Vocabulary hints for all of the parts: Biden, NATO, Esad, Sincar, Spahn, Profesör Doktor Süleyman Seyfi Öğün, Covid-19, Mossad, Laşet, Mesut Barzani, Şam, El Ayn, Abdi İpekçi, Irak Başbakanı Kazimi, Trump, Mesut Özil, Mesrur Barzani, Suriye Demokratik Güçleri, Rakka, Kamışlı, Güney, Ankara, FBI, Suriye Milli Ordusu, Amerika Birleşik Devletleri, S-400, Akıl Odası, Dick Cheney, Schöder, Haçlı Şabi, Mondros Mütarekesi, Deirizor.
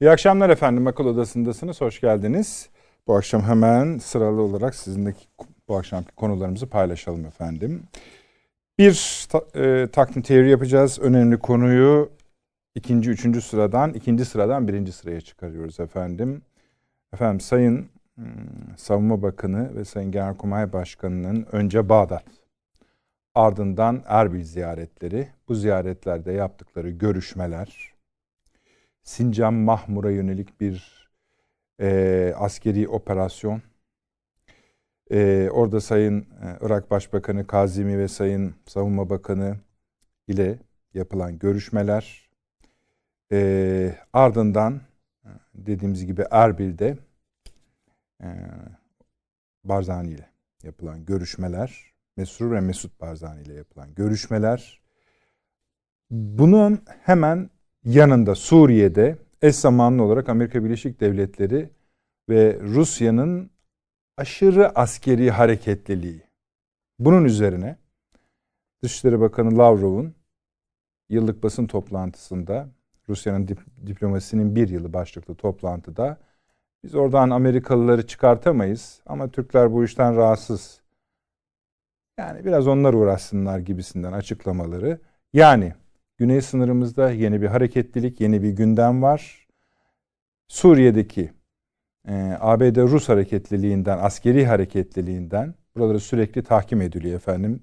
İyi akşamlar efendim. Akıl Odası'ndasınız. Hoş geldiniz. Bu akşam hemen sıralı olarak sizinle bu akşamki konularımızı paylaşalım efendim. Bir takvim teori yapacağız. Önemli konuyu ikinci sıradan birinci sıraya çıkarıyoruz efendim. Efendim Sayın Savunma Bakanı ve Sayın Genelkurmay Başkanı'nın önce Bağdat, ardından Erbil ziyaretleri, bu ziyaretlerde yaptıkları görüşmeler, Sincan Mahmur'a yönelik bir askeri operasyon, orada Sayın Irak Başbakanı Kazimi ve Sayın Savunma Bakanı ile yapılan görüşmeler, ardından dediğimiz gibi Erbil'de Barzani ile yapılan görüşmeler, Mesut Barzani ile yapılan görüşmeler. Bunun hemen yanında Suriye'de eş zamanlı olarak Amerika Birleşik Devletleri ve Rusya'nın aşırı askeri hareketliliği. Bunun üzerine Dışişleri Bakanı Lavrov'un yıllık basın toplantısında, Rusya'nın diplomasisinin bir yılı başlıklı toplantıda, biz oradan Amerikalıları çıkartamayız ama Türkler bu işten rahatsız, yani biraz onlar uğraşsınlar gibisinden açıklamaları. Yani güney sınırımızda yeni bir hareketlilik, yeni bir gündem var. Suriye'deki ABD-Rus hareketliliğinden, askeri hareketliliğinden, buraları sürekli tahkim ediliyor efendim.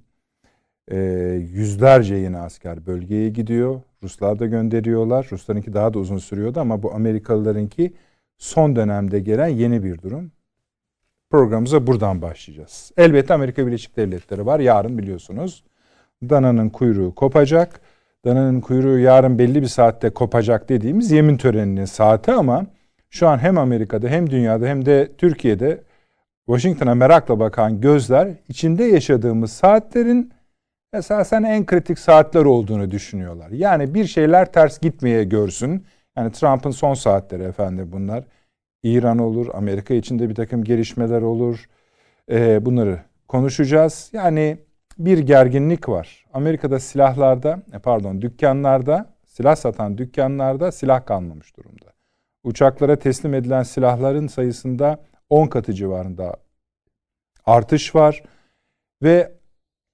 Yüzlerce yeni asker bölgeye gidiyor. Ruslar da gönderiyorlar. Ruslarınki daha da uzun sürüyordu ama bu Amerikalılarınki son dönemde gelen yeni bir durum. Programımıza buradan başlayacağız. Elbette Amerika Birleşik Devletleri var. Yarın biliyorsunuz dananın kuyruğu kopacak. Dananın kuyruğu yarın belli bir saatte kopacak dediğimiz yemin töreninin saati, ama şu an hem Amerika'da hem dünyada hem de Türkiye'de Washington'a merakla bakan gözler içinde yaşadığımız saatlerin esasen en kritik saatler olduğunu düşünüyorlar. Yani bir şeyler ters gitmeye görsün. Yani Trump'ın son saatleri efendim bunlar. İran olur, Amerika içinde bir takım gelişmeler olur. Bunları konuşacağız. Yani bir gerginlik var. Amerika'da silah satan dükkanlarda silah kalmamış durumda. Uçaklara teslim edilen silahların sayısında 10 katı civarında artış var. Ve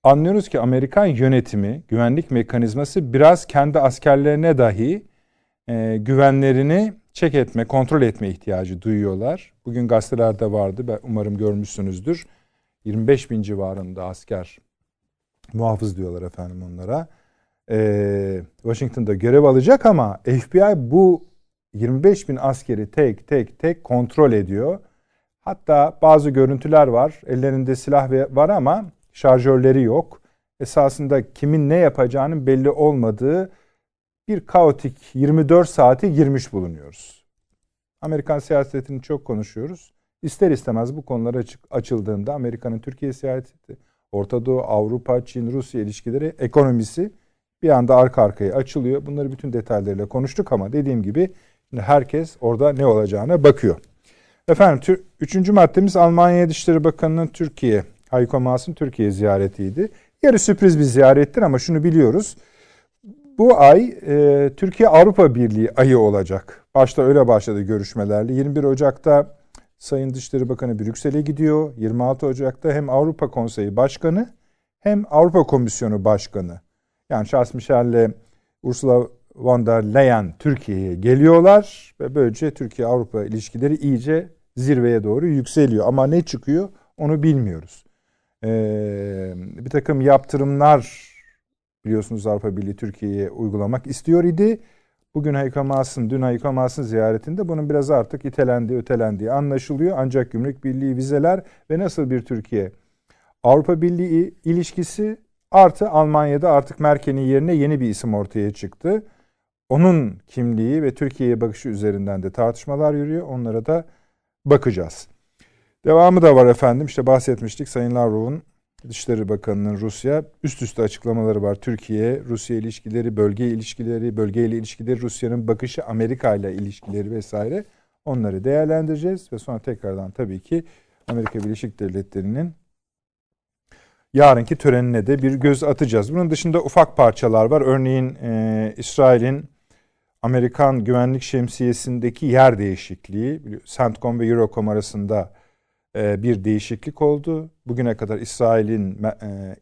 anlıyoruz ki Amerikan yönetimi, güvenlik mekanizması biraz kendi askerlerine dahi güvenlerini çek etme, kontrol etme ihtiyacı duyuyorlar. Bugün gazetelerde vardı, ben umarım görmüşsünüzdür. 25.000 civarında asker, muhafız diyorlar efendim onlara, Washington'da görev alacak ama FBI bu 25.000 askeri tek tek kontrol ediyor. Hatta bazı görüntüler var, ellerinde silah var ama şarjörleri yok. Esasında kimin ne yapacağının belli olmadığı bir kaotik 24 saate girmiş bulunuyoruz. Amerikan siyasetini çok konuşuyoruz. İster istemez bu konulara açıldığında Amerika'nın Türkiye siyaseti, Orta Doğu, Avrupa, Çin, Rusya ilişkileri, ekonomisi bir anda arka arkaya açılıyor. Bunları bütün detaylarıyla konuştuk ama dediğim gibi herkes orada ne olacağına bakıyor. Efendim 3. maddemiz Almanya Dışişleri Bakanı'nın Haykomas'ın Türkiye ziyaretiydi. Yarı sürpriz bir ziyarettir ama şunu biliyoruz. Bu ay Türkiye Avrupa Birliği ayı olacak. Başta öyle başladı görüşmelerle. 21 Ocak'ta Sayın Dışişleri Bakanı Brüksel'e gidiyor. 26 Ocak'ta hem Avrupa Konseyi Başkanı hem Avrupa Komisyonu Başkanı, yani Charles Michel'le Ursula von der Leyen Türkiye'ye geliyorlar ve böylece Türkiye-Avrupa ilişkileri iyice zirveye doğru yükseliyor. Ama ne çıkıyor onu bilmiyoruz. Bir takım yaptırımlar biliyorsunuz Avrupa Birliği Türkiye'ye uygulamak istiyor idi. Bugün dün Haçlı Şabi'nin ziyaretinde bunun biraz artık ötelendiği anlaşılıyor. Ancak Gümrük Birliği, vizeler ve nasıl bir Türkiye Avrupa Birliği ilişkisi, artı Almanya'da artık Merkel'in yerine yeni bir isim ortaya çıktı. Onun kimliği ve Türkiye'ye bakışı üzerinden de tartışmalar yürüyor. Onlara da bakacağız. Devamı da var efendim. İşte bahsetmiştik Sayın Lavrov'un, Dışişleri Bakanı'nın Rusya, üst üste açıklamaları var. Türkiye, Rusya ilişkileri, bölgeyle ilişkileri, Rusya'nın bakışı, Amerika ile ilişkileri vesaire. Onları değerlendireceğiz ve sonra tekrardan tabii ki Amerika Birleşik Devletleri'nin yarınki törenine de bir göz atacağız. Bunun dışında ufak parçalar var. Örneğin İsrail'in Amerikan güvenlik şemsiyesindeki yer değişikliği, CENTCOM ve EUROCOM arasında bir değişiklik oldu. Bugüne kadar İsrail'in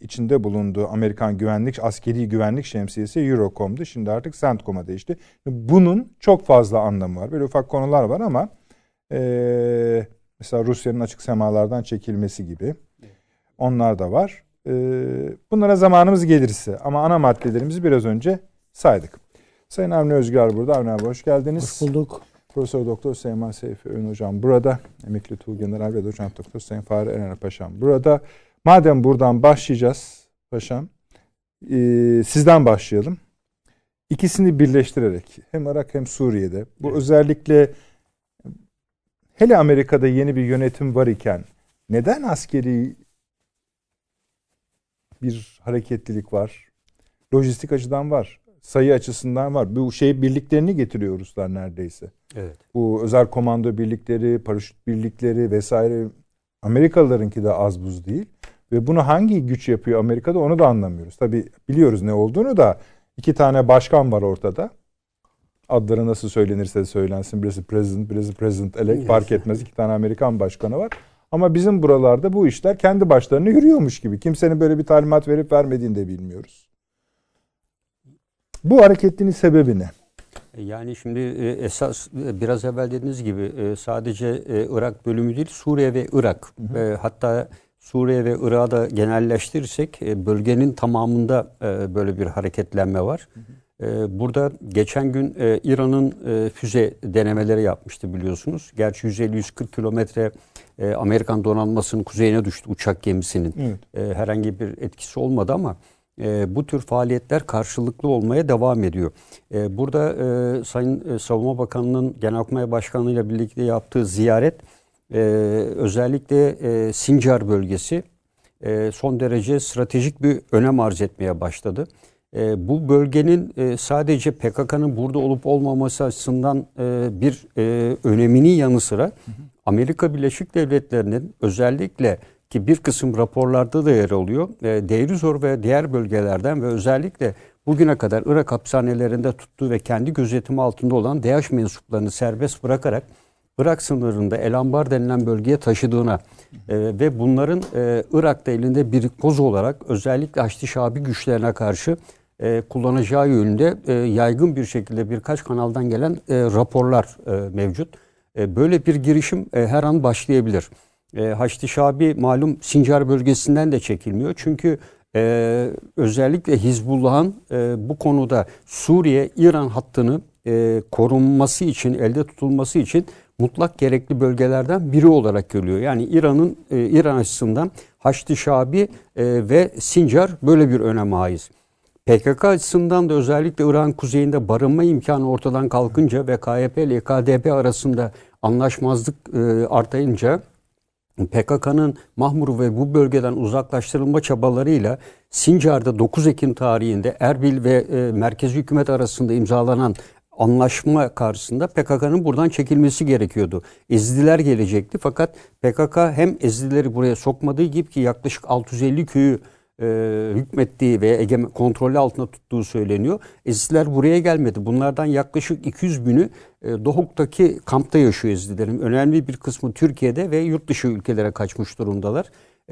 içinde bulunduğu Amerikan güvenlik, askeri güvenlik şemsiyesi EUROCOM'du. Şimdi artık CENTCOM'a değişti. Bunun çok fazla anlamı var. Böyle ufak konular var ama mesela Rusya'nın açık semalardan çekilmesi gibi. Onlar da var. Bunlara zamanımız gelirse. Ama ana maddelerimizi biraz önce saydık. Sayın Avni Özgür burada. Avni abi hoş geldiniz. Hoş bulduk. Profesör Doktor Süleyman Seyfi Öğün Hocam burada. Emekli Tuğgeneral ve Doçent Doktor Sayın Fahri Erener Paşam burada. Madem buradan başlayacağız Paşam, sizden başlayalım. İkisini birleştirerek hem Irak hem Suriye'de bu özellikle hele Amerika'da yeni bir yönetim var iken neden askeri bir hareketlilik var? Lojistik açıdan var. Sayı açısından var. Bu birliklerini getiriyor Ruslar neredeyse. Evet. Bu özel komando birlikleri, paraşüt birlikleri vesaire. Amerikalılarınki de az buz değil. Ve bunu hangi güç yapıyor Amerika'da onu da anlamıyoruz. Tabii biliyoruz ne olduğunu da. 2 tane başkan var ortada. Adları nasıl söylenirse söylensin. Birisi president, birisi president elect. Evet. Fark etmez. 2 tane Amerikan başkanı var. Ama bizim buralarda bu işler kendi başlarına yürüyormuş gibi. Kimsenin böyle bir talimat verip vermediğini de bilmiyoruz. Bu hareketliğin sebebi ne? Yani şimdi esas biraz evvel dediğiniz gibi sadece Irak bölümü değil, Suriye ve Irak. Hı hı. Hatta Suriye ve Irak'ı da genelleştirirsek bölgenin tamamında böyle bir hareketlenme var. Hı hı. Burada geçen gün İran'ın füze denemeleri yapmıştı biliyorsunuz. Gerçi 150-140 kilometre Amerikan donanmasının kuzeyine düştü uçak gemisinin. Evet. Herhangi bir etkisi olmadı ama bu tür faaliyetler karşılıklı olmaya devam ediyor. Burada Sayın Savunma Bakanı'nın Genelkurmay Başkanı ile birlikte yaptığı ziyaret özellikle Sincar bölgesi son derece stratejik bir önem arz etmeye başladı. Bu bölgenin sadece PKK'nın burada olup olmaması açısından bir öneminin yanı sıra Amerika Birleşik Devletleri'nin özellikle ki bir kısım raporlarda da yer alıyor. Deir ez-Zor ve diğer bölgelerden ve özellikle bugüne kadar Irak hapishanelerinde tuttuğu ve kendi gözetimi altında olan DEAŞ mensuplarını serbest bırakarak Irak sınırında El Anbar denilen bölgeye taşıdığına ve bunların Irak'ta elinde birikboz olarak özellikle Haçlı Şabi güçlerine karşı kullanacağı yönünde yaygın bir şekilde birkaç kanaldan gelen raporlar mevcut. Böyle bir girişim her an başlayabilir. Haçlı Şabi malum Sincar bölgesinden de çekilmiyor. Çünkü özellikle Hizbullah'ın bu konuda Suriye-İran hattını korunması için, elde tutulması için mutlak gerekli bölgelerden biri olarak görülüyor. Yani İran açısından Haçlı Şabi ve Sincar böyle bir öneme haiz. PKK açısından da özellikle İran kuzeyinde barınma imkanı ortadan kalkınca ve KYP ile KDP arasında anlaşmazlık artayınca PKK'nın Mahmur ve bu bölgeden uzaklaştırılma çabalarıyla Sincar'da 9 Ekim tarihinde Erbil ve merkezi hükümet arasında imzalanan anlaşma karşısında PKK'nın buradan çekilmesi gerekiyordu. Ezdiler gelecekti fakat PKK hem Ezdileri buraya sokmadığı gibi ki yaklaşık 650 köyü hükmettiği ve kontrolü altında tuttuğu söyleniyor. Ezidiler buraya gelmedi. Bunlardan yaklaşık 200 bini Dohuk'taki kampta yaşıyor Ezidilerin. Önemli bir kısmı Türkiye'de ve yurt dışı ülkelere kaçmış durumdalar.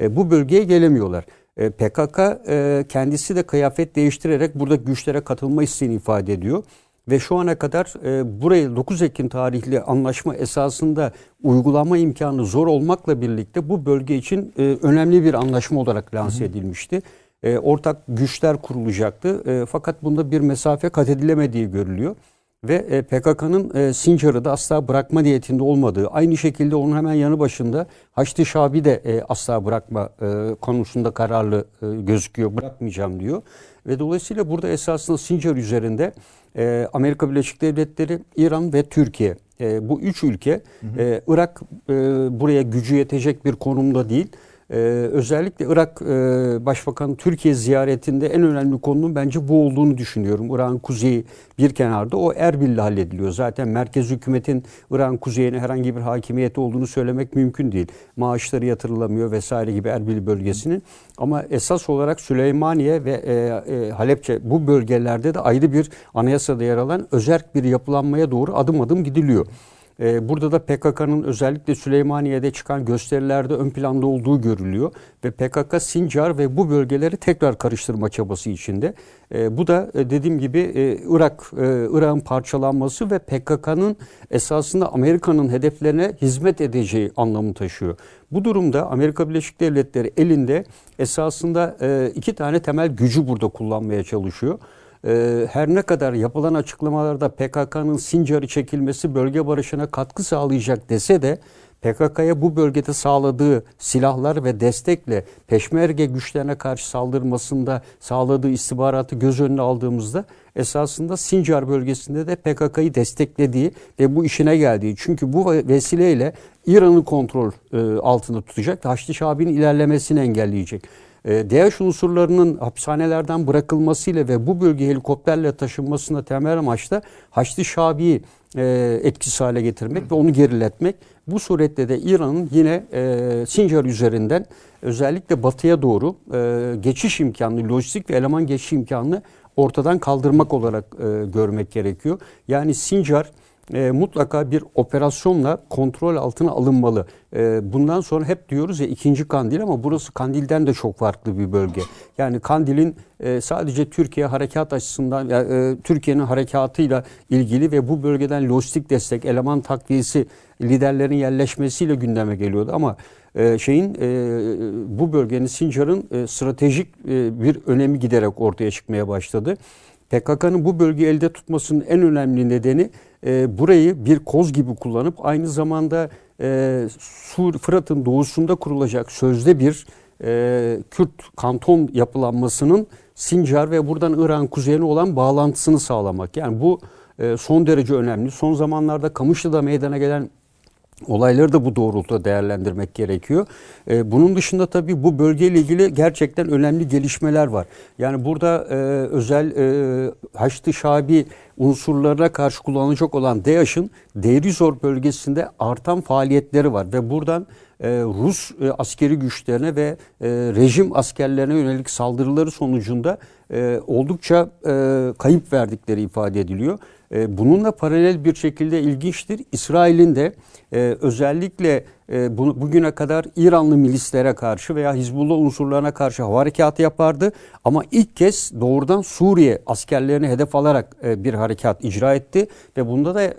Bu bölgeye gelemiyorlar. PKK kendisi de kıyafet değiştirerek burada güçlere katılma isteğini ifade ediyor. Ve şu ana kadar burayı 9 Ekim tarihli anlaşma esasında uygulama imkanı zor olmakla birlikte bu bölge için önemli bir anlaşma olarak lanse edilmişti. Ortak güçler kurulacaktı fakat bunda bir mesafe kat edilemediği görülüyor. Ve PKK'nın Sincar'ı da asla bırakma niyetinde olmadığı, aynı şekilde onun hemen yanı başında Haçlı Şabi de asla bırakma konusunda kararlı gözüküyor, bırakmayacağım diyor. Ve dolayısıyla burada esasında Sincar üzerinde Amerika Birleşik Devletleri, İran ve Türkiye bu 3 ülke, Irak buraya gücü yetecek bir konumda değil. Özellikle Irak Başbakanı Türkiye ziyaretinde en önemli konunun bence bu olduğunu düşünüyorum. Irak'ın kuzeyi bir kenarda, o Erbil'le hallediliyor. Zaten merkez hükümetin Irak'ın kuzeyine herhangi bir hakimiyeti olduğunu söylemek mümkün değil. Maaşları yatırılamıyor vesaire gibi Erbil bölgesinin. Ama esas olarak Süleymaniye ve Halepçe bu bölgelerde de ayrı bir anayasada yer alan özerk bir yapılanmaya doğru adım adım gidiliyor. Burada da PKK'nın özellikle Süleymaniye'de çıkan gösterilerde ön planda olduğu görülüyor. Ve PKK, Sincar ve bu bölgeleri tekrar karıştırma çabası içinde. Bu da dediğim gibi Irak'ın parçalanması ve PKK'nın esasında Amerika'nın hedeflerine hizmet edeceği anlamı taşıyor. Bu durumda Amerika Birleşik Devletleri elinde esasında iki tane temel gücü burada kullanmaya çalışıyor. Her ne kadar yapılan açıklamalarda PKK'nın Sincar'ı çekilmesi bölge barışına katkı sağlayacak dese de PKK'ya bu bölgede sağladığı silahlar ve destekle peşmerge güçlerine karşı saldırmasında sağladığı istihbaratı göz önüne aldığımızda esasında Sincar bölgesinde de PKK'yı desteklediği ve bu işine geldiği. Çünkü bu vesileyle İran'ı kontrol altında tutacak ve Haçlı Şabi'nin ilerlemesini engelleyecek. DEAŞ unsurlarının hapishanelerden bırakılmasıyla ve bu bölge helikopterle taşınmasına temel amaçta Haçlı Şabi'yi etkisiz hale getirmek ve onu geriletmek. Bu suretle de İran'ın yine Sincar üzerinden özellikle batıya doğru geçiş imkanını, lojistik ve eleman geçiş imkanını ortadan kaldırmak olarak görmek gerekiyor. Yani Sincar mutlaka bir operasyonla kontrol altına alınmalı. Bundan sonra hep diyoruz ya ikinci Kandil, ama burası Kandil'den de çok farklı bir bölge. Yani Kandil'in sadece Türkiye harekat açısından, Türkiye'nin harekatıyla ilgili ve bu bölgeden lojistik destek, eleman takviyesi, liderlerin yerleşmesiyle gündeme geliyordu. Ama bu bölgenin, Sincar'ın stratejik bir önemi giderek ortaya çıkmaya başladı. PKK'nın bu bölgeyi elde tutmasının en önemli nedeni burayı bir koz gibi kullanıp aynı zamanda Fırat'ın doğusunda kurulacak sözde bir Kürt kanton yapılanmasının Sincar ve buradan İran kuzeyine olan bağlantısını sağlamak. Yani bu son derece önemli. Son zamanlarda Kamışlı'da meydana gelen olayları da bu doğrultuda değerlendirmek gerekiyor. Bunun dışında tabii bu bölgeyle ilgili gerçekten önemli gelişmeler var. Yani burada özel Haçlı Şabi unsurlarına karşı kullanılacak olan DEAŞ'ın Deirizor bölgesinde artan faaliyetleri var ve buradan Rus askeri güçlerine ve rejim askerlerine yönelik saldırıları sonucunda oldukça kayıp verdikleri ifade ediliyor. Bununla paralel bir şekilde ilginçtir. İsrail'in de özellikle bugüne kadar İranlı milislere karşı veya Hizbullah unsurlarına karşı hava harekatı yapardı. Ama ilk kez doğrudan Suriye askerlerini hedef alarak bir harekat icra etti. Ve bunda da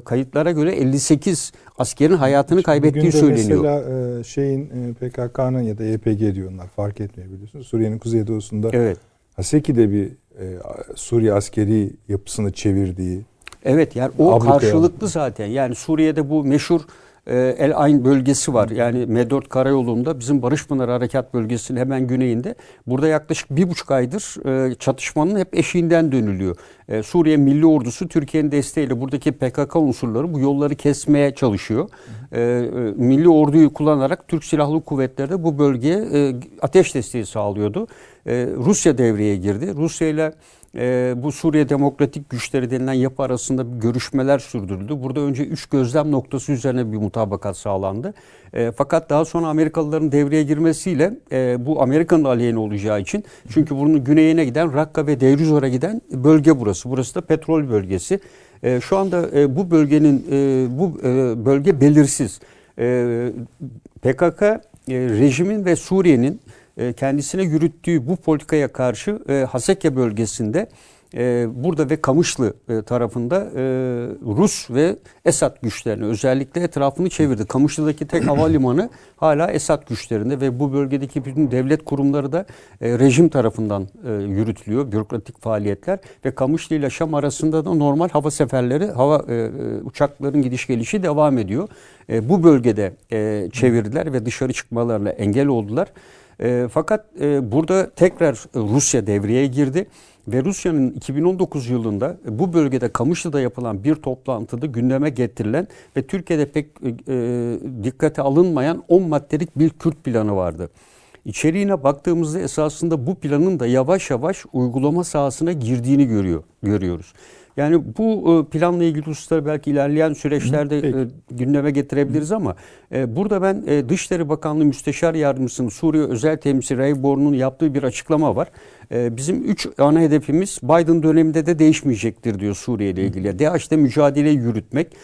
kayıtlara göre 58 askerin hayatını kaybettiği söyleniyor. Mesela PKK'nın ya da YPG diyorlar, fark etmiyor biliyorsunuz. Suriye'nin kuzeydoğusunda evet. Haseki'de bir Suriye askeri yapısını çevirdiği. Evet, yani o karşılıklı zaten. Yani Suriye'de bu meşhur El Ayn bölgesi var. Yani M4 karayolunda bizim Barış Pınarı Harekat Bölgesi'nin hemen güneyinde. Burada yaklaşık 1,5 aydır çatışmanın hep eşiğinden dönülüyor. Suriye Milli Ordusu Türkiye'nin desteğiyle buradaki PKK unsurları bu yolları kesmeye çalışıyor. Milli Ordu'yu kullanarak Türk Silahlı Kuvvetleri de bu bölgeye ateş desteği sağlıyordu. Rusya devreye girdi. Rusya ile bu Suriye Demokratik Güçleri denilen yapı arasında görüşmeler sürdürüldü. Burada önce 3 gözlem noktası üzerine bir mutabakat sağlandı. Fakat daha sonra Amerikalıların devreye girmesiyle bu Amerika'nın aleyhine olacağı için, çünkü bunun güneyine giden Rakka ve Deirizor'a giden bölge burası. Burası da petrol bölgesi. Şu anda bu bölgenin bölge belirsiz. PKK rejimin ve Suriye'nin kendisine yürüttüğü bu politikaya karşı Haseke bölgesinde burada ve Kamışlı tarafında Rus ve Esad güçlerini özellikle etrafını çevirdi. Kamışlı'daki tek havalimanı hala Esad güçlerinde ve bu bölgedeki bütün devlet kurumları da rejim tarafından yürütülüyor. Bürokratik faaliyetler ve Kamışlı ile Şam arasında da normal hava seferleri, uçakların gidiş gelişi devam ediyor. Bu bölgede çevirdiler ve dışarı çıkmalarına engel oldular. Fakat burada tekrar Rusya devreye girdi ve Rusya'nın 2019 yılında bu bölgede Kamışlı'da yapılan bir toplantıda gündeme getirilen ve Türkiye'de pek dikkate alınmayan 10 maddelik bir Kürt planı vardı. İçeriğine baktığımızda esasında bu planın da yavaş yavaş uygulama sahasına girdiğini görüyoruz. Yani bu planla ilgili hususları belki ilerleyen süreçlerde gündeme getirebiliriz ama burada ben Dışişleri Bakanlığı Müsteşar Yardımcısı'nın Suriye Özel Temsilcisi Rayborn'un yaptığı bir açıklama var. Bizim 3 ana hedefimiz Biden döneminde de değişmeyecektir diyor Suriye ile ilgili. DEAŞ'te mücadeleyi yürütmek,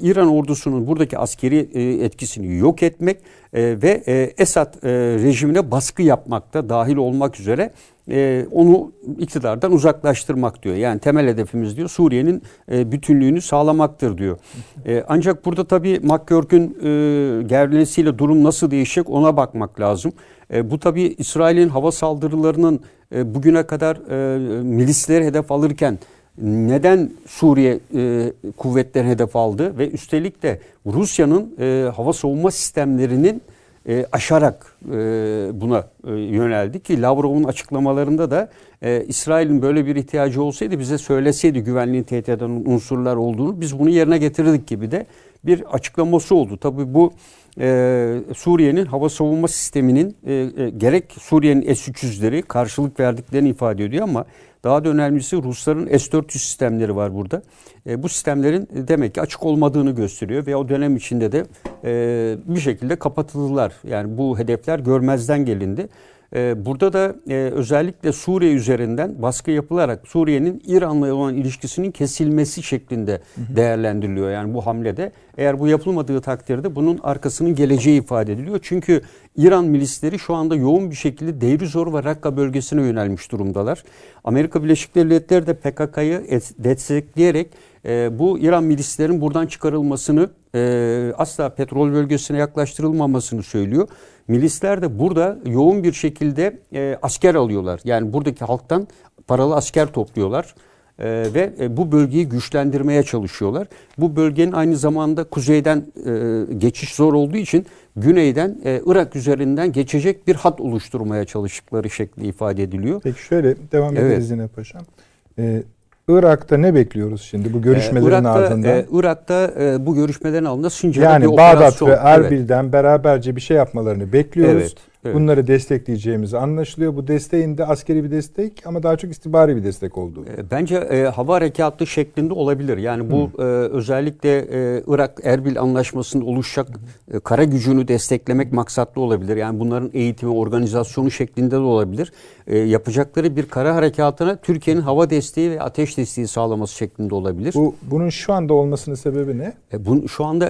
İran ordusunun buradaki askeri etkisini yok etmek ve Esad rejimine baskı yapmakta dahil olmak üzere onu iktidardan uzaklaştırmak diyor. Yani temel hedefimiz diyor Suriye'nin bütünlüğünü sağlamaktır diyor. Ancak burada tabii McGurk'ün gerginliğiyle durum nasıl değişecek ona bakmak lazım. Bu tabii İsrail'in hava saldırılarının bugüne kadar milisleri hedef alırken neden Suriye kuvvetleri hedef aldı ve üstelik de Rusya'nın hava savunma sistemlerinin aşarak buna yöneldi ki Lavrov'un açıklamalarında da İsrail'in böyle bir ihtiyacı olsaydı bize söyleseydi güvenliğini tehdit eden unsurlar olduğunu biz bunu yerine getirdik gibi de bir açıklaması oldu. Tabii bu Suriye'nin hava savunma sisteminin gerek Suriye'nin S-300'leri karşılık verdiklerini ifade ediyor ama daha da önemlisi Rusların S-400 sistemleri var burada. Bu sistemlerin demek ki açık olmadığını gösteriyor ve o dönem içinde de bir şekilde kapatıldılar. Yani bu hedefler görmezden gelindi. Burada da özellikle Suriye üzerinden baskı yapılarak Suriye'nin İran'la olan ilişkisinin kesilmesi şeklinde değerlendiriliyor. Yani bu hamlede eğer bu yapılmadığı takdirde bunun arkasının geleceği ifade ediliyor. Çünkü İran milisleri şu anda yoğun bir şekilde Deir-i-Zor ve Rakka bölgesine yönelmiş durumdalar. Amerika Birleşik Devletleri de PKK'yı destekleyerek bu İran milislerin buradan çıkarılmasını asla petrol bölgesine yaklaştırılmamasını söylüyor. Milisler de burada yoğun bir şekilde asker alıyorlar. Yani buradaki halktan paralı asker topluyorlar ve bu bölgeyi güçlendirmeye çalışıyorlar. Bu bölgenin aynı zamanda kuzeyden geçiş zor olduğu için güneyden Irak üzerinden geçecek bir hat oluşturmaya çalıştıkları şekli ifade ediliyor. Peki şöyle devam ederiz yine paşam. Irak'ta ne bekliyoruz şimdi bu görüşmelerin ardından? Irak'ta bu görüşmelerin ardından Sincar'da yani bir Bağdat ve Erbil'den beraberce bir şey yapmalarını bekliyoruz. Evet. Bunları destekleyeceğimiz anlaşılıyor. Bu desteğin de askeri bir destek ama daha çok istihbari bir destek olduğu. Bence hava harekatı şeklinde olabilir. Yani bu özellikle Irak-Erbil anlaşmasında oluşacak kara gücünü desteklemek maksatlı olabilir. Yani bunların eğitimi, organizasyonu şeklinde de olabilir. Yapacakları bir kara harekatına Türkiye'nin hava desteği ve ateş desteği sağlaması şeklinde olabilir. Bunun şu anda olmasının sebebi ne? Şu anda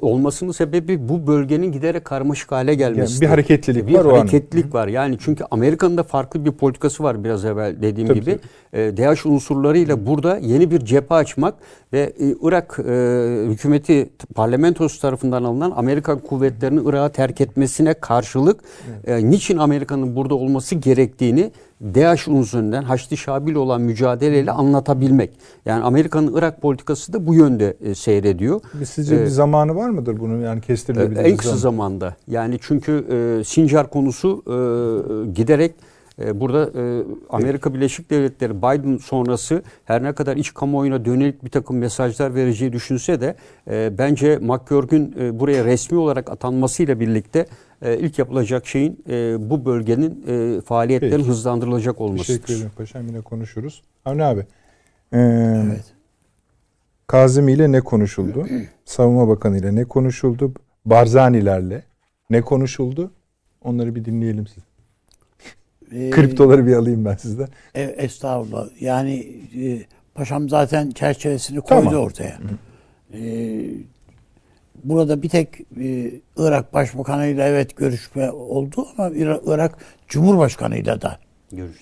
olmasının sebebi bu bölgenin giderek karmaşık hale gelmesi. Yani bir hareketlilik. Bir hareketlilik var. Yani çünkü Amerika'nın da farklı bir politikası var biraz evvel dediğim gibi. DEAŞ unsurlarıyla burada yeni bir cephe açmak ve Irak hükümeti parlamentosu tarafından alınan Amerikan kuvvetlerini Irak'a terk etmesine karşılık niçin Amerika'nın burada olması gerektiğini DEAŞ unsurundan Haçlı Şabi olan mücadeleyle anlatabilmek. Yani Amerika'nın Irak politikası da bu yönde seyrediyor. Sizce bir zamanı var mıdır bunun? Yani kestirilebilir en kısa zamanda. Yani çünkü Sincar konusu giderek burada Amerika Birleşik Devletleri Biden sonrası her ne kadar iç kamuoyuna dönük bir takım mesajlar vereceği düşünse de bence McGurk'ün buraya resmi olarak atanmasıyla birlikte ilk yapılacak şeyin bu bölgenin faaliyetlerin hızlandırılacak olmasıdır. Teşekkür ederim paşam, yine konuşuruz. Avni abi, Kazimi ile ne konuşuldu? Savunma Bakanı ile ne konuşuldu? Barzanilerle ne konuşuldu? Onları bir dinleyelim siz. Kriptoları bir alayım ben sizden. Estağfurullah. Yani paşam zaten çerçevesini koydu ortaya. Burada bir tek Irak Başbakanı'yla görüşme oldu ama Irak Cumhurbaşkanı'yla da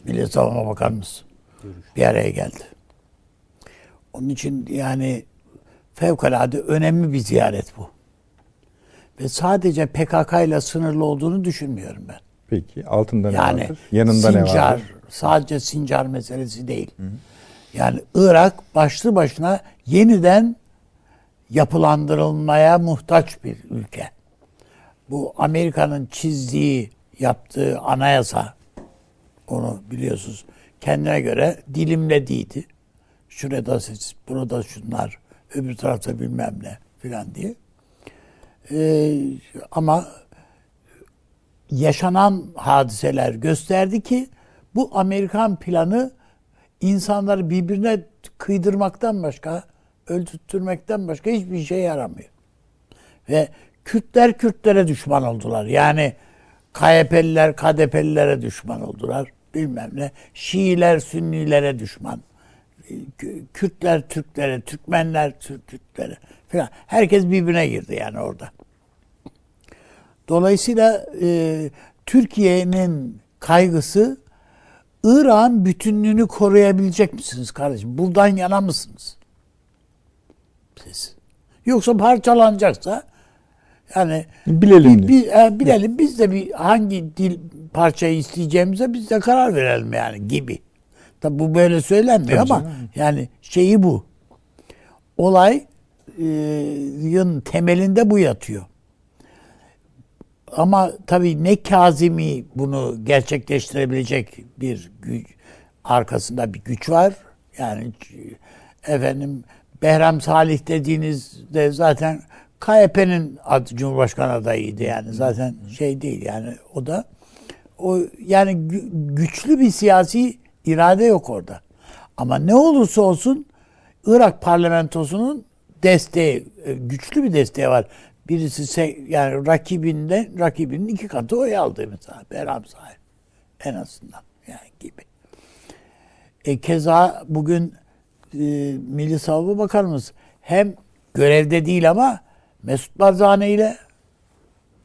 Milli Savunma Bakanımız bir araya geldi. Onun için yani fevkalade önemli bir ziyaret bu. Ve sadece PKK ile sınırlı olduğunu düşünmüyorum ben. Peki altında ne vardır? Yanında Sincar, ne vardır? Sadece Sincar meselesi değil. Yani Irak başlı başına yeniden yapılandırılmaya muhtaç bir ülke. Bu Amerika'nın çizdiği yaptığı anayasa, onu biliyorsunuz, kendine göre dilimlediydi. Şurada seç, burada şunlar, öbür tarafta bilmem ne filan diye. Ama yaşanan hadiseler gösterdi ki bu Amerikan planı insanları birbirine kıydırmaktan başka, öldürtmekten başka hiçbir işe yaramıyor. Ve Kürtler Kürtlere düşman oldular. Yani KYP'liler KDP'lilere düşman oldular. Bilmem ne. Şiiler Sünnilere düşman. Kürtler Türklere, Türkmenler Türklere falan. Herkes birbirine girdi yani orada. Dolayısıyla Türkiye'nin kaygısı, İran bütünlüğünü koruyabilecek misiniz kardeşim? Buradan yana mısınız siz? Yoksa parçalanacaksa yani bilelim. Bilelim. Biz de bir hangi dil parçayı isteyeceğimize biz de karar verelim yani gibi. Tabi bu böyle söylenmiyor tabii ama canım. Yani şeyi bu. Olayın temelinde bu yatıyor. Ama tabii ne Kazimi bunu gerçekleştirebilecek bir güç, arkasında bir güç var. Yani efendim Behram Salih dediğinizde zaten KYP'nin Cumhurbaşkanı adayıydı yani zaten şey değil yani o da o yani güçlü bir siyasi irade yok orada. Ama ne olursa olsun Irak parlamentosunun desteği, güçlü bir desteği var. Birisi yani rakibinin 2 katı oy aldı mesela Behram Salih en azından yani gibi. Keza bugün Milli Savunma Bakanımız hem görevde değil ama Mesut Barzani ile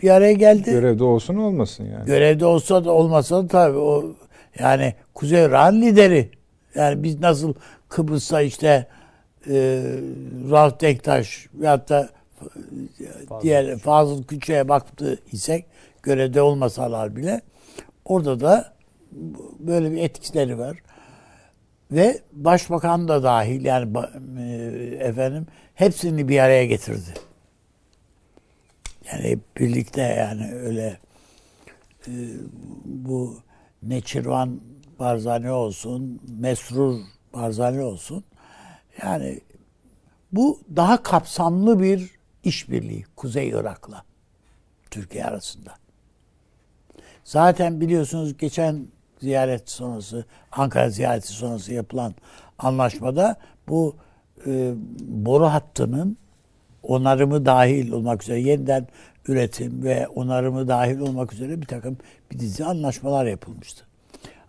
bir araya geldi. Görevde olsun olmasın yani. Görevde olsa da olmasa da tabii o yani Kuzey Irak'ın lideri. Yani biz nasıl Kıbrıs'ta işte Rauf Dektaş veyahut da diğer Fazıl Küçük'e baktı isek görevde olmasalar bile orada da böyle bir etkileri var. Ve başbakan da dahil yani efendim hepsini bir araya getirdi. Yani birlikte yani öyle bu Neçirvan Barzani olsun, Mesrur Barzani olsun. Yani bu daha kapsamlı bir işbirliği Kuzey Irak'la Türkiye arasında. Zaten biliyorsunuz geçen ziyaret sonrası, Ankara ziyareti sonrası yapılan anlaşmada bu boru hattının onarımı dahil olmak üzere yeniden üretim ve onarımı dahil olmak üzere bir takım bir dizi anlaşmalar yapılmıştı.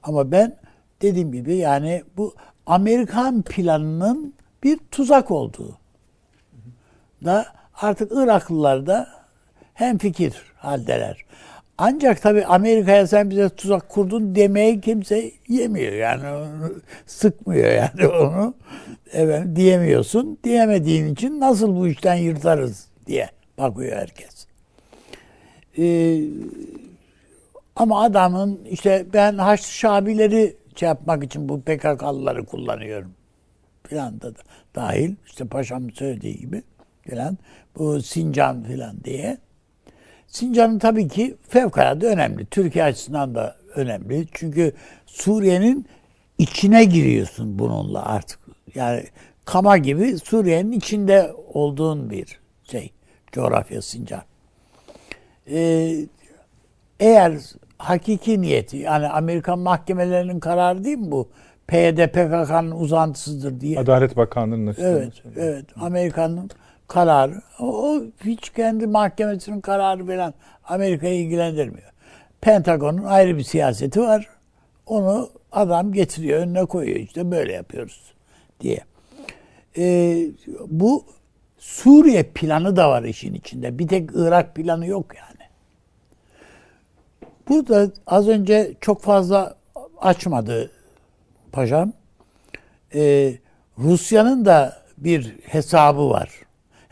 Ama ben dediğim gibi yani bu Amerikan planının bir tuzak olduğu da artık Iraklılar da hemfikir haldeler. Ancak tabii Amerika'ya sen bize tuzak kurdun demeyi kimse yemiyor yani sıkmıyor yani onu evet diyemiyorsun. Diyemediğin için nasıl bu işten yırtarız diye bakıyor herkes. Ama adamın işte ben Haçlı Şabileri şey yapmak için bu PKK'lıları kullanıyorum filan da dahil işte paşam söylediği gibi filan bu Sincan filan diye. Sincan'ın tabii ki fevkalade önemli. Türkiye açısından da önemli. Çünkü Suriye'nin içine giriyorsun bununla artık. Yani kama gibi Suriye'nin içinde olduğun bir şey. Coğrafya Sincan. Eğer hakiki niyeti, yani Amerikan mahkemelerinin kararı değil mi bu? PYD PKK'nın uzantısıdır diye. Adalet Bakanlığı'nın açısından. Evet, evet. Amerikan'ın kararı. O hiç kendi mahkemesinin kararı veren Amerika'yı ilgilendirmiyor. Pentagon'un ayrı bir siyaseti var. Onu adam getiriyor, önüne koyuyor. İşte böyle yapıyoruz diye. Bu Suriye planı da var işin içinde. Bir tek Irak planı yok yani. Burada az önce çok fazla açmadı paşam. Rusya'nın da bir hesabı var.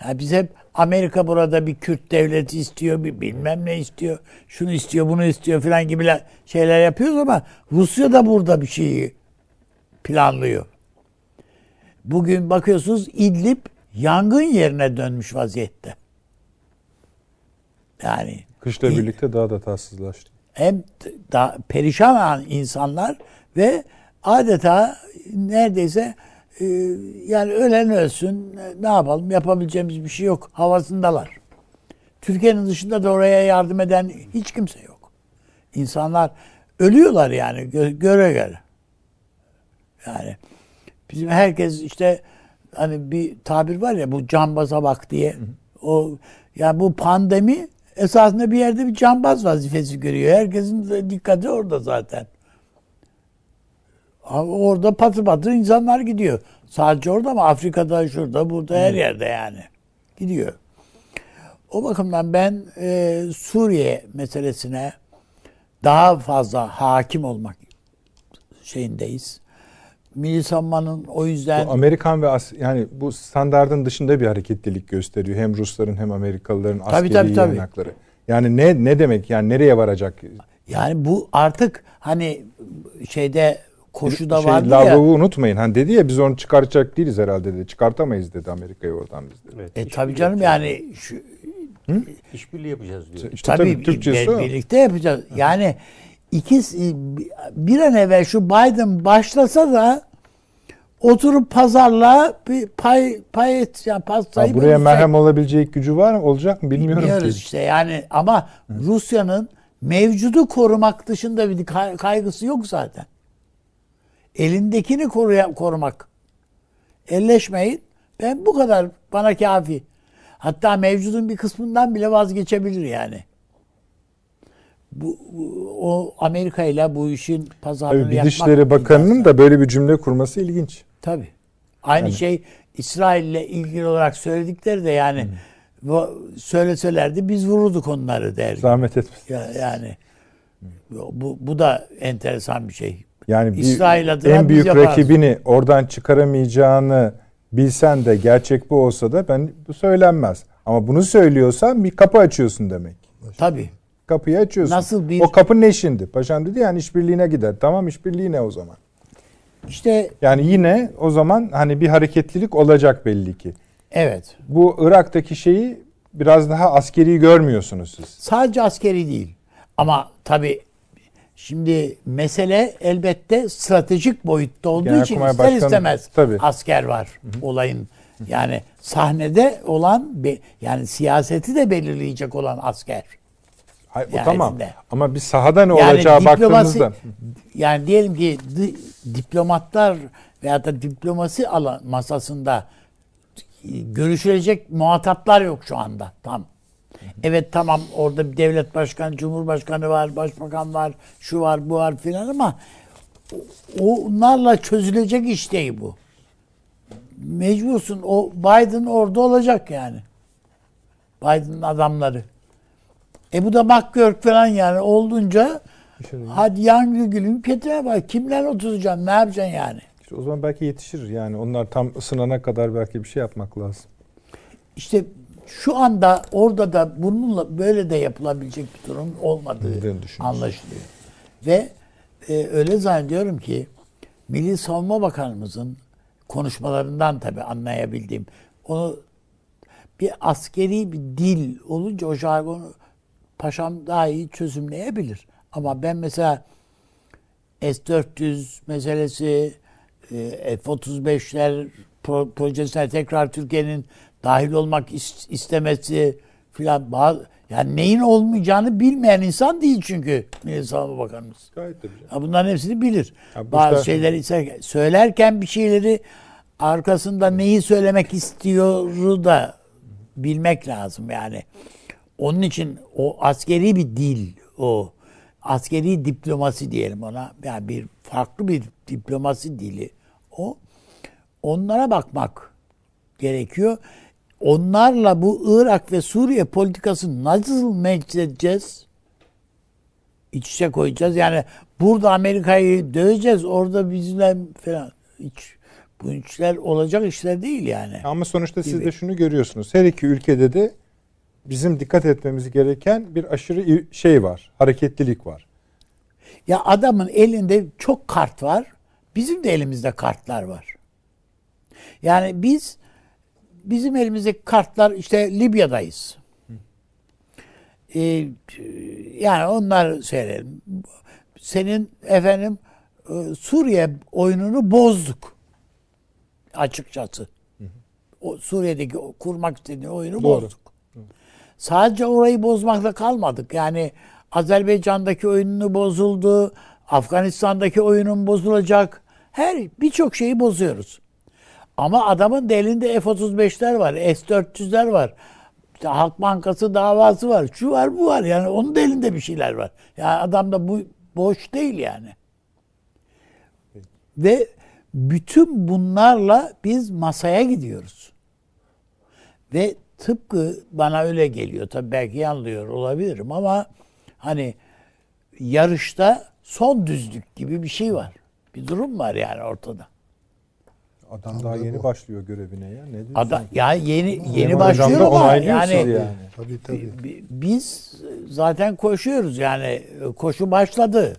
Yani biz hep Amerika burada bir Kürt devleti istiyor, bir bilmem ne istiyor, şunu istiyor, bunu istiyor filan gibi şeyler yapıyoruz ama Rusya da burada bir şeyi planlıyor. Bugün bakıyorsunuz İdlib yangın yerine dönmüş vaziyette. Yani kışla birlikte daha da tatsızlaştı. hem da perişan olan insanlar ve adeta neredeyse yani ölen ölsün, ne yapalım, yapabileceğimiz bir şey yok havasındalar. Türkiye'nin dışında da oraya yardım eden hiç kimse yok. İnsanlar ölüyorlar yani göre göre. Yani bizim herkes işte hani bir tabir var ya, bu cambaza bak diye. O yani bu pandemi esasında bir yerde bir cambaz vazifesi görüyor. Herkesin dikkati orada zaten. Orada patır patır insanlar gidiyor. Sadece orada mı? Afrika'da, şurada, burada, her yerde yani. Gidiyor. O bakımdan ben Suriye meselesine daha fazla hakim olmak şeyindeyiz. Milli savunmanın o yüzden... Bu Amerikan ve yani bu standardın dışında bir hareketlilik gösteriyor. Hem Rusların hem Amerikalıların askeri tabii. yanakları. Yani ne demek? Yani nereye varacak? Yani bu artık hani şeyde... Koşuda vardı ya. Lavrov'u unutmayın. Hani dedi ya, biz onu çıkartacak değiliz herhalde dedi. Çıkartamayız dedi Amerika'yı oradan biz dedi. Evet, tabii canım yani şu işbirliği yapacağız diyor. İşte tabii Türkçesi birlikte yapacağız. Hı. Yani ikisi bir an evvel şu Biden başlasa da oturup pazarla bir pay et yani pastayı. Ha, buraya bölünecek. Merhem olabilecek gücü var mı? Olacak mı bilmiyorum. Bilmiyoruz ki. İşte yani ama Rusya'nın mevcudu korumak dışında bir kaygısı yok zaten. Elindekini korumak. Elleşmeyin. Ben bu kadar bana kafi. Hatta mevcudun bir kısmından bile vazgeçebilir yani. O Amerika ile bu işin pazarını yapmak. Tabii Dışişleri Bakanı'nın da böyle bir cümle kurması ilginç. Tabii. Aynı yani. Şey İsrail ile ilgili olarak söyledikleri de yani söyleselerdi biz vururduk onları der. Zahmet etmesin. Yani bu da enteresan bir şey. Yani en büyük rakibini oradan çıkaramayacağını bilsen de, gerçek bu olsa da bu söylenmez. Ama bunu söylüyorsan bir kapı açıyorsun demek. Tabii. Kapıyı açıyorsun. Nasıl bir... O kapı ne şimdi? Paşam dedi yani işbirliğine gider. Tamam, işbirliğine o zaman. İşte yani yine o zaman hani bir hareketlilik olacak belli ki. Evet. Bu Irak'taki şeyi biraz daha askeri görmüyorsunuz siz. Sadece askeri değil. Ama tabii şimdi mesele elbette stratejik boyutta olduğu için ister istemez asker var olayın. Yani sahnede olan, yani siyaseti de belirleyecek olan asker. Hayır, o tamam ama bir sahada ne yani olacağı baktığımızda. Yani diyelim ki diplomatlar veya da diplomasi alan masasında görüşülecek muhataplar yok şu anda tam. Evet tamam, orada bir devlet başkanı, cumhurbaşkanı var, başbakan var, şu var, bu var filan ama onlarla çözülecek iş değil bu. Mecbursun, o Biden orada olacak yani. Biden'ın adamları. Bu da McGurk falan yani olduğunca hadi yangı gülüm petreye bak, kimlerle oturacaksın, ne yapacaksın yani. İşte o zaman belki yetişir yani, onlar tam ısınana kadar belki bir şey yapmak lazım. İşte şu anda orada da bununla böyle de yapılabilecek bir durum olmadığı anlaşılıyor. Ve öyle zannediyorum ki Milli Savunma Bakanımızın konuşmalarından tabii anlayabildiğim, onu bir askeri bir dil olunca o jargonu paşam daha iyi çözümleyebilir. Ama ben mesela S-400 meselesi, F-35'ler projesine tekrar Türkiye'nin dahil olmak istemesi filan, yani neyin olmayacağını bilmeyen insan değil çünkü Milli Savunma Bakanımız. Gayet de bilir. Bunların hepsini bilir. Bazı şeyleri söylerken bir şeyleri arkasında neyi söylemek istiyoru da bilmek lazım yani. Onun için o askeri bir dil, o askeri diplomasi diyelim ona, yani bir farklı bir diplomasi dili o. Onlara bakmak gerekiyor. Onlarla bu Irak ve Suriye politikasını nasıl meclis edeceğiz? İç içe koyacağız. Yani burada Amerika'yı döveceğiz, orada bizimle falan. Bu işler olacak işler değil yani. Ama sonuçta siz de şunu görüyorsunuz. Her iki ülkede de bizim dikkat etmemiz gereken bir aşırı şey var. Hareketlilik var. Ya adamın elinde çok kart var. Bizim de elimizde kartlar var. Yani bizim elimizdeki kartlar işte Libya'dayız. yani onlar söyleyelim. Senin efendim Suriye oyununu bozduk. Açıkçası. Hı hı. O Suriye'deki kurmak istediğin oyunu bozduk. Hı. Sadece orayı bozmakla kalmadık. Yani Azerbaycan'daki oyununu bozuldu. Afganistan'daki oyunun bozulacak. Birçok şeyi bozuyoruz. Ama adamın da elinde F-35'ler var, S-400'ler var. İşte Halk Bankası davası var. Şu var, bu var. Yani onun da elinde bir şeyler var. Yani adam da bu boş değil yani. Evet. Ve bütün bunlarla biz masaya gidiyoruz. Ve tıpkı bana öyle geliyor. Tabii belki yanılıyor olabilirim ama hani yarışta son düzlük gibi bir şey var. Bir durum var yani ortada. Adam daha yeni başlıyor görevine ya. Ne adam, ya yeni başlıyor ama yani tabii. Biz zaten koşuyoruz yani koşu başladı.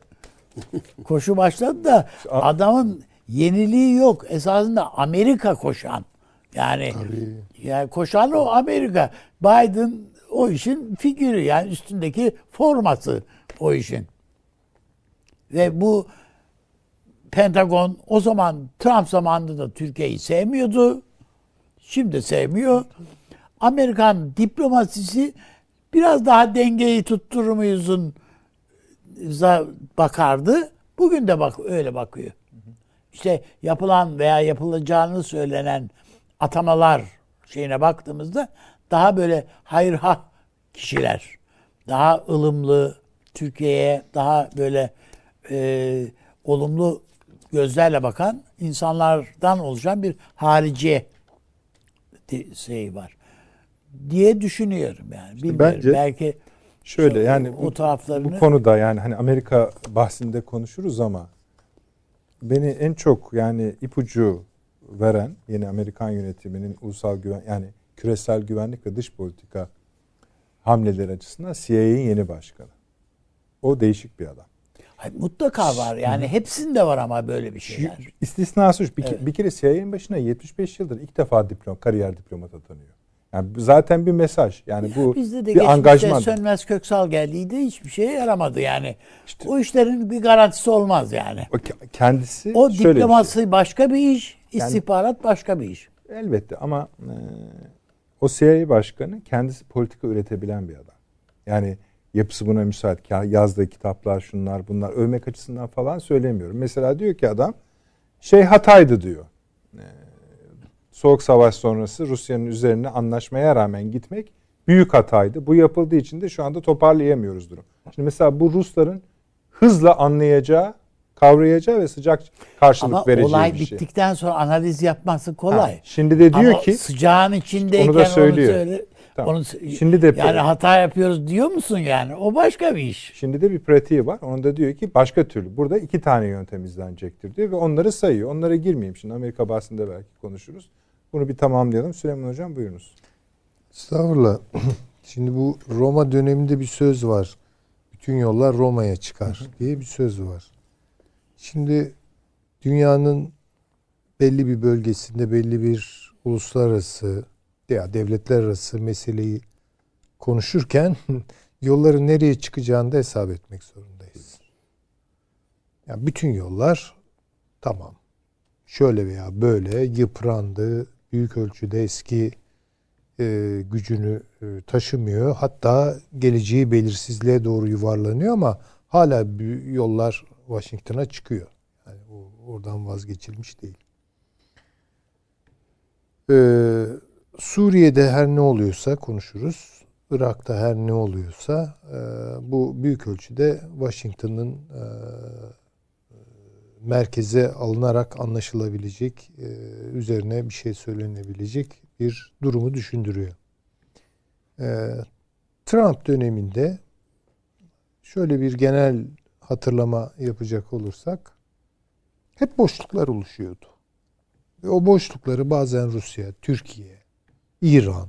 Koşu başladı da adamın yeniliği yok. Esasında Amerika koşan. Yani koşan o Amerika. Biden o işin figürü yani üstündeki forması o işin. Ve bu Pentagon o zaman Trump zamanında da Türkiye'yi sevmiyordu. Şimdi sevmiyor. Amerikan diplomasisi biraz daha dengeyi tutturur muyuzun bakardı. Bugün de öyle bakıyor. İşte yapılan veya yapılacağını söylenen atamalar şeyine baktığımızda daha böyle hayırha kişiler. Daha ılımlı Türkiye'ye daha böyle olumlu gözlerle bakan insanlardan oluşan bir harici şey var diye düşünüyorum yani. İşte bence belki şöyle yani o taraflarını bu konuda yani hani Amerika bahsinde konuşuruz ama beni en çok yani ipucu veren yeni Amerikan yönetiminin ulusal güven yani küresel güvenlik ve dış politika hamleleri açısından CIA'nin yeni başkanı. O değişik bir adam. Mutlaka var. Yani hepsinde var ama böyle bir şeyler. İstisnası şu. Bir kere CIA'nin başına 75 yıldır ilk defa kariyer diplomat atanıyor. Yani zaten bir mesaj. Yani ya bu bizde de bir angajman. Sönmez Köksal geldiydi. Hiçbir şeye yaramadı yani. İşte, o işlerin bir garantisi olmaz yani. Kendisi o diplomasi şey. Başka bir iş. İstihbarat yani, başka bir iş. Elbette ama o CIA başkanı kendisi politika üretebilen bir adam. Yani yapısı buna müsait. Yazdığı kitaplar şunlar bunlar. Övmek açısından falan söylemiyorum. Mesela diyor ki adam Hatay'dı diyor. Soğuk Savaş sonrası Rusya'nın üzerine anlaşmaya rağmen gitmek büyük hataydı. Bu yapıldığı için de şu anda toparlayamıyoruz durum. Şimdi mesela bu Rusların hızla anlayacağı, kavrayacağı ve sıcak karşılık ama vereceği olay bir şey. Bittikten sonra analiz yapması kolay. Şimdi de diyor ama ki sıcağın içindeyken onu da söylüyor. Tamam. Şimdi de yani hata yapıyoruz diyor musun yani? O başka bir iş. Şimdi de bir pratiği var. Onu da diyor ki başka türlü. Burada 2 tane yöntem izlenecektir diyor ve onları sayıyor. Onlara girmeyeyim şimdi. Amerika bahsinde belki konuşuruz. Bunu bir tamamlayalım. Süleyman Hocam buyurunuz. Estağfurullah. Şimdi bu Roma döneminde bir söz var. Bütün yollar Roma'ya çıkar diye bir söz var. Şimdi dünyanın belli bir bölgesinde belli bir uluslararası ya devletler arası meseleyi konuşurken yolların nereye çıkacağını da hesap etmek zorundayız. Yani bütün yollar tamam. Şöyle veya böyle yıprandı. Büyük ölçüde eski gücünü taşımıyor. Hatta geleceği belirsizliğe doğru yuvarlanıyor ama hala yollar Washington'a çıkıyor. Yani oradan vazgeçilmiş değil. Suriye'de her ne oluyorsa konuşuruz. Irak'ta her ne oluyorsa bu büyük ölçüde Washington'ın merkeze alınarak anlaşılabilecek, üzerine bir şey söylenebilecek bir durumu düşündürüyor. Trump döneminde şöyle bir genel hatırlama yapacak olursak hep boşluklar oluşuyordu. Ve o boşlukları bazen Rusya, Türkiye, İran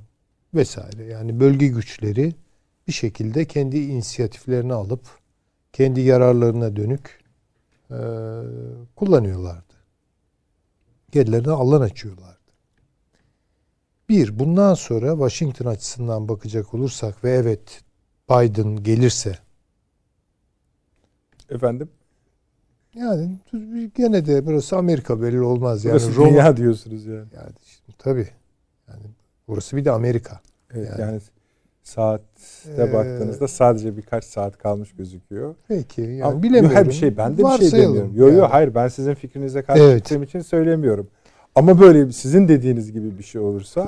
vesaire yani bölge güçleri bir şekilde kendi inisiyatiflerini alıp kendi yararlarına dönük kullanıyorlardı. Kendilerine alan açıyorlardı. Bundan sonra Washington açısından bakacak olursak ve evet Biden gelirse. Efendim? Yani gene de burası Amerika, belli olmaz. Yani burası Roma, dünya diyorsunuz yani. Yani şimdi, tabii. Yani burası bir de Amerika. Evet, yani saatte baktığınızda sadece birkaç saat kalmış gözüküyor. Peki. Yani ama bilemiyorum. Her bir şey, ben de bir şey demiyorum. Yok yani. Yok, hayır, ben sizin fikrinize karşı fikrim için söylemiyorum. Ama böyle sizin dediğiniz gibi bir şey olursa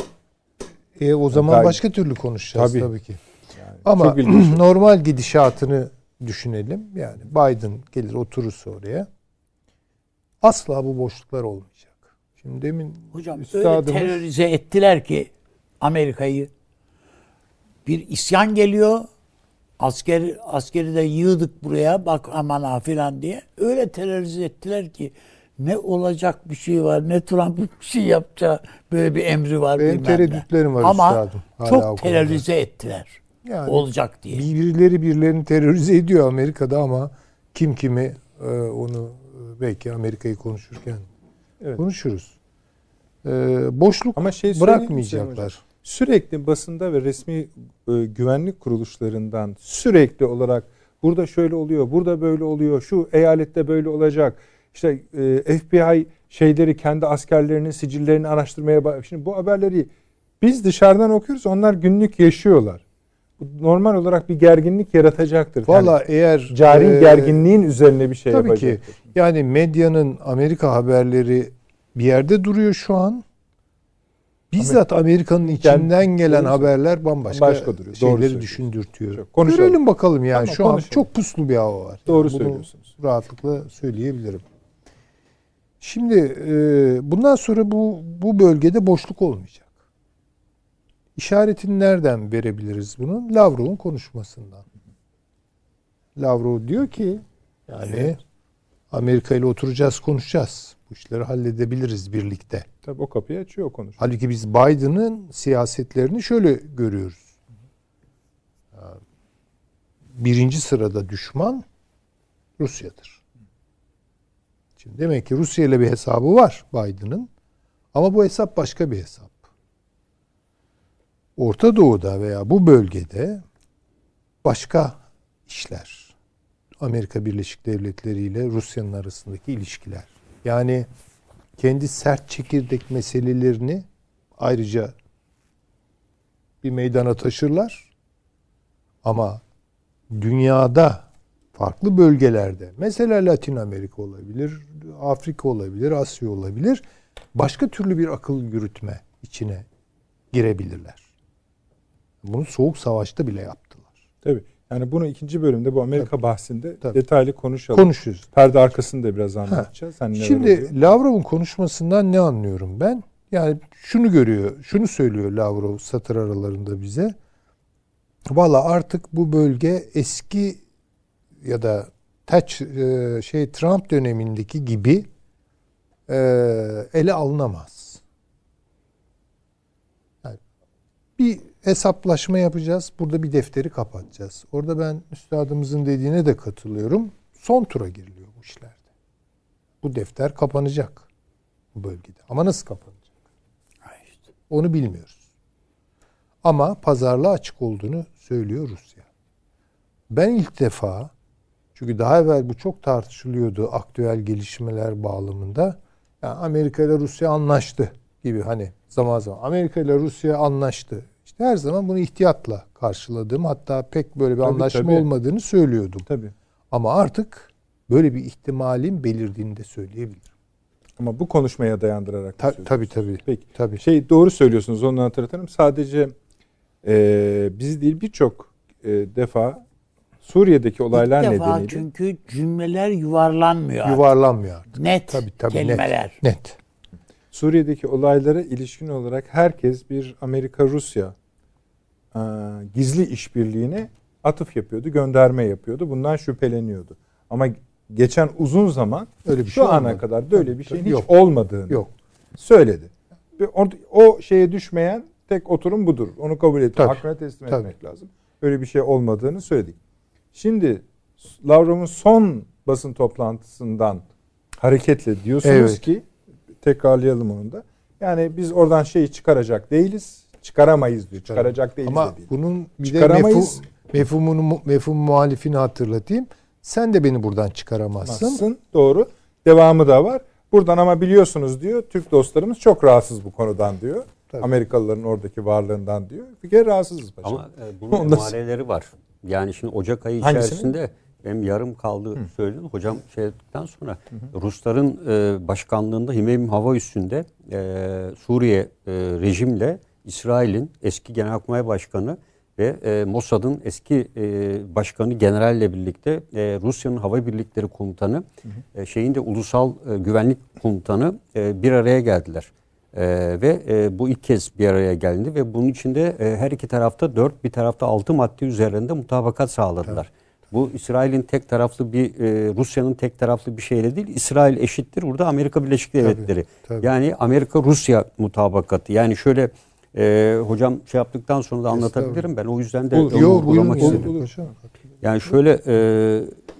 o zaman yani başka türlü konuşacağız tabii ki. Yani ama normal gidişatını düşünelim. Yani Biden gelir, oturursa oraya, asla bu boşluklar olmayacak. Şimdi demin hocam öyle terörize ettiler ki Amerika'yı, bir isyan geliyor. Askeri de yığdık buraya, bak aman ha filan diye. Öyle terörize ettiler ki ne olacak bir şey var, ne Trump bir şey yapacağı, böyle bir emri var. Benim tereddütlerim var üstadım. Ama çok terörize ettiler. Yani olacak diye. Birilerini terörize ediyor Amerika'da ama kim kimi onu belki Amerika'yı konuşurken konuşuruz. Boşluk ama bırakmayacaklar. Sürekli basında ve resmi güvenlik kuruluşlarından sürekli olarak burada şöyle oluyor, burada böyle oluyor, şu eyalette böyle olacak. İşte FBI şeyleri, kendi askerlerinin sicillerini araştırmaya başlıyor. Şimdi bu haberleri biz dışarıdan okuyoruz, onlar günlük yaşıyorlar. Normal olarak bir gerginlik yaratacaktır. Valla yani eğer cari gerginliğin üzerine bir şey tabii yapacaktır. Tabii ki. Yani medyanın Amerika haberleri bir yerde duruyor şu an. Bizzat Amerika'nın içinden gelen haberler bambaşka duruyor. Şeyleri düşündürtüyor. Görelim bakalım yani. Tamam, şu an çok puslu bir hava var. Doğru yani söylüyorsunuz. Rahatlıkla söyleyebilirim. Şimdi bundan sonra bu bölgede boşluk olmayacak. İşaretini nereden verebiliriz bunun? Lavrov'un konuşmasından. Lavrov diyor ki yani Amerika ile oturacağız, konuşacağız. Bu işleri halledebiliriz birlikte. Tabii o kapıyı açıyor, konuşuyor. Halbuki biz Biden'ın siyasetlerini şöyle görüyoruz. Birinci sırada düşman Rusya'dır. Şimdi demek ki Rusya ile bir hesabı var Biden'ın. Ama bu hesap başka bir hesap. Orta Doğu'da veya bu bölgede başka işler. Amerika Birleşik Devletleri ile Rusya'nın arasındaki ilişkiler. Yani kendi sert çekirdek meselelerini ayrıca bir meydana taşırlar. Ama dünyada farklı bölgelerde, mesela Latin Amerika olabilir, Afrika olabilir, Asya olabilir, başka türlü bir akıl yürütme içine girebilirler. Bunu Soğuk Savaş'ta bile yaptılar. Tabii. Yani bunu ikinci bölümde, bu Amerika bahsinde detaylı konuşalım. Konuşuruz. Perde arkasını da biraz anlatacağız. Şimdi Lavrov'un konuşmasından ne anlıyorum ben? Yani şunu görüyor, şunu söylüyor Lavrov satır aralarında bize. Valla artık bu bölge eski ya da Trump dönemindeki gibi ele alınamaz. Yani bir hesaplaşma yapacağız. Burada bir defteri kapatacağız. Orada ben üstadımızın dediğine de katılıyorum. Son tura giriliyor bu işlerde. Bu defter kapanacak bu bölgede. Ama nasıl kapanacak? Onu bilmiyoruz. Ama pazarlığa açık olduğunu söylüyor Rusya. Ben ilk defa, çünkü daha evvel bu çok tartışılıyordu aktüel gelişmeler bağlamında. Yani Amerika ile Rusya anlaştı gibi, hani zaman zaman Amerika ile Rusya anlaştı. Her zaman bunu ihtiyatla karşıladığım, hatta pek böyle bir anlaşma olmadığını söylüyordum. Tabii. Ama artık böyle bir ihtimalin belirdiğini de söyleyebilirim. Ama bu konuşmaya dayandırarak. Tabii. Peki. Tabii. Doğru söylüyorsunuz, onu hatırlatalım. Sadece biz değil, birçok defa Suriye'deki olaylar nedeniyle. Çünkü cümleler yuvarlanmıyor. Yuvarlanmıyor artık. Net tabii, kelimeler. Net. Suriye'deki olaylara ilişkin olarak herkes bir Amerika-Rusya gizli işbirliğine atıf yapıyordu, gönderme yapıyordu. Bundan şüpheleniyordu. Ama geçen uzun zaman öyle bir şu şey ana olmadı. Kadar böyle bir şeyin hiç olmadığını söyledi. O şeye düşmeyen tek oturum budur. Onu kabul etmek, hakkına teslim etmek lazım. Öyle bir şey olmadığını söyledik. Şimdi Lavrov'un son basın toplantısından hareketle diyorsunuz ki, tekrarlayalım onu da. Yani biz oradan çıkaracak değiliz. Çıkaramayız diyor. Çıkaracak değiliz. Ama bunun bir de mefhum muhalifini hatırlatayım. Sen de beni buradan çıkaramazsın. Doğru. Devamı da var. Buradan ama biliyorsunuz diyor, Türk dostlarımız çok rahatsız bu konudan diyor. Tabii. Amerikalıların oradaki varlığından diyor. Bir kere rahatsızız paşam. Ama bunun emareleri var. Yani şimdi Ocak ayı içerisinde benim yarım kaldı söyledim. Hocam şey ettikten sonra Rusların başkanlığında Himeym Hava Üssü'nde Suriye rejimle İsrail'in eski Genelkurmay Başkanı ve Mossad'ın eski başkanı generalle birlikte Rusya'nın hava birlikleri komutanı şeyin de ulusal güvenlik komutanı bir araya geldiler. Ve bu ilk kez bir araya geldi ve bunun içinde her iki tarafta 4, bir tarafta 6 madde üzerinde mutabakat sağladılar. Evet. Bu İsrail'in tek taraflı bir, Rusya'nın tek taraflı bir şeyle değil, İsrail eşittir burada Amerika Birleşik Devletleri. Tabii. Yani Amerika-Rusya mutabakatı. Yani şöyle hocam şey yaptıktan sonra da anlatabilirim ben, o yüzden de vurgulamak istedim. Yani şöyle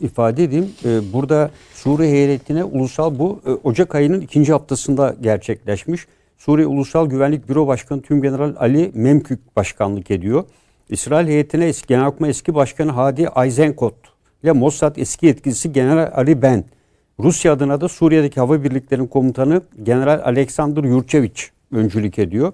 ifade edeyim, burada Suriye heyetine ulusal bu Ocak ayının 2. haftasında gerçekleşmiş. Suriye Ulusal Güvenlik Büro Başkanı Tümgeneral Ali Memkük başkanlık ediyor. İsrail heyetine Genelkurmay eski başkanı Hadi Eisenkot ile Mossad eski yetkilisi General Ali Ben. Rusya adına da Suriye'deki hava birliklerinin komutanı General Alexander Yurchevich öncülük ediyor.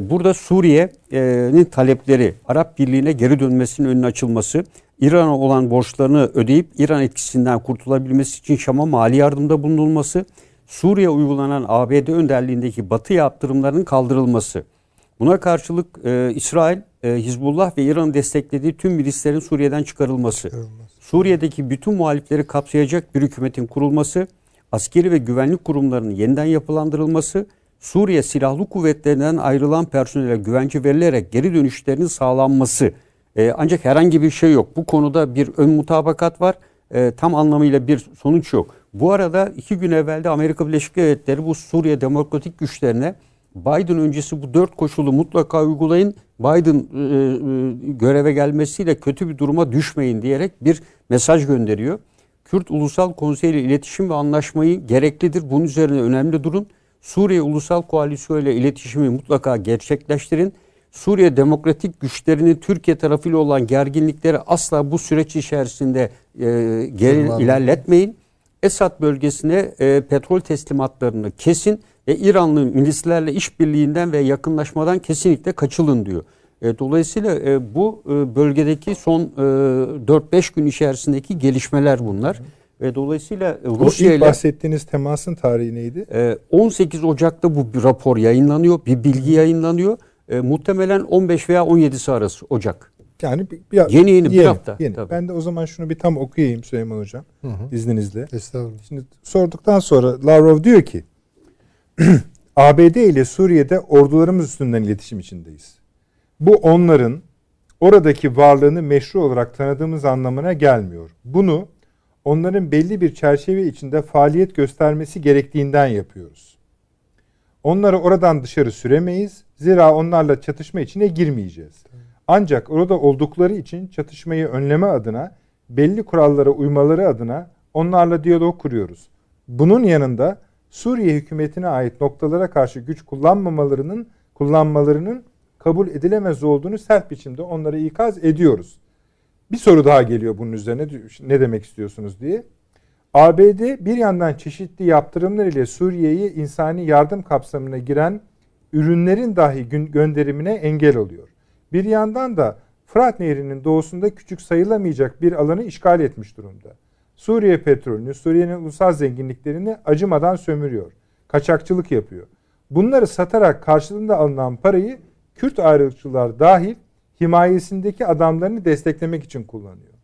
Burada Suriye'nin talepleri, Arap Birliği'ne geri dönmesinin önüne açılması, İran'a olan borçlarını ödeyip İran etkisinden kurtulabilmesi için Şam'a mali yardımda bulunulması, Suriye uygulanan ABD önderliğindeki Batı yaptırımlarının kaldırılması. Buna karşılık İsrail, Hizbullah ve İran'ın desteklediği tüm milislerin Suriye'den çıkarılması, Suriye'deki bütün muhalifleri kapsayacak bir hükümetin kurulması, askeri ve güvenlik kurumlarının yeniden yapılandırılması, Suriye silahlı kuvvetlerinden ayrılan personele güvence verilerek geri dönüşlerinin sağlanması. Ancak herhangi bir şey yok. Bu konuda bir ön mutabakat var. Tam anlamıyla bir sonuç yok. Bu arada 2 gün evvel de Amerika Birleşik Devletleri bu Suriye Demokratik Güçlerine Biden öncesi bu 4 koşulu mutlaka uygulayın, Biden göreve gelmesiyle kötü bir duruma düşmeyin diyerek bir mesaj gönderiyor. Kürt Ulusal Konseyi ile iletişim ve anlaşmayı gereklidir. Bunun üzerine önemli durun. Suriye Ulusal Koalisyonu ile iletişimi mutlaka gerçekleştirin. Suriye Demokratik Güçlerinin Türkiye tarafıyla olan gerginlikleri asla bu süreç içerisinde ilerletmeyin. Esad bölgesine petrol teslimatlarını kesin ve İranlı milislerle işbirliğinden ve yakınlaşmadan kesinlikle kaçılın diyor. Dolayısıyla bu bölgedeki son 4-5 gün içerisindeki gelişmeler bunlar. Ve dolayısıyla Rusya ile bahsettiğiniz temasın tarihi neydi? 18 Ocak'ta bu bir rapor yayınlanıyor, bir bilgi yayınlanıyor. Muhtemelen 15 veya 17'si arası Ocak. Yani yeni bir hafta. Yeni. Ben de o zaman şunu bir tam okuyayım Süleyman Hocam, izninizle. Estağfurullah. Şimdi sorduktan sonra Lavrov diyor ki, ABD ile Suriye'de ordularımız üstünden iletişim içindeyiz. Bu onların oradaki varlığını meşru olarak tanıdığımız anlamına gelmiyor. Bunu onların belli bir çerçeve içinde faaliyet göstermesi gerektiğinden yapıyoruz. Onları oradan dışarı süremeyiz. Zira onlarla çatışma içine girmeyeceğiz. Ancak orada oldukları için çatışmayı önleme adına, belli kurallara uymaları adına onlarla diyalog kuruyoruz. Bunun yanında Suriye hükümetine ait noktalara karşı güç kullanmalarının kabul edilemez olduğunu sert biçimde onlara ikaz ediyoruz. Bir soru daha geliyor bunun üzerine, ne demek istiyorsunuz diye. ABD bir yandan çeşitli yaptırımlar ile Suriye'yi insani yardım kapsamına giren ürünlerin dahi gönderimine engel oluyor. Bir yandan da Fırat Nehri'nin doğusunda küçük sayılamayacak bir alanı işgal etmiş durumda. Suriye petrolünü, Suriye'nin ulusal zenginliklerini acımadan sömürüyor. Kaçakçılık yapıyor. Bunları satarak karşılığında alınan parayı Kürt ayrılıkçılar dahil himayesindeki adamlarını desteklemek için kullanıyor.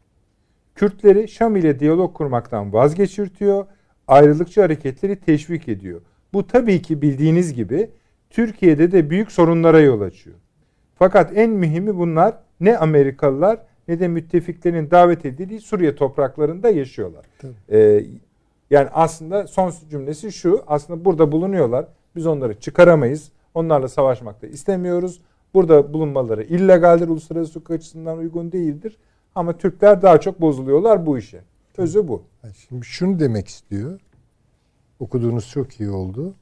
Kürtleri Şam ile diyalog kurmaktan vazgeçirtiyor, ayrılıkçı hareketleri teşvik ediyor. Bu tabii ki bildiğiniz gibi Türkiye'de de büyük sorunlara yol açıyor. Fakat en mühimi bunlar ne Amerikalılar ne de müttefiklerin davet edildiği Suriye topraklarında yaşıyorlar. Yani aslında son cümlesi şu, aslında burada bulunuyorlar, biz onları çıkaramayız, onlarla savaşmak da istemiyoruz. Burada bulunmaları illegaldir, uluslararası hukuk açısından uygun değildir. Ama Türkler daha çok bozuluyorlar bu işe. Özü bu. Şimdi şunu demek istiyor. Okuduğunuz çok iyi oldu.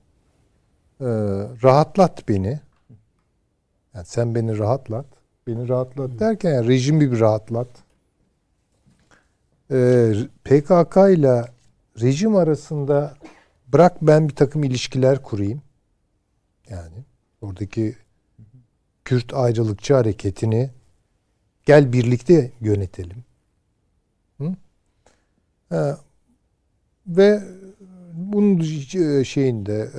Rahatlat beni. Yani sen beni rahatlat. Beni rahatlat derken yani rejimi bir rahatlat. PKK ile rejim arasında bırak ben bir takım ilişkiler kurayım. Yani oradaki Kürt ayrılıkçı hareketini gel birlikte yönetelim. Hı? Ha. Ve bunun şeyinde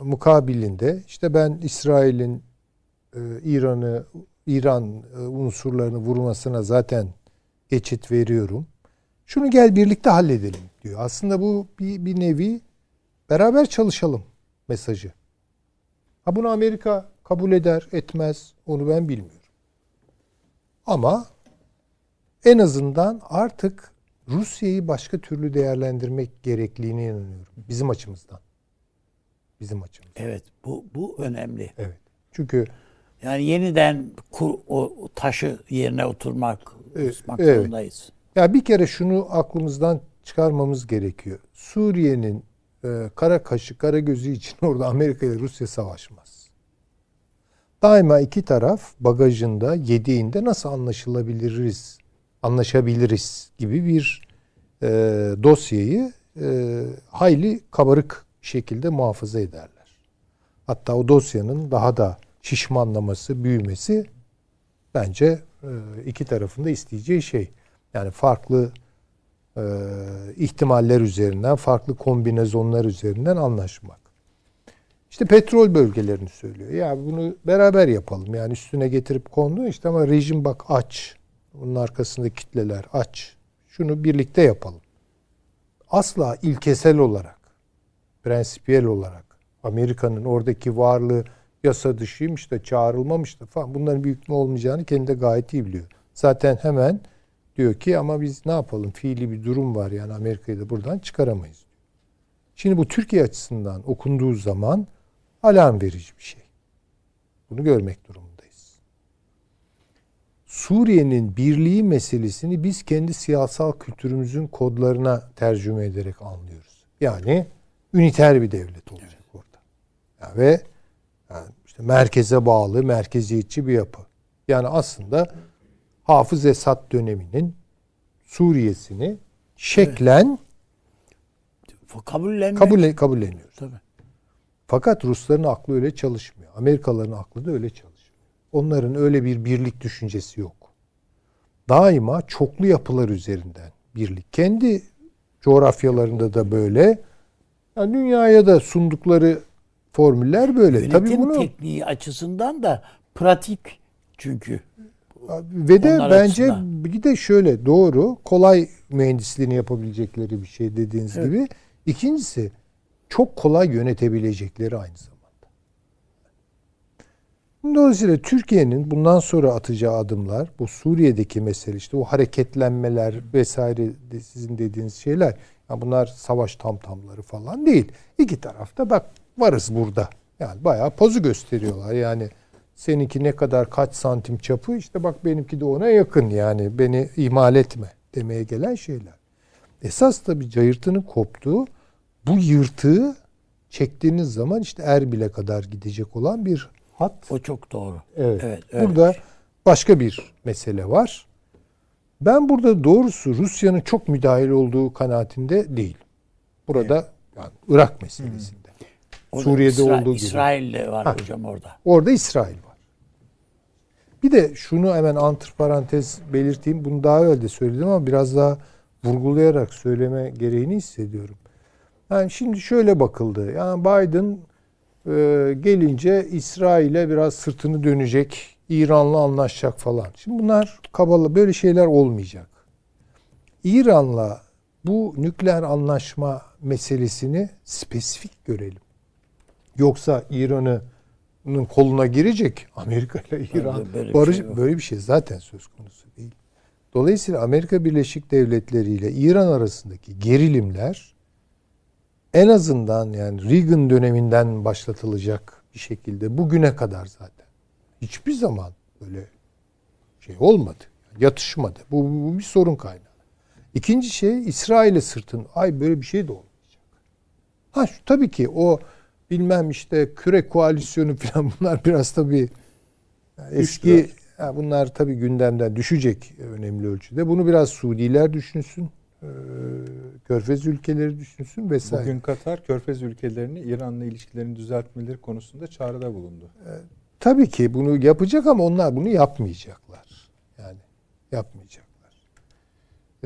mukabilinde işte ben İsrail'in İran unsurlarını vurmasına zaten geçit veriyorum. Şunu gel birlikte halledelim diyor. Aslında bu bir nevi beraber çalışalım mesajı. Ha bunu Amerika kabul eder, etmez onu ben bilmiyorum. Ama en azından artık Rusya'yı başka türlü değerlendirmek gerektiğine inanıyorum. Bizim açımızdan. Bizim açımızdan. Evet, bu önemli. Evet. Çünkü yani yeniden o taşı yerine oturmak evet, zorundayız. Ya bir kere şunu aklımızdan çıkarmamız gerekiyor. Suriye'nin kara kaşı, kara gözü için orada Amerika ile Rusya savaşmaz. Daima iki taraf bagajında, yediğinde nasıl anlaşabiliriz gibi bir dosyayı hayli kabarık şekilde muhafaza ederler. Hatta o dosyanın daha da şişmanlaması, büyümesi bence iki tarafın da isteyeceği şey. Yani farklı ihtimaller üzerinden, farklı kombinasyonlar üzerinden anlaşmak. İşte petrol bölgelerini söylüyor. Ya bunu beraber yapalım. Yani üstüne getirip kondu işte ama rejim bak aç. Bunun arkasındaki kitleler aç. Şunu birlikte yapalım. Asla ilkesel olarak, prensipiyel olarak Amerika'nın oradaki varlığı yasa dışıymış da çağrılmamış da falan bunların büyük ne olmayacağını kendi de gayet iyi biliyor. Zaten hemen diyor ki ama biz ne yapalım? Fiili bir durum var yani Amerika'yı da buradan çıkaramayız. Şimdi bu Türkiye açısından okunduğu zaman alarm verici bir şey. Bunu görmek durumundayız. Suriye'nin birliği meselesini biz kendi siyasal kültürümüzün kodlarına tercüme ederek anlıyoruz. Yani üniter bir devlet olacak orada. Yani ve yani işte merkeze bağlı, merkeziyetçi bir yapı. Yani aslında Hafız Esad döneminin Suriye'sini şeklen evet, kabulleniyor. Tabii. Fakat Rusların aklı öyle çalışmıyor. Amerikalıların aklı da öyle çalışmıyor. Onların öyle bir birlik düşüncesi yok. Daima çoklu yapılar üzerinden birlik. Kendi coğrafyalarında da böyle. Yani dünyaya da sundukları formüller böyle. Yönetim tabii bunu tekniği açısından da pratik çünkü. Ve de onlar bence açısından. Bir de şöyle doğru kolay mühendisliğini yapabilecekleri bir şey dediğiniz evet, gibi. İkincisi çok kolay yönetebilecekleri aynı zamanda. Dolayısıyla Türkiye'nin bundan sonra atacağı adımlar bu Suriye'deki mesele işte o hareketlenmeler vesaire sizin dediğiniz şeyler. Yani bunlar savaş tamları falan değil. İki tarafta bak varız burada. Yani bayağı pozu gösteriyorlar yani. Seninki ne kadar kaç santim çapı işte bak benimki de ona yakın yani beni ihmal etme demeye gelen şeyler. Esas tabii cayırtının koptuğu bu yırtığı çektiğiniz zaman işte Erbil'e kadar gidecek olan bir hat. O çok doğru. Evet. Evet, evet. Burada başka bir mesele var. Ben burada doğrusu Rusya'nın çok müdahil olduğu kanaatinde değil. Burada evet, yani Irak meselesinde. Orada Suriye'de olduğu gibi. İsrail var ha, hocam orada. Orada İsrail var. Bir de şunu hemen antiparantez belirteyim. Bunu daha evvel de söyledim ama biraz daha vurgulayarak söyleme gereğini hissediyorum. Yani şimdi şöyle bakıldı. Yani Biden gelince İsrail'e biraz sırtını dönecek. İran'la anlaşacak falan. Şimdi bunlar kabalı böyle şeyler olmayacak. İran'la bu nükleer anlaşma meselesini spesifik görelim. Yoksa İran'ın koluna girecek Amerika ile İran barış şey böyle bir şey zaten söz konusu değil. Dolayısıyla Amerika Birleşik Devletleri ile İran arasındaki gerilimler en azından yani Reagan döneminden başlatılacak bir şekilde bugüne kadar zaten hiçbir zaman böyle şey olmadı. Yatışmadı. Bu bir sorun kaynağı. İkinci şey İsrail'e sırtın ay böyle bir şey de olmayacak. Ha şu tabii ki o bilmem işte küre koalisyonu falan bunlar biraz tabii eski Yani bunlar tabii gündemden düşecek önemli ölçüde. Bunu biraz Suudiler düşünsün, Körfez ülkeleri düşünsün vesaire. Bugün Katar, Körfez ülkelerini İran'la ilişkilerini düzeltmeleri konusunda çağrıda bulundu. Tabii ki bunu yapacak ama onlar bunu yapmayacaklar. Yani yapmayacaklar.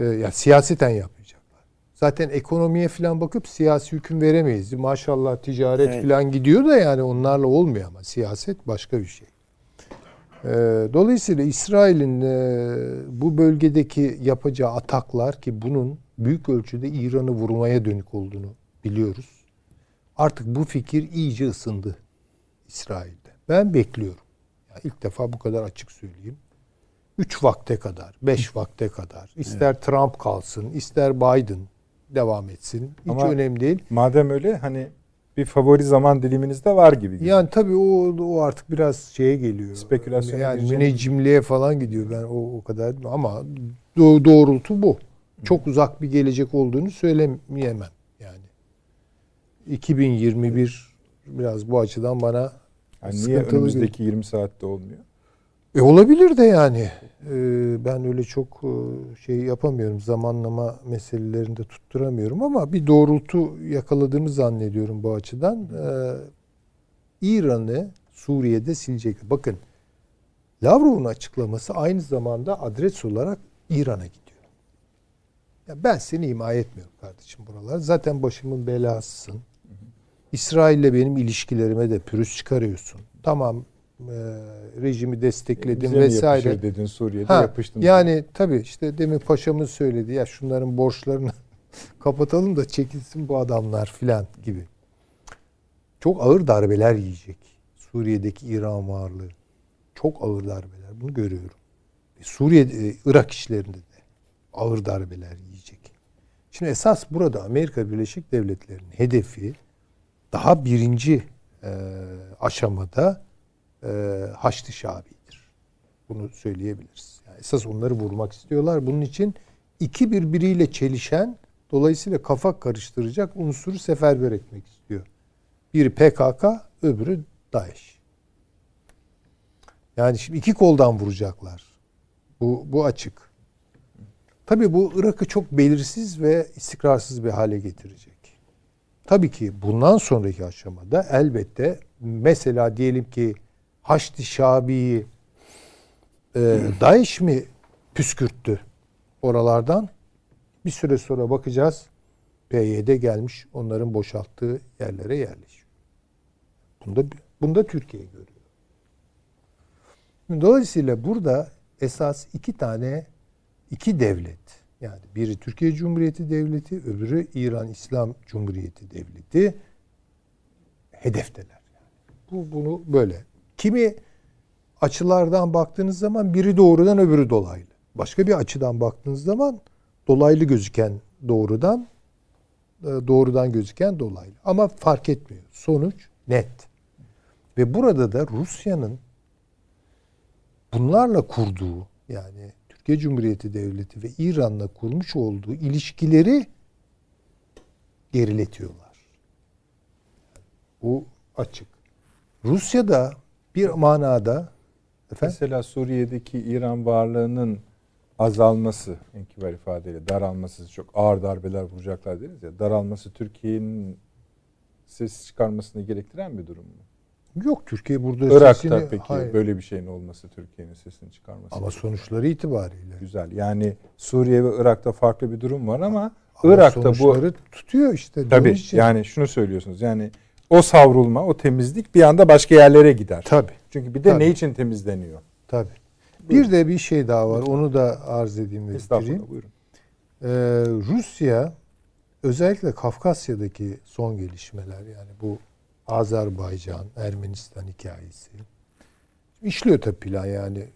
Ya siyaseten yapmayacaklar. Zaten ekonomiye falan bakıp siyasi hüküm veremeyiz. Maşallah ticaret falan gidiyor da yani onlarla olmuyor ama siyaset başka bir şey. Dolayısıyla İsrail'in bu bölgedeki yapacağı ataklar ki bunun büyük ölçüde İran'ı vurmaya dönük olduğunu biliyoruz. Artık bu fikir iyice ısındı İsrail'de. Ben bekliyorum. Yani ilk defa bu kadar açık söyleyeyim. 3 vakte kadar, 5 vakte kadar. İster Trump kalsın, ister Biden devam etsin. Hiç ama önemli değil. Madem öyle hani bir favori zaman diliminiz de var gibi. Yani tabii o artık biraz şeye geliyor. Spekülasyon. Yani müneccimliğe falan gidiyor. Ben o kadar ama doğrultu bu. Çok uzak bir gelecek olduğunu söylemeyemem yani. 2021 biraz bu açıdan bana yani sıkıntılı. Niye önümüzdeki 20 saatte olmuyor? Olabilir de yani. Ben öyle çok şey yapamıyorum. Zamanlama meselelerinde tutturamıyorum ama bir doğrultu yakaladığımı zannediyorum bu açıdan. İran'ı Suriye'de silecek. Bakın Lavrov'un açıklaması aynı zamanda adres olarak İran'a gidiyor. Ya ben seni ima etmiyorum kardeşim buralar. Zaten başımın belasısın. İsrail'le benim ilişkilerime de pürüz çıkarıyorsun. Tamam. Rejimi destekledim vesaire. Yapışır dedin Suriye'de yapıştın. Yani sana. Tabii işte demin paşamız söyledi ya şunların borçlarını kapatalım da çekilsin bu adamlar filan gibi. Çok ağır darbeler yiyecek. Suriye'deki İran varlığı. Çok ağır darbeler. Bunu görüyorum. Suriye'de, Irak işlerinde de ağır darbeler yiyecek. Şimdi esas burada Amerika Birleşik Devletleri'nin hedefi daha birinci aşamada Haçlı Şabi'dir. Bunu söyleyebiliriz. Yani esas onları vurmak istiyorlar. Bunun için iki birbiriyle çelişen, dolayısıyla kafa karıştıracak unsuru seferber etmek istiyor. Biri PKK, öbürü DEAŞ. Yani şimdi iki koldan vuracaklar. Bu açık. Tabii bu Irak'ı çok belirsiz ve istikrarsız bir hale getirecek. Tabii ki bundan sonraki aşamada elbette mesela diyelim ki Haçlı Şabi'yi DAEŞ mi püskürttü oralardan? Bir süre sonra bakacağız. PYD gelmiş onların boşalttığı yerlere yerleşiyor. Bunda Türkiye görüyor. Dolayısıyla burada esas iki devlet. Yani biri Türkiye Cumhuriyeti Devleti, öbürü İran İslam Cumhuriyeti Devleti hedefteler. Yani. Bunu böyle. Kimi açılardan baktığınız zaman biri doğrudan öbürü dolaylı. Başka bir açıdan baktığınız zaman dolaylı gözüken doğrudan, doğrudan gözüken dolaylı. Ama fark etmiyor. Sonuç net. Ve burada da Rusya'nın bunlarla kurduğu yani Türkiye Cumhuriyeti Devleti ve İran'la kurmuş olduğu ilişkileri geriletiyorlar. Bu açık. Rusya'da bir manada mesela Suriye'deki İran varlığının azalması, en kibar ifadeyle daralması, çok ağır darbeler vuracaklar deriz ya, daralması Türkiye'nin ses çıkarmasını gerektiren bir durum mu? Yok Türkiye burada Irak'ta sesini... peki hayır. Böyle bir şeyin olması Türkiye'nin sesini çıkarması. Ama sonuçları itibariyle. Güzel yani Suriye ve Irak'ta farklı bir durum var ama Irak'ta bu tutuyor işte. Tabii yani şunu söylüyorsunuz yani. O savrulma, o temizlik bir anda başka yerlere gider. Tabii. Çünkü bir de ne için temizleniyor? Tabii. Buyurun. Bir de bir şey daha var. Onu da arz edeyim ve bitireyim. Buyurun. Rusya özellikle Kafkasya'daki son gelişmeler yani bu Azerbaycan, Ermenistan hikayesi. İşliyor tabii plan yani.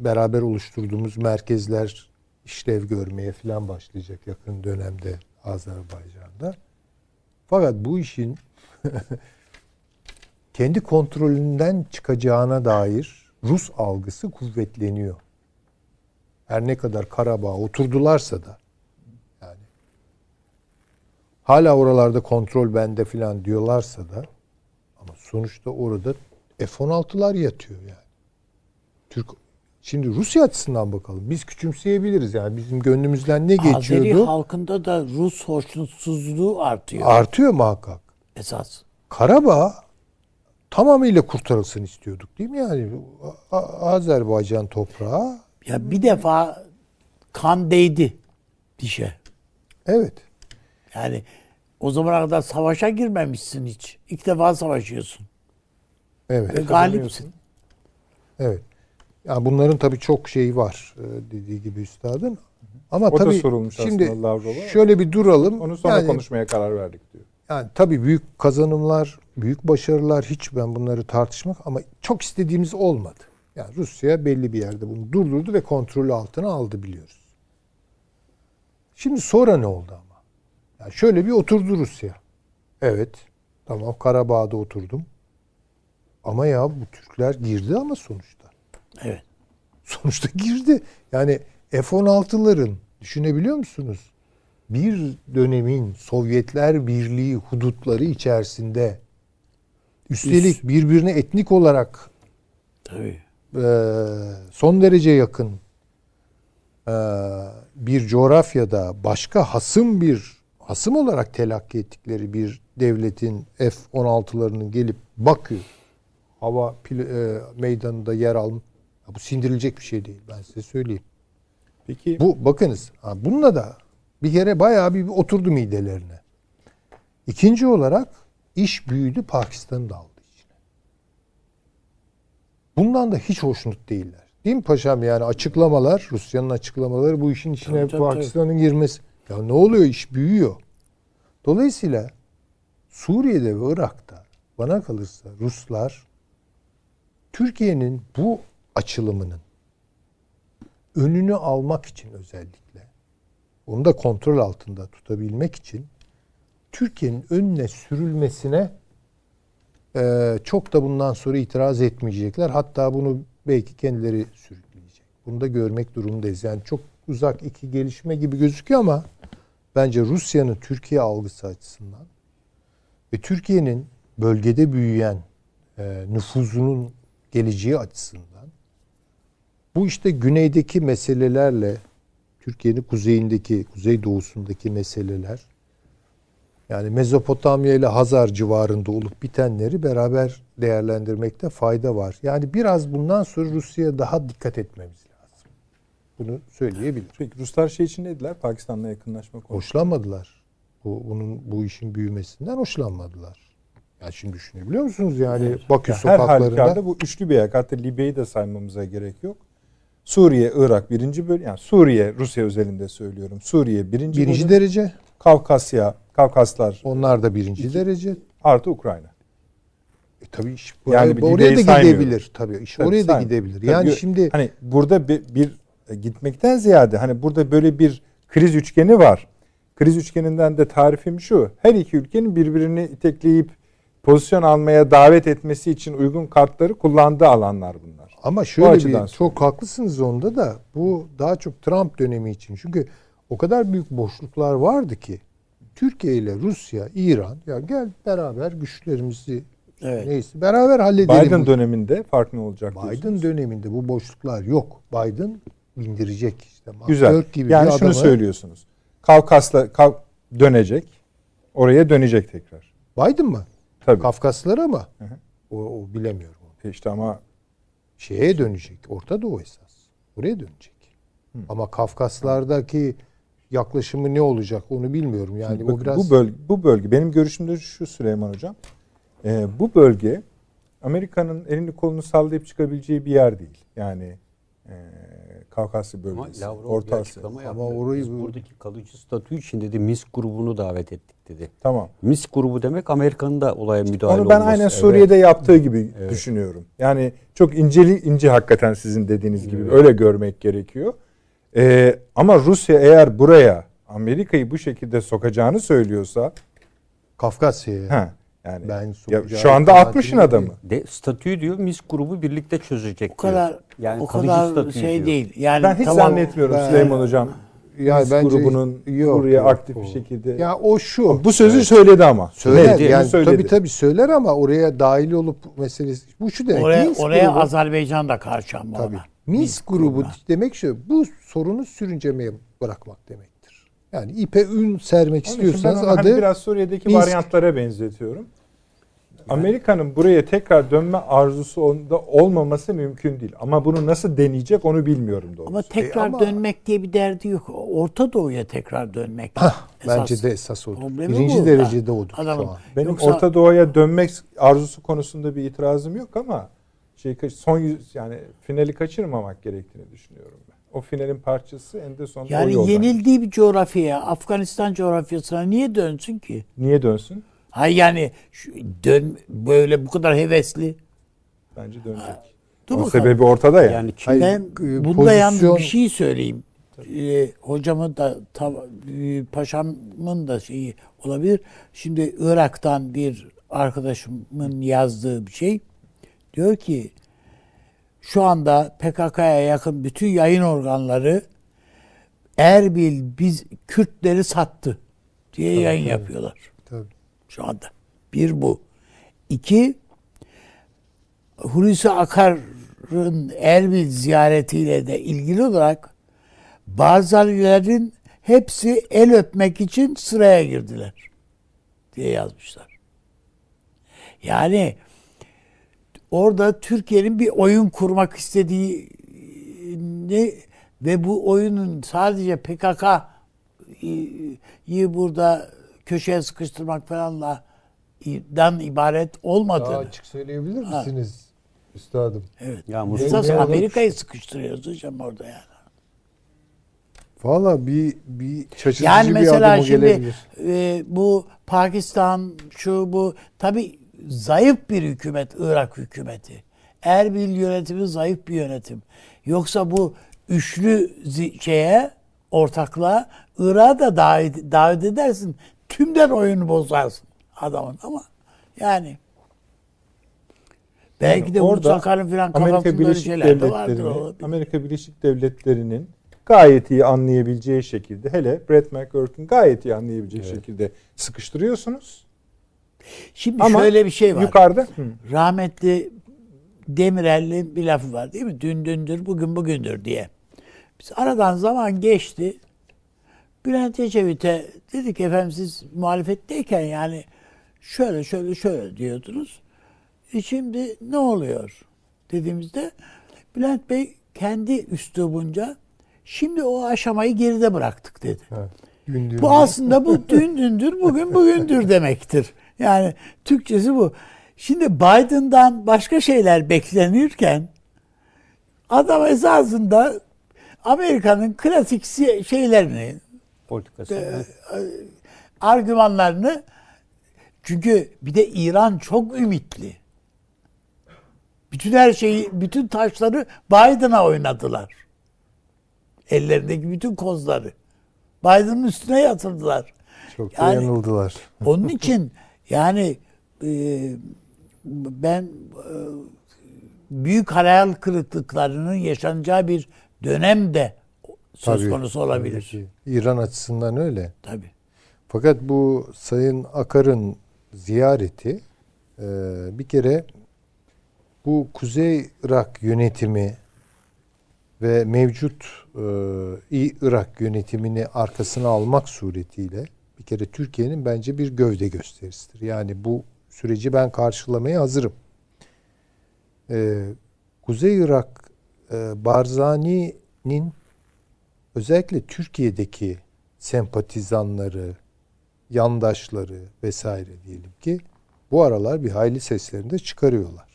Beraber oluşturduğumuz merkezler işlev görmeye falan başlayacak yakın dönemde Azerbaycan'da. Fakat bu işin kendi kontrolünden çıkacağına dair Rus algısı kuvvetleniyor. Her ne kadar Karabağ'a oturdularsa da yani hala oralarda kontrol bende filan diyorlarsa da ama sonuçta orada F-16'lar yatıyor yani. Türk Şimdi Rusya açısından bakalım. Biz küçümseyebiliriz. Yani bizim gönlümüzden ne geçiyordu? Azeri halkında da Rus hoşnutsuzluğu artıyor. Artıyor muhakkak. Esas. Karabağ tamamıyla kurtarılsın istiyorduk değil mi? Yani Azerbaycan toprağı. Ya bir defa kan değdi dişe. Evet. Yani o zamana kadar savaşa girmemişsin hiç. İlk defa savaşıyorsun. Evet. Ve galipsin. Evet. Yani bunların tabii çok şeyi var dediği gibi üstadın. Ama o tabii şimdi şöyle bir duralım. Onu sonra yani, konuşmaya karar verdik diyor. Yani tabii büyük kazanımlar, büyük başarılar, hiç ben bunları tartışmak ama çok istediğimiz olmadı. Yani Rusya belli bir yerde bunu durdurdu ve kontrolü altına aldı biliyoruz. Şimdi sonra ne oldu ama? Yani şöyle bir oturdu Rusya. Evet, tamam Karabağ'da oturdum. Ama ya bu Türkler girdi ama sonuçta. Evet. Sonuçta girdi. Yani F-16'ların düşünebiliyor musunuz? Bir dönemin Sovyetler Birliği hudutları içerisinde üstelik birbirine etnik olarak tabii son derece yakın bir coğrafyada başka hasım olarak telakki ettikleri bir devletin F-16'larının gelip Bakü hava meydanında yer almış. Bu sindirilecek bir şey değil. Ben size söyleyeyim. Peki. Bu bakınız. Bununla da bir kere bayağı bir oturdu midelerine. İkinci olarak iş büyüdü, Pakistan'ı da aldı içine. Bundan da hiç hoşnut değiller. Değil mi paşam? Yani açıklamalar, Rusya'nın açıklamaları bu işin içine Pakistan'ın girmesi. Ya ne oluyor? İş büyüyor. Dolayısıyla Suriye'de ve Irak'ta bana kalırsa Ruslar Türkiye'nin bu açılımının önünü almak için özellikle onu da kontrol altında tutabilmek için Türkiye'nin önüne sürülmesine çok da bundan sonra itiraz etmeyecekler. Hatta bunu belki kendileri sürükleyecek. Bunu da görmek durumundayız. Yani çok uzak iki gelişme gibi gözüküyor ama bence Rusya'nın Türkiye algısı açısından ve Türkiye'nin bölgede büyüyen nüfuzunun geleceği açısından bu işte güneydeki meselelerle Türkiye'nin kuzeyindeki, kuzeydoğusundaki meseleler yani Mezopotamya ile Hazar civarında olup bitenleri beraber değerlendirmekte fayda var. Yani biraz bundan sonra Rusya'ya daha dikkat etmemiz lazım. Bunu söyleyebilirim. Peki Ruslar şey için dediler, Pakistan'la yakınlaşma konusunda. Hoşlanmadılar. Bu işin büyümesinden hoşlanmadılar. Ya şimdi düşünebiliyor musunuz yani evet. Bakü ya sokaklarında. Her halükarda bu üçlü bir ayak. Hatta Libya'yı da saymamıza gerek yok. Suriye, Irak birinci bölüm. Yani Suriye, Rusya özelinde söylüyorum. Suriye birinci bölüm. Derece. Kafkasya, Kafkaslar. Onlar da birinci derece. Artı Ukrayna. Tabii iş yani oraya da saymıyorum. Gidebilir. Tabii iş tabii oraya da gidebilir. Tabii yani şimdi hani burada bir gitmekten ziyade hani burada böyle bir kriz üçgeni var. Kriz üçgeninden de tarifim şu. Her iki ülkenin birbirini itekleyip pozisyon almaya davet etmesi için uygun kartları kullandığı alanlar bunlar. Ama şöyle bir söyleyeyim. Çok haklısınız onda da bu daha çok Trump dönemi için. Çünkü o kadar büyük boşluklar vardı ki Türkiye ile Rusya, İran ya gel beraber güçlerimizi evet. Neyse beraber halledelim. Biden döneminde fark ne olacak diyorsunuz? Biden döneminde bu boşluklar yok. Biden bindirecek işte. Güzel. Gibi yani şunu adamı... söylüyorsunuz. Kafkasla dönecek. Oraya dönecek tekrar. Biden mı? Tabii. Kafkaslara ama o bilemiyorum. İşte ama şeye dönecek. Orta Doğu esas. Oraya dönecek. Hı. Ama Kafkaslardaki yaklaşımı ne olacak onu bilmiyorum. Yani bakın, o biraz... bu bölge benim görüşümde şu Süleyman Hocam. Bu bölge Amerika'nın elini kolunu sallayıp çıkabileceği bir yer değil. Yani Kafkasya bölgesi, Orta Asya. Ama orayı buradaki kalıcı statü için dedi Minsk grubunu davet ettik dedi. Tamam. Minsk grubu demek Amerika'nın da olaya müdahale olması. Onu ben aynen Suriye'de evet. yaptığı gibi evet. düşünüyorum. Yani çok ince hakikaten sizin dediğiniz evet. gibi öyle görmek gerekiyor. Ama Rusya eğer buraya Amerika'yı bu şekilde sokacağını söylüyorsa Kafkasya'ya yani ben şu anda 60'ın adamı. Statüyü diyor Minsk grubu birlikte çözecek. O kadar diyor. Yani o kadar şey diyor. Değil. Yani ben hiç zannetmiyorum Süleyman Hocam. Ya Minsk grubunun buraya aktif bir şekilde. Ya o şu. Bu sözü evet. söyledi ama. Söyledi. Yani söyledi. Tabii söyler ama oraya dahil olup meselesi. Bu şu demek. Oraya Azerbaycan da karşı ama. Tabii. Minsk grubu demek şu, bu sorunu sürüncemeye bırakmak demektir. Yani ipe ün sermek onun istiyorsanız adı hani biraz Suriye'deki Minsk varyantlara benzetiyorum. Amerika'nın buraya tekrar dönme arzusu onda olmaması mümkün değil. Ama bunu nasıl deneyecek onu bilmiyorum doğrusu. Ama tekrar dönmek diye bir derdi yok. Orta Doğu'ya tekrar dönmek. Bence de esas odur. Birinci derecede odur şu an. Benim Orta Doğu'ya dönmek arzusu konusunda bir itirazım yok ama finali kaçırmamak gerektiğini düşünüyorum ben. O finalin parçası en de sonunda o yoldan. Yani yenildiği bir coğrafyaya, Afganistan coğrafyasına niye dönsün ki? Niye dönsün? Hayır yani böyle bu kadar hevesli. Bence dönecek. O sebebi ortada ya. Yani bunda yalnız bir şey söyleyeyim. Hocamın da paşamın da şeyi olabilir. Şimdi Irak'tan bir arkadaşımın yazdığı bir şey. Diyor ki şu anda PKK'ya yakın bütün yayın organları Erbil Kürtleri sattı diye yayın yapıyorlar. Tabii. Şu anda. Bir bu. İki, Hulusi Akar'ın Erbil ziyaretiyle de ilgili olarak Barzanilerin hepsi el öpmek için sıraya girdiler diye yazmışlar. Yani orada Türkiye'nin bir oyun kurmak istediğini ve bu oyunun sadece PKK'yı burada köşeye sıkıştırmak falandan ibaret olmadığını. Daha açık söyleyebilir misiniz üstadım? Evet. Esas Amerika'yı sıkıştırıyoruz hocam orada yani. Valla bir şaşırtıcı yani bir adımı gelebilir. Bu Pakistan tabii zayıf bir hükümet, Irak hükümeti. Erbil yönetimi zayıf bir yönetim. Yoksa bu üçlü ortaklığa Irak'a da davet edersin. Tümden oyunu bozarsın adamın ama yani belki de bu Sakar'ın falan kafasında öyle şeyler de vardır. Amerika Birleşik Devletleri'nin gayet iyi anlayabileceği şekilde, hele Brett McGurk'un gayet iyi anlayabileceği şekilde sıkıştırıyorsunuz. Şimdi ama şöyle bir şey var. Yukarıda rahmetli Demirel'in bir lafı var değil mi? Dün dündür, bugün bugündür diye. Biz aradan zaman geçti. Bülent Ecevit'e dedik efendim siz muhalefetteyken yani şöyle diyordunuz. Şimdi ne oluyor dediğimizde Bülent Bey kendi üslubunca şimdi o aşamayı geride bıraktık dedi. Evet, bu aslında bu dün dündür, bugün bugündür demektir. Yani Türkçesi bu. Şimdi Biden'dan başka şeyler beklenirken adam esasında Amerika'nın klasik şeylerini, argümanlarını, çünkü bir de İran çok ümitli. Bütün her şeyi, bütün taşları Biden'a oynadılar. Ellerindeki bütün kozları Biden'ın üstüne yatırdılar. Çok da yanıldılar. Onun için yani ben büyük hayal kırıklıklarının yaşanacağı bir dönemde söz konusu olabilir. İran açısından öyle. Tabii. Fakat bu Sayın Akar'ın ziyareti bir kere bu Kuzey Irak yönetimi ve mevcut Irak yönetimini arkasına almak suretiyle bir kere Türkiye'nin bence bir gövde gösterisidir. Yani bu süreci ben karşılamaya hazırım. Kuzey Irak Barzani'nin özellikle Türkiye'deki sempatizanları, yandaşları vesaire diyelim ki bu aralar bir hayli seslerini de çıkarıyorlar.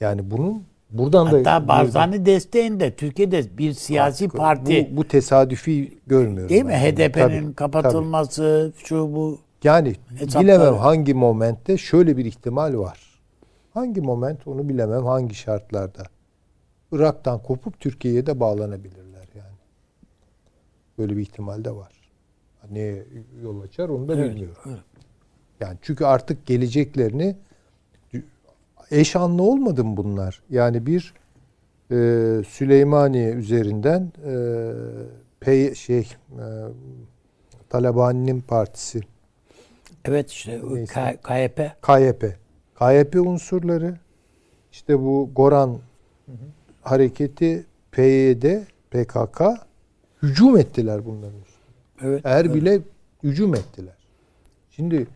Yani bunun buradan hatta Barzani desteğinde Türkiye'de bir siyasi parti. Bu tesadüfi görmüyorum. Değil mi? HDP'nin kapatılması, bu. Yani hesapları. Bilemem hangi momentte şöyle bir ihtimal var. Hangi moment onu bilemem, hangi şartlarda. Irak'tan kopup Türkiye'ye de bağlanabilirler yani. Böyle bir ihtimal de var. Neye yol açar onu da bilmiyorum. Evet. Yani çünkü artık geleceklerini eş anlı olmadı mı bunlar? Yani bir Süleymaniye üzerinden Taliban'ın partisi. Evet işte KYP unsurları, işte bu Goran hareketi PYD, PKK hücum ettiler bunların üstüne. Evet, Erbil'e hücum ettiler. Şimdi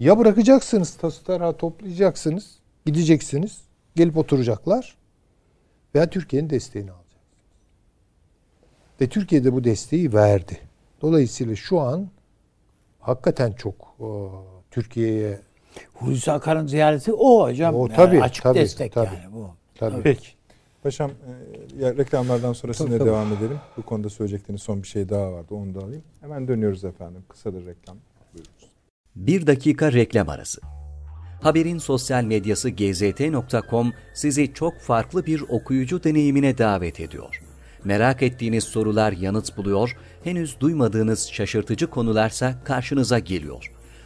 ya bırakacaksınız, tası tarağı toplayacaksınız, gideceksiniz, gelip oturacaklar veya Türkiye'nin desteğini alacaksınız. Ve Türkiye de bu desteği verdi. Dolayısıyla şu an hakikaten çok Türkiye'ye... Hulusi Akar'ın ziyareti o hocam. O, tabii, yani açık tabii, destek tabii, yani bu. Tabii. Peki. Paşam reklamlardan sonra sizinle devam edelim. Bu konuda söyleyecekleriniz son bir şey daha vardı. Onu da alayım. Hemen dönüyoruz efendim. Kısadır reklam. Buyurunuz. Bir dakika reklam arası. Haberin sosyal medyası gzt.com sizi çok farklı bir okuyucu deneyimine davet ediyor. Merak ettiğiniz sorular yanıt buluyor, henüz duymadığınız şaşırtıcı konularsa karşınıza geliyor.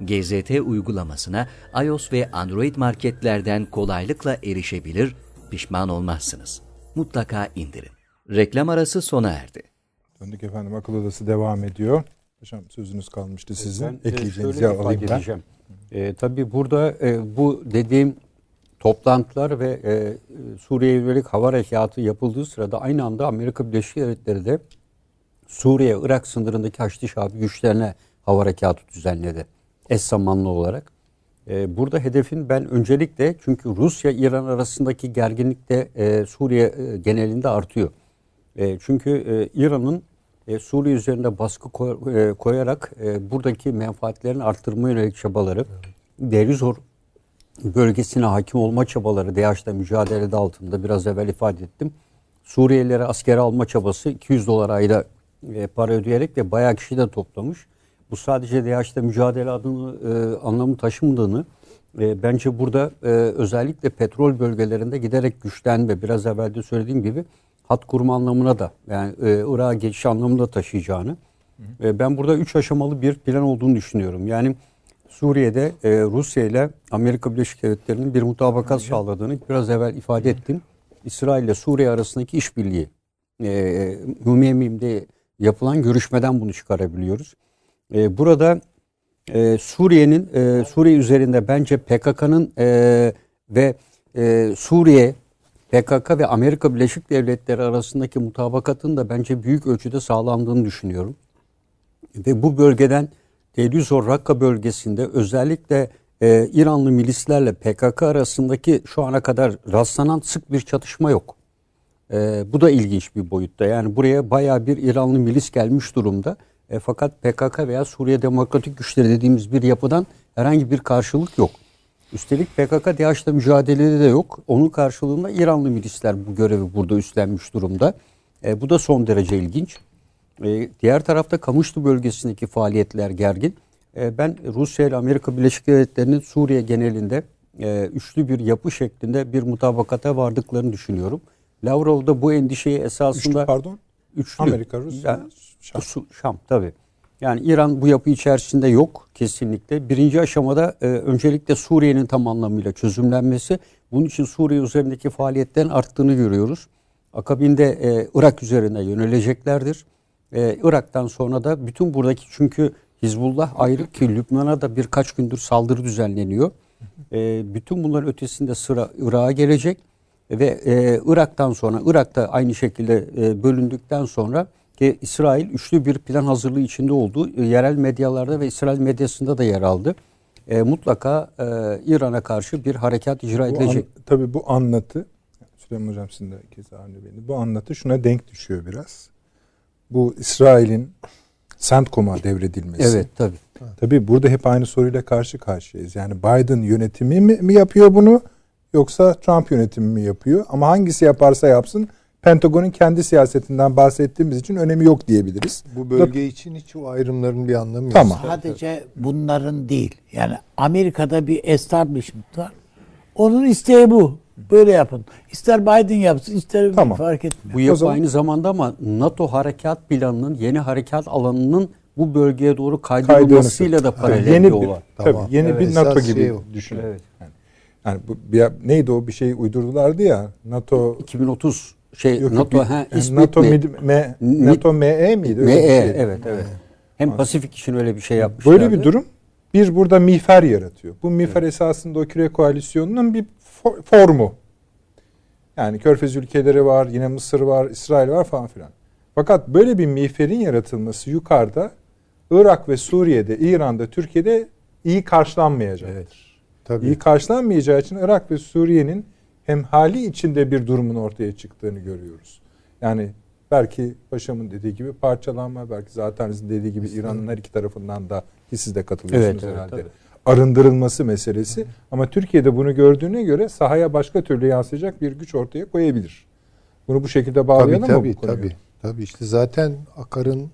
GZT uygulamasına iOS ve Android marketlerden kolaylıkla erişebilir, pişman olmazsınız. Mutlaka indirin. Reklam arası sona erdi. Döndük efendim, Akıl Odası devam ediyor. Hocam sözünüz kalmıştı sizin. Ekleyeceğinizi alayım ben. Tabii burada bu dediğim toplantılar ve Suriye'ye yönelik hava harekatı yapıldığı sırada aynı anda Amerika Birleşik Devletleri de Suriye-Irak sınırındaki Haçlı Şabi güçlerine hava harekatı düzenledi. Eş zamanlı olarak. Burada hedefin ben öncelikle, çünkü Rusya-İran arasındaki gerginlik de Suriye genelinde artıyor. Çünkü İran'ın Suriye üzerinde baskı koyarak buradaki menfaatlerini arttırmaya yönelik çabaları, Deir-i-Zor bölgesine hakim olma çabaları, DEAŞ'la mücadelede altında biraz evvel ifade ettim. Suriyelilere askere alma çabası $200 ayda para ödeyerek de bayağı kişi de toplamış. Bu sadece DEAŞ'la mücadele adını anlamı taşımadığını, bence burada özellikle petrol bölgelerinde giderek güçlenme, biraz evvel de söylediğim gibi hat kurma anlamına da, yani Irak'a geçiş anlamında taşıyacağını. Ben burada 3 aşamalı bir plan olduğunu düşünüyorum. Yani Suriye'de Rusya ile Amerika Birleşik Devletleri'nin bir mutabakat sağladığını biraz evvel ifade ettim. İsrail ile Suriye arasındaki işbirliği, Mümemmim'de yapılan görüşmeden bunu çıkarabiliyoruz. Burada Suriye'nin, Suriye üzerinde bence PKK'nın ve Suriye, PKK ve Amerika Birleşik Devletleri arasındaki mutabakatın da bence büyük ölçüde sağlandığını düşünüyorum. Ve bu bölgeden Deir-i-Zor Rakka bölgesinde özellikle İranlı milislerle PKK arasındaki şu ana kadar rastlanan sık bir çatışma yok. Bu da ilginç bir boyutta. Yani buraya bayağı bir İranlı milis gelmiş durumda. Fakat PKK veya Suriye Demokratik Güçleri dediğimiz bir yapıdan herhangi bir karşılık yok. Üstelik PKK DEAŞ'la mücadelede de yok. Onun karşılığında İranlı milisler bu görevi burada üstlenmiş durumda. Bu da son derece ilginç. Diğer tarafta Kamışlı bölgesindeki faaliyetler gergin. Ben Rusya ile Amerika Birleşik Devletleri'nin Suriye genelinde üçlü bir yapı şeklinde bir mutabakata vardıklarını düşünüyorum. Lavrov da bu endişeyi esasında... Üçlü. Amerika, Rusya, yani, Şam tabii. Yani İran bu yapı içerisinde yok kesinlikle. Birinci aşamada öncelikle Suriye'nin tam anlamıyla çözümlenmesi. Bunun için Suriye üzerindeki faaliyetlerin arttığını görüyoruz. Akabinde Irak üzerine yöneleceklerdir. Irak'tan sonra da bütün buradaki, çünkü Hizbullah ayrı ki Lübnan'a da birkaç gündür saldırı düzenleniyor. Bütün bunların ötesinde sıra Irak'a gelecek ve Irak'tan sonra, Irak'ta aynı şekilde bölündükten sonra ki İsrail üçlü bir plan hazırlığı içinde olduğu yerel medyalarda ve İsrail medyasında da yer aldı. Mutlaka İran'a karşı bir harekat icra edilecek. Tabii bu anlatı, Süleyman Hocam sizin de keza anlıyor beni, bu anlatı şuna denk düşüyor biraz. Bu İsrail'in CENTCOM'a devredilmesi. Evet tabii. Tabii burada hep aynı soruyla karşı karşıyayız. Yani Biden yönetimi mi yapıyor bunu, yoksa Trump yönetimi mi yapıyor? Ama hangisi yaparsa yapsın Pentagon'un kendi siyasetinden bahsettiğimiz için önemi yok diyebiliriz. Bu bölge için hiç o ayrımların bir anlamı yok. Tamam. Sadece bunların değil. Yani Amerika'da bir establishment var. Onun isteği bu. Böyle yapın. İster Biden yapsın, ister fark etmiyor. Bu yapı aynı zamanda ama NATO harekat planının, yeni harekat alanının bu bölgeye doğru kaydırılmasıyla da paralel yeni bir olan. Tamam. Tabii, yeni evet, bir NATO gibi düşünün. Evet. Yani bu, neydi o bir şey uydurdulardı ya NATO 2030 şey yok, NATO bir, ha ismi NATO ME miydi? ME evet evet. Hem ha. Pasifik için öyle bir şey yapmışlardı. Böyle bir durum bir burada miğfer yaratıyor. Bu miğfer evet. Esasında o küre koalisyonunun bir formu. Yani Körfez ülkeleri var, yine Mısır var, İsrail var falan filan. Fakat böyle bir miğferin yaratılması yukarıda Irak ve Suriye'de, İran'da, Türkiye'de iyi karşılanmayacaktır. Evet. Tabii. İyi karşılanmayacağı için Irak ve Suriye'nin hemhali içinde bir durumun ortaya çıktığını görüyoruz. Yani belki Paşam'ın dediği gibi parçalanma, belki zaten sizin dediği gibi İran'ın her iki tarafından da ki siz de katılıyorsunuz evet, herhalde. Evet, arındırılması meselesi evet. Ama Türkiye'de bunu gördüğüne göre sahaya başka türlü yansıyacak bir güç ortaya koyabilir. Bunu bu şekilde bağlayalım tabii, mı bu konuyu? Tabii işte zaten Akar'ın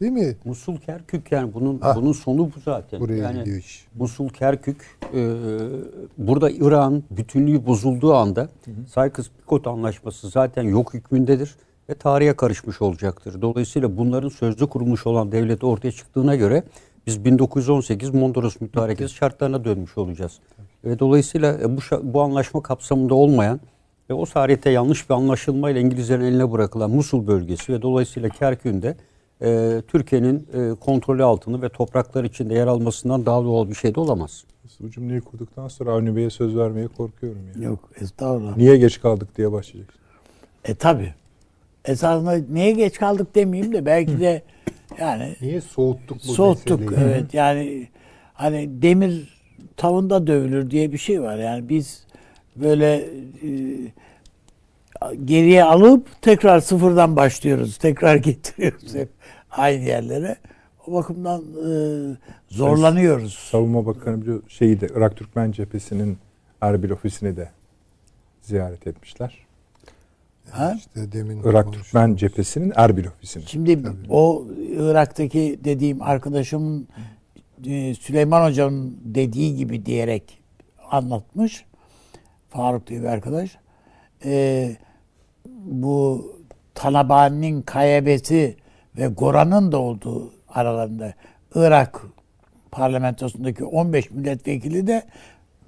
değil mi? Musul Kerkük yani bunun sonu bu zaten. Buraya yani gidiyor iş. Musul Kerkük burada İran bütünlüğü bozulduğu anda Sykes-Picot anlaşması zaten yok hükmündedir ve tarihe karışmış olacaktır. Dolayısıyla bunların sözde kurulmuş olan devleti ortaya çıktığına göre biz 1918 Mondros Mütarekesi şartlarına dönmüş olacağız. Ve dolayısıyla bu anlaşma kapsamında olmayan ve o tarihte yanlış bir anlaşılmayla İngilizlerin eline bırakılan Musul bölgesi ve dolayısıyla Kerkük'ün de Türkiye'nin kontrolü altında ve topraklar içinde yer almasından daha doğal bir şey de olamaz. Bu cümleyi kurduktan sonra Avni Bey'e söz vermeye korkuyorum. Yani. Yok estağfurullah. Niye geç kaldık diye başlayacak. Tabi. Esasında niye geç kaldık demeyeyim de belki de yani. Niye soğuttuk bu meseleyi? Soğuttuk evet yani hani demir tavında dövülür diye bir şey var. Yani biz böyle geriye alıp tekrar sıfırdan başlıyoruz. Tekrar getiriyoruz hep aynı yerlere. O bakımdan zorlanıyoruz. Savunma Bakanı bir şeyi de Irak Türkmen Cephesi'nin Erbil ofisini de ziyaret etmişler. Ha? İşte demin Irak Türkmen Cephesi'nin Erbil ofisini. Şimdi tabii. O Irak'taki dediğim arkadaşımın Süleyman Hoca'nın dediği gibi diyerek anlatmış. Faruk diye bir arkadaş. Bu Taliban'ın KYP'si ve Goran'ın da olduğu aralarında Irak parlamentosundaki 15 milletvekili de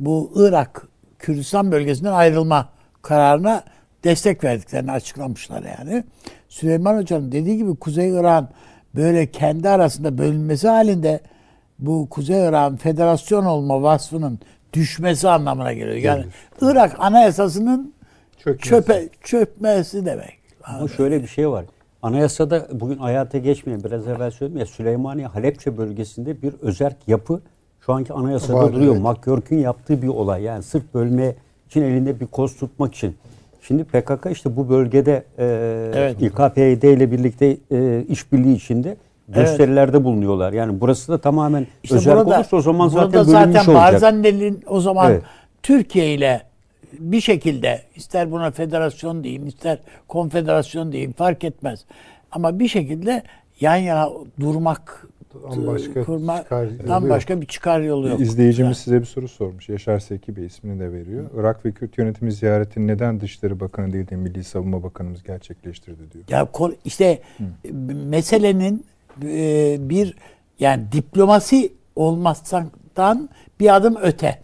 bu Irak Kürdistan bölgesinden ayrılma kararına destek verdiklerini açıklamışlar yani. Süleyman Hoca'nın dediği gibi Kuzey İran böyle kendi arasında bölünmesi halinde bu Kuzey İran federasyon olma vasfının düşmesi anlamına geliyor. Yani Irak anayasasının çökmesi demek. Ama şöyle bir şey var. Anayasada bugün hayata geçmeyen, biraz evvel söyledim ya, Süleymaniye Halepçe bölgesinde bir özerk yapı şu anki anayasada var, duruyor. Evet. McGurk'ün yaptığı bir olay. Yani sırf bölme için elinde bir koz tutmak için. Şimdi PKK işte bu bölgede evet. İKPD ile birlikte işbirliği içinde gösterilerde evet. bulunuyorlar. Yani burası da tamamen işte özerk burada, olursa o zaman zaten bölünmüş olacak. Barzani'nin o zaman evet. Türkiye ile bir şekilde ister buna federasyon diyeyim ister konfederasyon diyeyim fark etmez. Ama bir şekilde yan yana durmak başka bir çıkar yolu yok. İzleyicimiz yani. Size bir soru sormuş. Yaşar Seki Bey ismini de veriyor. Irak ve Kürt yönetimi ziyaretini neden Dışişleri Bakanı değil de Milli Savunma Bakanımız gerçekleştirdi diyor. Ya işte meselenin bir yani diplomasi olmazdan bir adım öte.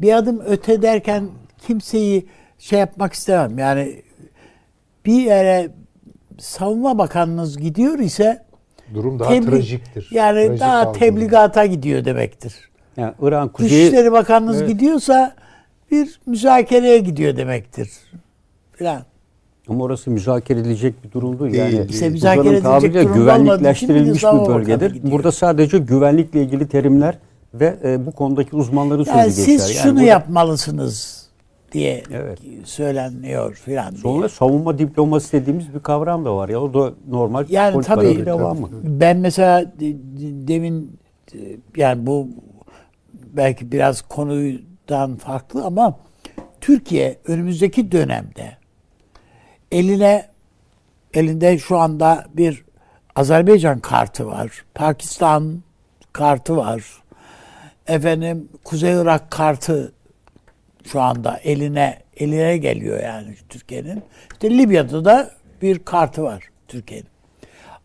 Bir adım öte derken kimseyi şey yapmak istemem. Yani bir yere savunma bakanınız gidiyor ise durum daha trajiktir. Yani trajik daha aldım. Tebligata gidiyor demektir. Yani İran Kuzeyi Dışişleri Bakanınız evet. gidiyorsa bir müzakereye gidiyor demektir. Falan. Ama orası müzakere edilecek bir durumdu yani. İşte müzakere edilecek durumda güvenlikleştirilmiş bir bölgedir. Burada sadece güvenlikle ilgili terimler ve bu konudaki uzmanların sözü yani geçer. Siz yani şunu yapmalısınız diye evet. söyleniyor filan. Sonra savunma diplomasi dediğimiz bir kavram da var ya o da normal. Yani tabii devamı. Ben mesela demin yani bu belki biraz konudan farklı ama Türkiye önümüzdeki dönemde elinde şu anda bir Azerbaycan kartı var. Pakistan kartı var. Efendim Kuzey Irak kartı şu anda eline geliyor yani Türkiye'nin. İşte Libya'da da bir kartı var Türkiye'nin.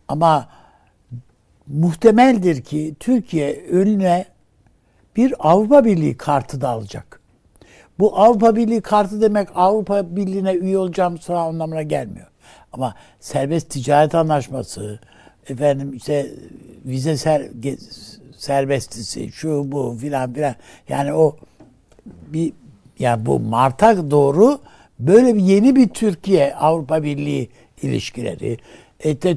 Ama muhtemeldir ki Türkiye önüne bir Avrupa Birliği kartı da alacak. Bu Avrupa Birliği kartı demek Avrupa Birliği'ne üye olacağım sıra anlamına gelmiyor. Ama serbest ticaret anlaşması, efendim işte vize serbestisi, şu bu filan filan. Yani o bir, yani bu Mart'a doğru böyle bir yeni bir Türkiye Avrupa Birliği ilişkileri.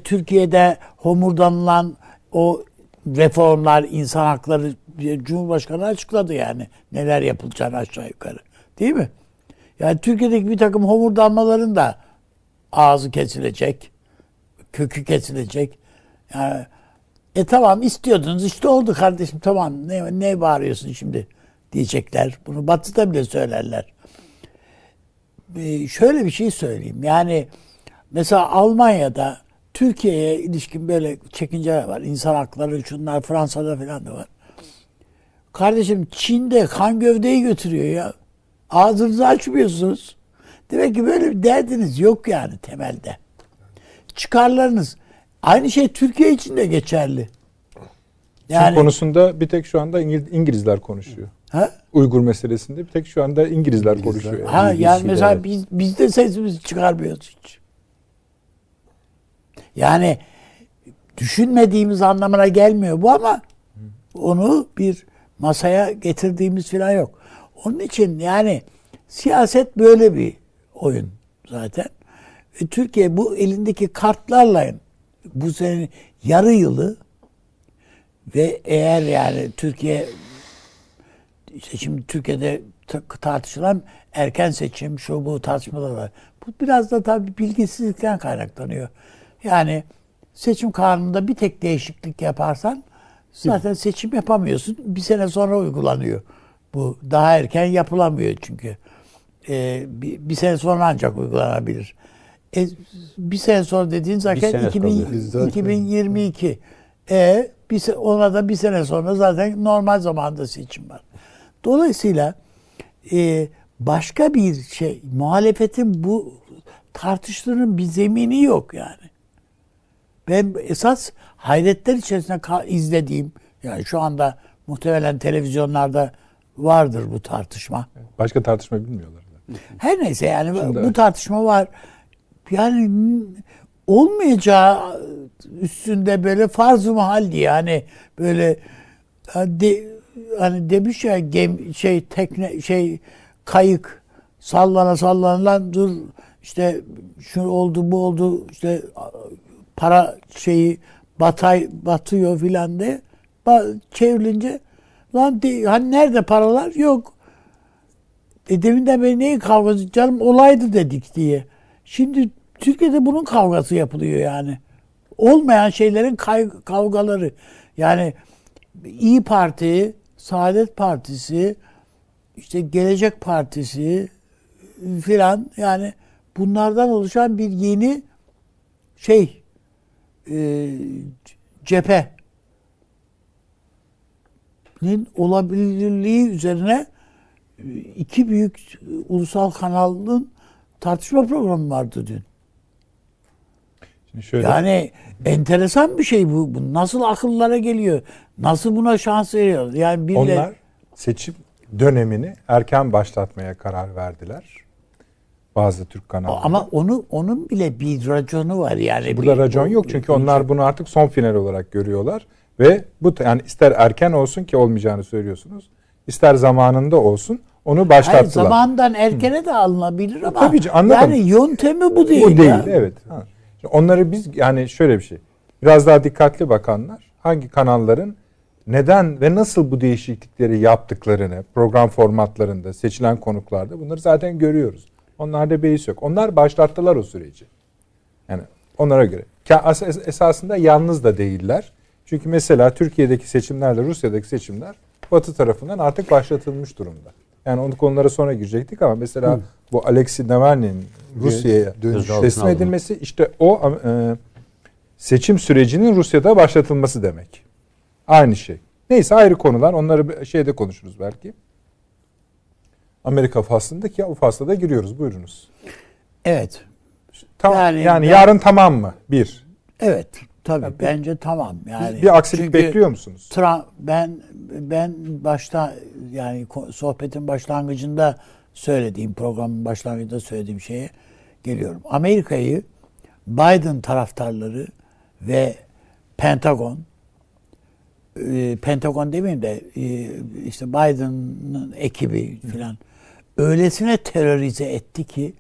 Türkiye'de homurdanılan o reformlar, insan hakları, Cumhurbaşkanı açıkladı yani neler yapılacağını aşağı yukarı. Değil mi? Yani Türkiye'deki bir takım homurdanmaların da ağzı kesilecek, kökü kesilecek. Yani, tamam istiyordunuz işte oldu kardeşim tamam ne bağırıyorsun şimdi diyecekler. Bunu Batı'da bile söylerler. Şöyle bir şey söyleyeyim. Yani mesela Almanya'da Türkiye'ye ilişkin böyle çekinceler var. İnsan hakları şunlar Fransa'da falan da var. Kardeşim Çin'de kan gövdeyi götürüyor ya. Ağzınızı açmıyorsunuz. Demek ki böyle bir derdiniz yok yani temelde. Çıkarlarınız. Aynı şey Türkiye için de geçerli. Yani, Çin konusunda bir tek şu anda İngilizler konuşuyor. Ha? Uygur meselesinde bir tek şu anda İngilizler konuşuyor. Yani. Ha, yani mesela evet. Biz de sesimizi çıkarmıyoruz hiç. Yani düşünmediğimiz anlamına gelmiyor bu ama onu bir masaya getirdiğimiz falan yok. Onun için yani siyaset böyle bir oyun zaten. Türkiye bu elindeki kartlarla bu senin yarı yılı ve eğer yani Türkiye işte şimdi Türkiye'de tartışılan erken seçim şu bu tartışmalar var. Bu biraz da tabii bilgisizlikten kaynaklanıyor. Yani seçim kanununda bir tek değişiklik yaparsan zaten seçim yapamıyorsun. Bir sene sonra uygulanıyor. Bu daha erken yapılamıyor çünkü. Bir sene sonra ancak uygulanabilir. Bir sene sonra dediğin zaten 2022. Ona da bir sene sonra zaten normal zamanda seçim var. Dolayısıyla başka bir şey, muhalefetin bu tartışlarının bir zemini yok yani. Ben esas hayretler içerisinde izlediğim, yani şu anda muhtemelen televizyonlarda vardır bu tartışma. Başka tartışma bilmiyorlar. Her neyse yani şimdi bu tartışma var. Yani olmayacağı üstünde böyle farz-ı mahalli yani böyle hani demiş ya kayık sallana dur işte şu oldu bu oldu işte para batıyor filan diye çevrilince lan hani nerede paralar yok. Deminden beri neyin kavgası canım olaydı dedik diye. Şimdi Türkiye'de bunun kavgası yapılıyor yani. Olmayan şeylerin kavgaları. Yani İYİ Parti, Saadet Partisi, işte Gelecek Partisi filan yani bunlardan oluşan bir yeni cephenin olabilirliği üzerine iki büyük ulusal kanalın tartışma programı vardı dün. Şimdi şöyle. Yani enteresan bir şey bu. Bu nasıl akıllara geliyor? Nasıl buna şans veriyor? Yani onlar seçim dönemini erken başlatmaya karar verdiler. Bazı Türk kanalları. Ama onun bile bir raconu var yani. Burada racon yok çünkü onlar bunu artık son final olarak görüyorlar ve bu yani ister erken olsun ki olmayacağını söylüyorsunuz, ister zamanında olsun onu başlattılar. Hayır, zamandan erkene de alınabilir ama. Tabii ki, anladım. Yani yöntemi bu değil. Bu değil ya. Evet. Ha. Onları biz yani şöyle bir şey. Biraz daha dikkatli bakanlar hangi kanalların neden ve nasıl bu değişiklikleri yaptıklarını program formatlarında seçilen konuklarda bunları zaten görüyoruz. Onlarda beis yok. Onlar başlattılar o süreci. Yani onlara göre. Esasında yalnız da değiller. Çünkü mesela Türkiye'deki seçimlerle Rusya'daki seçimler Batı tarafından artık başlatılmış durumda. Yani onu konulara sonra girecektik ama mesela bu Alexei Navalny'nin Rusya'ya teslim edilmesi işte o seçim sürecinin Rusya'da başlatılması demek. Aynı şey. Neyse ayrı konular. Onları şeyde konuşuruz belki. Amerika faslındaki o fasla da giriyoruz. Buyurunuz. Evet. Tamam. Yani yarın tamam mı? Bir. Evet. Tabii yani bence tamam. Yani bir aksilik bekliyor musunuz? Ben başta yani sohbetin başlangıcında söylediğim, programın başlangıcında söylediğim şeye geliyorum. Amerika'yı Biden taraftarları ve Pentagon demeyeyim de işte Biden'ın ekibi falan öylesine terörize etti ki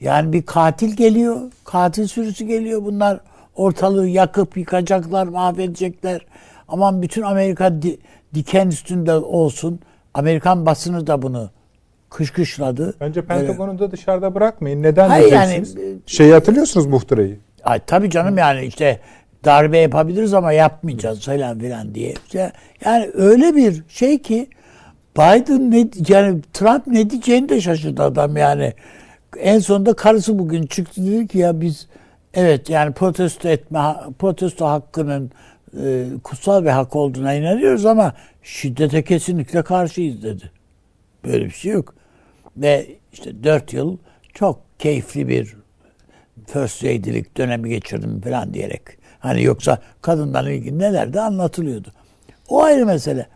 yani bir katil geliyor, katil sürüsü geliyor. Bunlar ortalığı yakıp yıkacaklar, mahvedecekler. Aman bütün Amerika diken üstünde olsun. Amerikan basını da bunu kışkışladı. Bence Pentagon'u da dışarıda bırakmayın. Neden diyeceksiniz? Yani, şeyi hatırlıyorsunuz, muhtırayı. Ay, tabii canım yani işte darbe yapabiliriz ama yapmayacağız falan filan diye. Yani öyle bir şey ki Biden yani Trump ne diyeceğini de şaşırdı adam yani. En sonunda karısı bugün çıktı dedi ki ya biz evet yani protesto hakkının kutsal bir hak olduğuna inanıyoruz ama şiddete kesinlikle karşıyız dedi. Böyle bir şey yok. Ve işte 4 yıl çok keyifli bir first lady'lik dönemi geçirdim falan diyerek. Hani yoksa kadınların ilgili neler de anlatılıyordu. O ayrı mesele.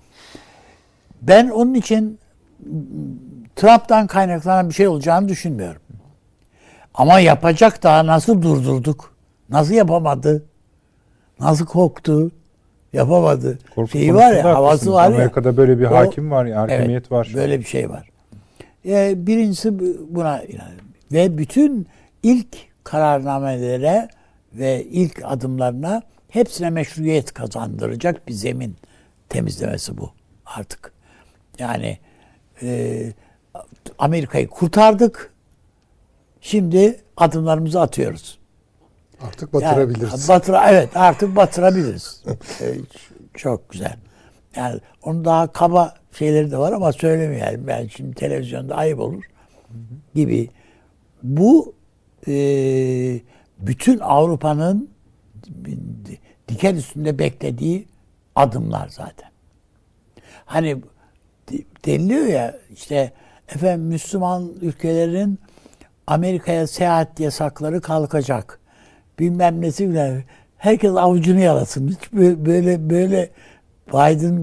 Ben onun için Trump'tan kaynaklanan bir şey olacağını düşünmüyorum. Ama yapacak daha nasıl durdurduk? Nasıl yapamadı? Nasıl korktu? Yapamadı. Korku şeyi var ya, havası var ya. Amerika'da böyle bir hakim var ya, hakimiyet evet, var. Böyle bir şey var. Birincisi buna inanıyorum. Ve bütün ilk kararnamelere ve ilk adımlarına hepsine meşruiyet kazandıracak bir zemin temizlemesi bu artık. Yani Amerika'yı kurtardık. Şimdi adımlarımızı atıyoruz. Artık batırabiliriz. Yani, evet artık batırabiliriz. Çok güzel. Yani onun daha kaba şeyleri de var ama söylemeyelim. Yani şimdi televizyonda ayıp olur gibi. Bu bütün Avrupa'nın diken üstünde beklediği adımlar zaten. Hani deniliyor ya işte efendim Müslüman ülkelerin Amerika'ya seyahat yasakları kalkacak. Bilmem nesi bile. Herkes avucunu yalasın. Hiç böyle Biden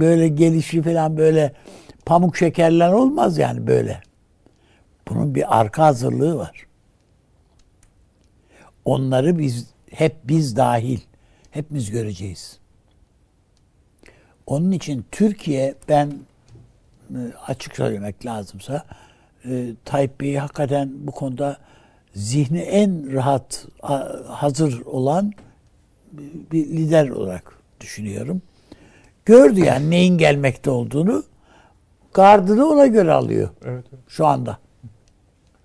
böyle gelişi falan böyle pamuk şekerler olmaz yani böyle. Bunun bir arka hazırlığı var. Onları hep biz dahil hepimiz göreceğiz. Onun için Türkiye, ben açık söylemek lazımsa Tayyip Bey'i hakikaten bu konuda zihni en rahat hazır olan bir lider olarak düşünüyorum. Gördü yani neyin gelmekte olduğunu, gardını ona göre alıyor. Evet, evet. Şu anda.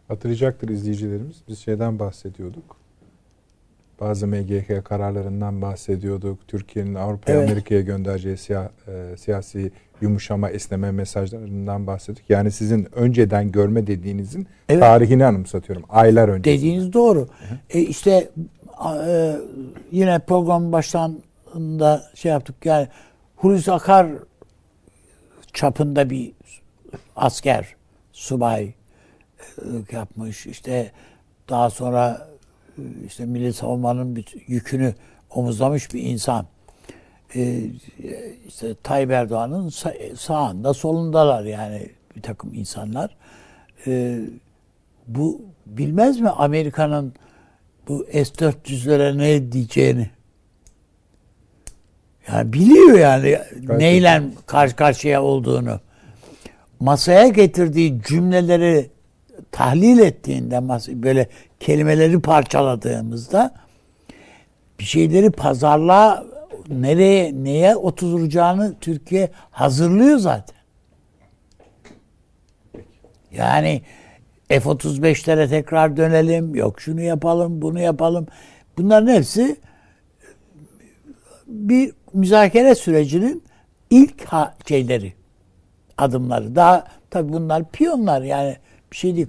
Hatırlayacaktır izleyicilerimiz. Biz şeyden bahsediyorduk. Bazı MGK kararlarından bahsediyorduk. Türkiye'nin Avrupa'ya, evet, Amerika'ya göndereceği siyasi yumuşama, esneme mesajlarından bahsediyorduk. Yani sizin önceden görme dediğinizin, evet, tarihini anımsatıyorum. Aylar önce. Dediğiniz doğru. İşte yine programın başlarında şey yaptık. Yani Hulusi Akar çapında bir asker, subay yapmış. İşte daha sonra işte Milli Savunma'nın yükünü omuzlamış bir insan. İşte Tayyip Erdoğan'ın sağında, solundalar yani bir takım insanlar. Bu bilmez mi Amerika'nın bu S-400'lere ne diyeceğini? Yani biliyor yani neyle karşı karşıya olduğunu. Masaya getirdiği cümleleri tahlil ettiğinde, böyle kelimeleri parçaladığımızda bir şeyleri pazarlığa, neye oturacağını Türkiye hazırlıyor zaten. Yani F-35'lere tekrar dönelim, yok şunu yapalım, bunu yapalım. Bunların hepsi bir müzakere sürecinin ilk şeyleri, adımları. Daha tabii bunlar piyonlar yani. Bir şey değil.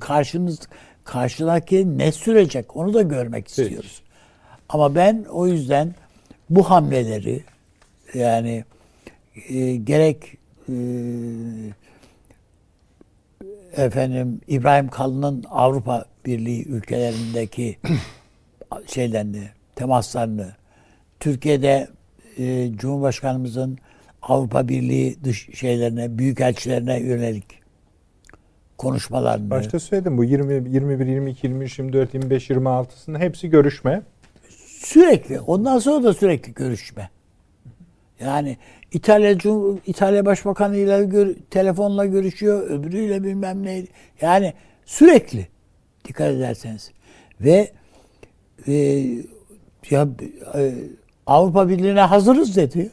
Karşıdaki ne sürecek onu da görmek istiyoruz. Ama ben o yüzden bu hamleleri yani gerek efendim İbrahim Kalın'ın Avrupa Birliği ülkelerindeki şeylerini, temaslarını Türkiye'de Cumhurbaşkanımızın Avrupa Birliği büyükelçilerine yönelik konuşmalarını. Başta söyledim bu 20, 21, 22, 23, 24, 25, 26'sının hepsi görüşme. Sürekli. Ondan sonra da sürekli görüşme. Yani İtalya Başbakanı ile telefonla görüşüyor, öbürüyle bilmem ne. Yani sürekli dikkat ederseniz. Ve Avrupa Birliği'ne hazırız dedi.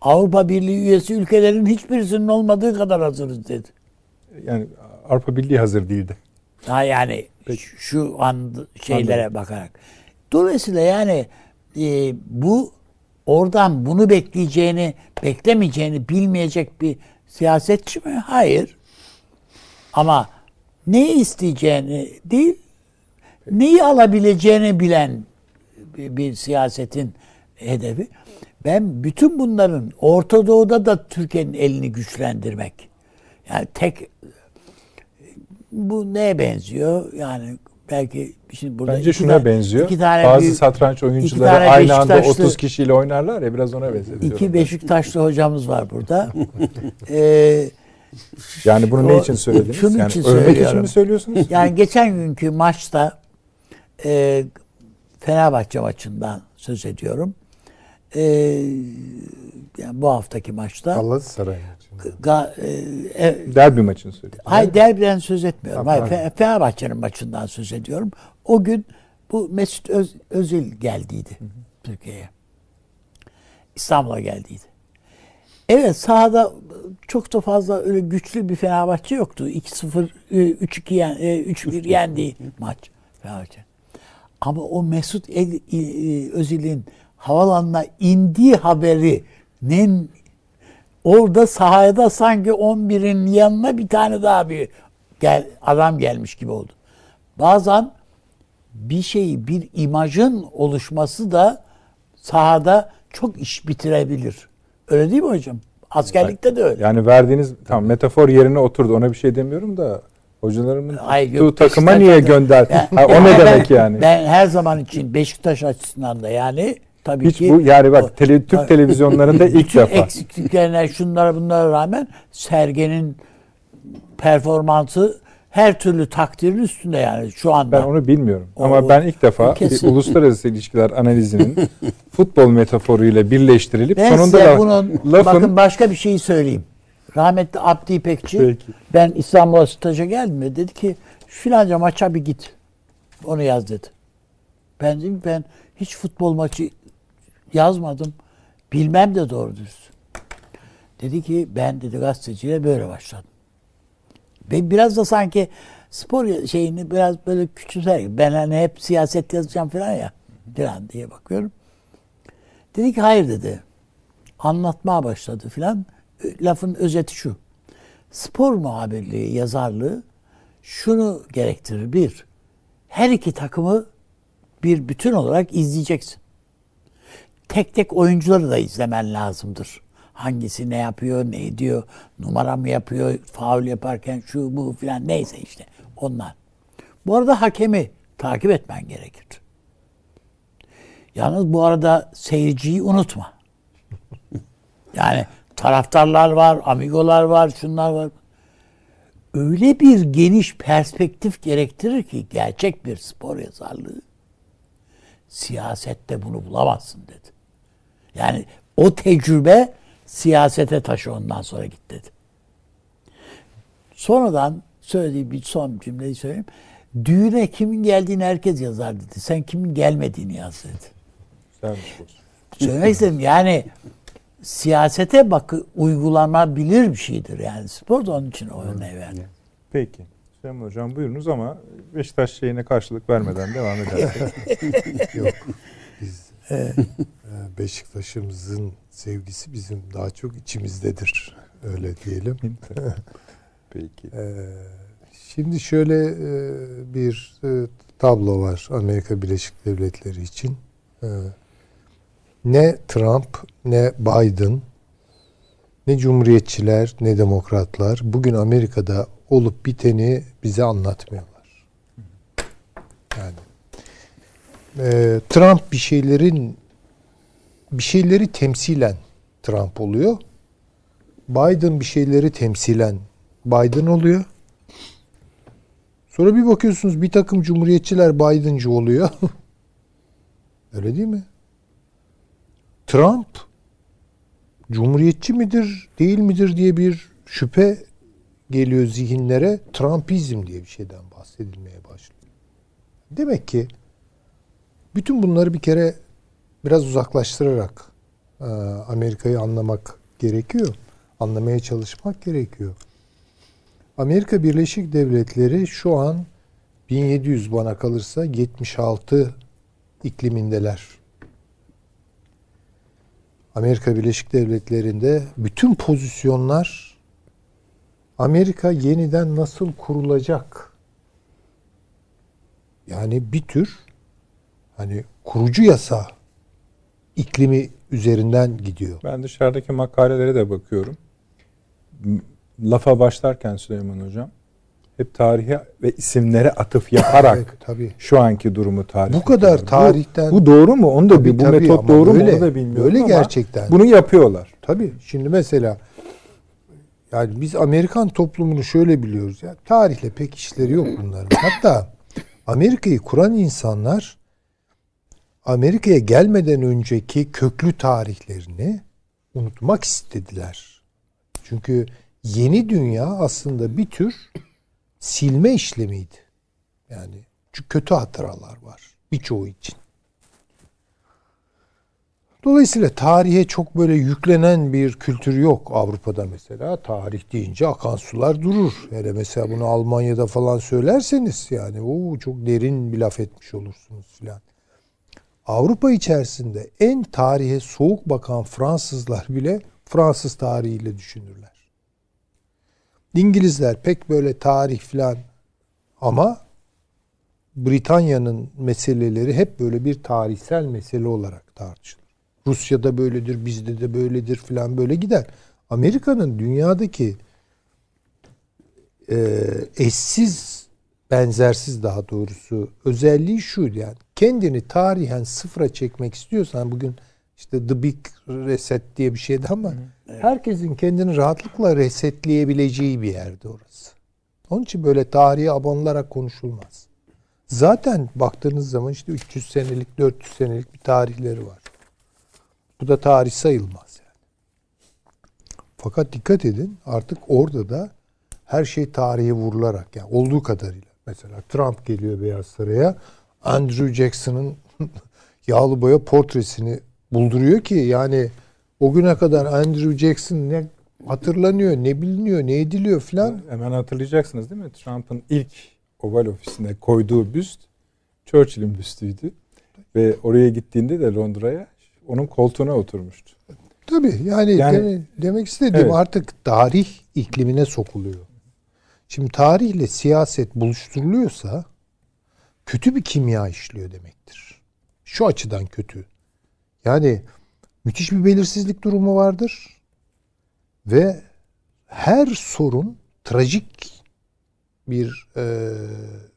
Avrupa Birliği üyesi ülkelerin hiçbirisinin olmadığı kadar hazırız dedi. Yani Avrupa Birliği hazır değildi. Ha yani peki. Şu an şeylere anladım. Bakarak. Dolayısıyla yani bu oradan bunu beklemeyeceğini bilmeyecek bir siyasetçi mi? Hayır. Ama neyi isteyeceğini değil, neyi alabileceğini bilen bir siyasetin hedefi. Ben bütün bunların Orta Doğu'da da Türkiye'nin elini güçlendirmek. Yani tek bu neye benziyor? Yani belki şimdi burada bence şuna benziyor. İki tane bazı satranç oyuncuları aynı anda 30 kişiyle oynarlar ya biraz ona benziyor. İki Beşiktaşlı hocamız var burada. Yani bunu ne için söylediniz? Şunun yani için övmek için mi söylüyorsunuz? Yani geçen günkü maçta Fenerbahçe maçından söz ediyorum. Yani bu haftaki maçta Galatasaray derbi maçını söylüyorum. Hayır derbiden söz etmiyorum. Hayır, Fenerbahçe'nin maçından söz ediyorum. O gün bu Mesut Özil geldiydi Türkiye'ye. İstanbul'a geldiydi. Evet sahada çok da fazla öyle güçlü bir Fenerbahçe yoktu. 2-0 3-1 yendiği maç Fenerbahçe. Ama o Mesut Özil'in havalanına indiği haberinin orada sahada sanki 11'in yanına bir tane daha bir adam gelmiş gibi oldu. Bazen bir şeyi, bir imajın oluşması da sahada çok iş bitirebilir. Öyle değil mi hocam? Askerlikte de öyle. Yani verdiğiniz tam metafor yerine oturdu. Ona bir şey demiyorum da hocalarımın bu takıma niye gönderdi? O ne demek yani? Ben her zaman için Beşiktaş açısından da yani tabii hiç ki bu yani bak Türk televizyonlarında ilk defa. Eksikliklerine şunlara bunlara rağmen Sergen'in performansı her türlü takdirin üstünde yani şu anda. Ben onu bilmiyorum ama ben ilk defa uluslararası ilişkiler analizinin futbol metaforuyla birleştirilip ben sonunda da bakın başka bir şey söyleyeyim. Rahmetli Abdi İpekçi peki. Ben İstanbul'a staja geldim ve dedi ki filanca maça bir git. Onu yaz dedi. Ben dedim ben hiç futbol maçı yazmadım. Bilmem de doğru düz. Dedi ki ben dedi gazeteciyle böyle başladım. Ve biraz da sanki spor şeyini biraz böyle küçümser. Ben hani hep siyaset yazacağım falan ya. Falan diye bakıyorum. Dedi ki hayır dedi. Anlatmaya başladı falan. Lafın özeti şu. Spor muhabirliği, yazarlığı şunu gerektirir. Bir, her iki takımı bir bütün olarak izleyeceksin. Tek tek oyuncuları da izlemen lazımdır. Hangisi ne yapıyor, ne ediyor, numara mı yapıyor, faul yaparken şu bu filan neyse işte onlar. Bu arada hakemi takip etmen gerekir. Yalnız bu arada seyirciyi unutma. Yani taraftarlar var, amigolar var, şunlar var. Öyle bir geniş perspektif gerektirir ki gerçek bir spor yazarlığı. Siyasette bunu bulamazsın dedi. Yani o tecrübe siyasete taşı ondan sonra git dedi. Sonradan söylediği bir son cümleyi söyleyeyim. Düğüne kimin geldiğini herkes yazar dedi. Sen kimin gelmediğini yaz dedi. Söylemek istedim yani siyasete uygulanabilir bir şeydir. Yani spor da onun için o örneği verdi. Peki. Sayın Hocam buyurunuz ama Beşiktaş şeyine karşılık vermeden devam edersek. Yok. Biz Beşiktaş'ımızın sevgisi bizim daha çok içimizdedir. Öyle diyelim. Peki. Şimdi şöyle bir tablo var Amerika Birleşik Devletleri için. Ne Trump, ne Biden, ne Cumhuriyetçiler, ne Demokratlar bugün Amerika'da olup biteni bize anlatmıyorlar. Yani Trump bir şeyleri temsilen Trump oluyor. Biden bir şeyleri temsilen Biden oluyor. Sonra bir bakıyorsunuz bir takım cumhuriyetçiler Biden'cı oluyor. Öyle değil mi? Trump cumhuriyetçi midir, değil midir diye bir şüphe geliyor zihinlere. Trumpizm diye bir şeyden bahsedilmeye başlıyor. Demek ki bütün bunları bir kere biraz uzaklaştırarak Amerika'yı anlamak gerekiyor. Anlamaya çalışmak gerekiyor. Amerika Birleşik Devletleri şu an 1700 bana kalırsa 76 iklimindeler. Amerika Birleşik Devletleri'nde bütün pozisyonlar Amerika yeniden nasıl kurulacak? Yani bir tür hani kurucu yasa iklimi üzerinden gidiyor. Ben dışarıdaki makalelere de bakıyorum. Lafa başlarken Süleyman Hocam hep tarihe ve isimlere atıf yaparak evet, tabii. Şu anki durumu tarif. Bu kadar ediyorlar. Tarihten... Bu doğru mu? Onu da tabii, bu metot doğru mu? Onu da bilmiyorum öyle gerçekten. Ama bunu yapıyorlar. Tabii. Şimdi mesela yani biz Amerikan toplumunu şöyle biliyoruz. Ya, tarihle pek işleri yok bunların. Hatta Amerika'yı kuran insanlar Amerika'ya gelmeden önceki köklü tarihlerini unutmak istediler. Çünkü yeni dünya aslında bir tür silme işlemiydi. Yani çünkü kötü hatıralar var birçoğu için. Dolayısıyla tarihe çok böyle yüklenen bir kültür yok Avrupa'da mesela. Tarih deyince akan sular durur. Hele mesela bunu Almanya'da falan söylerseniz yani çok derin bir laf etmiş olursunuz filan. Avrupa içerisinde en tarihe soğuk bakan Fransızlar bile Fransız tarihiyle düşünürler. İngilizler pek böyle tarih falan ama Britanya'nın meseleleri hep böyle bir tarihsel mesele olarak tartışılır. Rusya'da böyledir, bizde de böyledir falan böyle gider. Amerika'nın dünyadaki eşsiz, benzersiz daha doğrusu özelliği şuydu yani. Kendini tarihen sıfıra çekmek istiyorsan bugün işte The Big Reset diye bir şeydi ama evet. Herkesin kendini rahatlıkla resetleyebileceği bir yerdi orası. Onun için böyle tarihe abanılarak konuşulmaz. Zaten baktığınız zaman işte 300 senelik, 400 senelik bir tarihleri var. Bu da tarih sayılmaz yani. Fakat dikkat edin artık orada da her şey tarihe vurularak yani olduğu kadarıyla. Mesela Trump geliyor Beyaz Saray'a Andrew Jackson'ın yağlı boya portresini bulduruyor ki yani o güne kadar Andrew Jackson ne hatırlanıyor, ne biliniyor, ne ediliyor filan. Hemen hatırlayacaksınız değil mi? Trump'ın ilk Oval ofisine koyduğu büst Churchill'in büstüydü. Ve oraya gittiğinde de Londra'ya onun koltuğuna oturmuştu. Tabii yani demek istediğim evet. Artık tarih iklimine sokuluyor. Şimdi tarihle siyaset buluşturuluyorsa kötü bir kimya işliyor demektir. Şu açıdan kötü. Yani müthiş bir belirsizlik durumu vardır ve her sorun trajik bir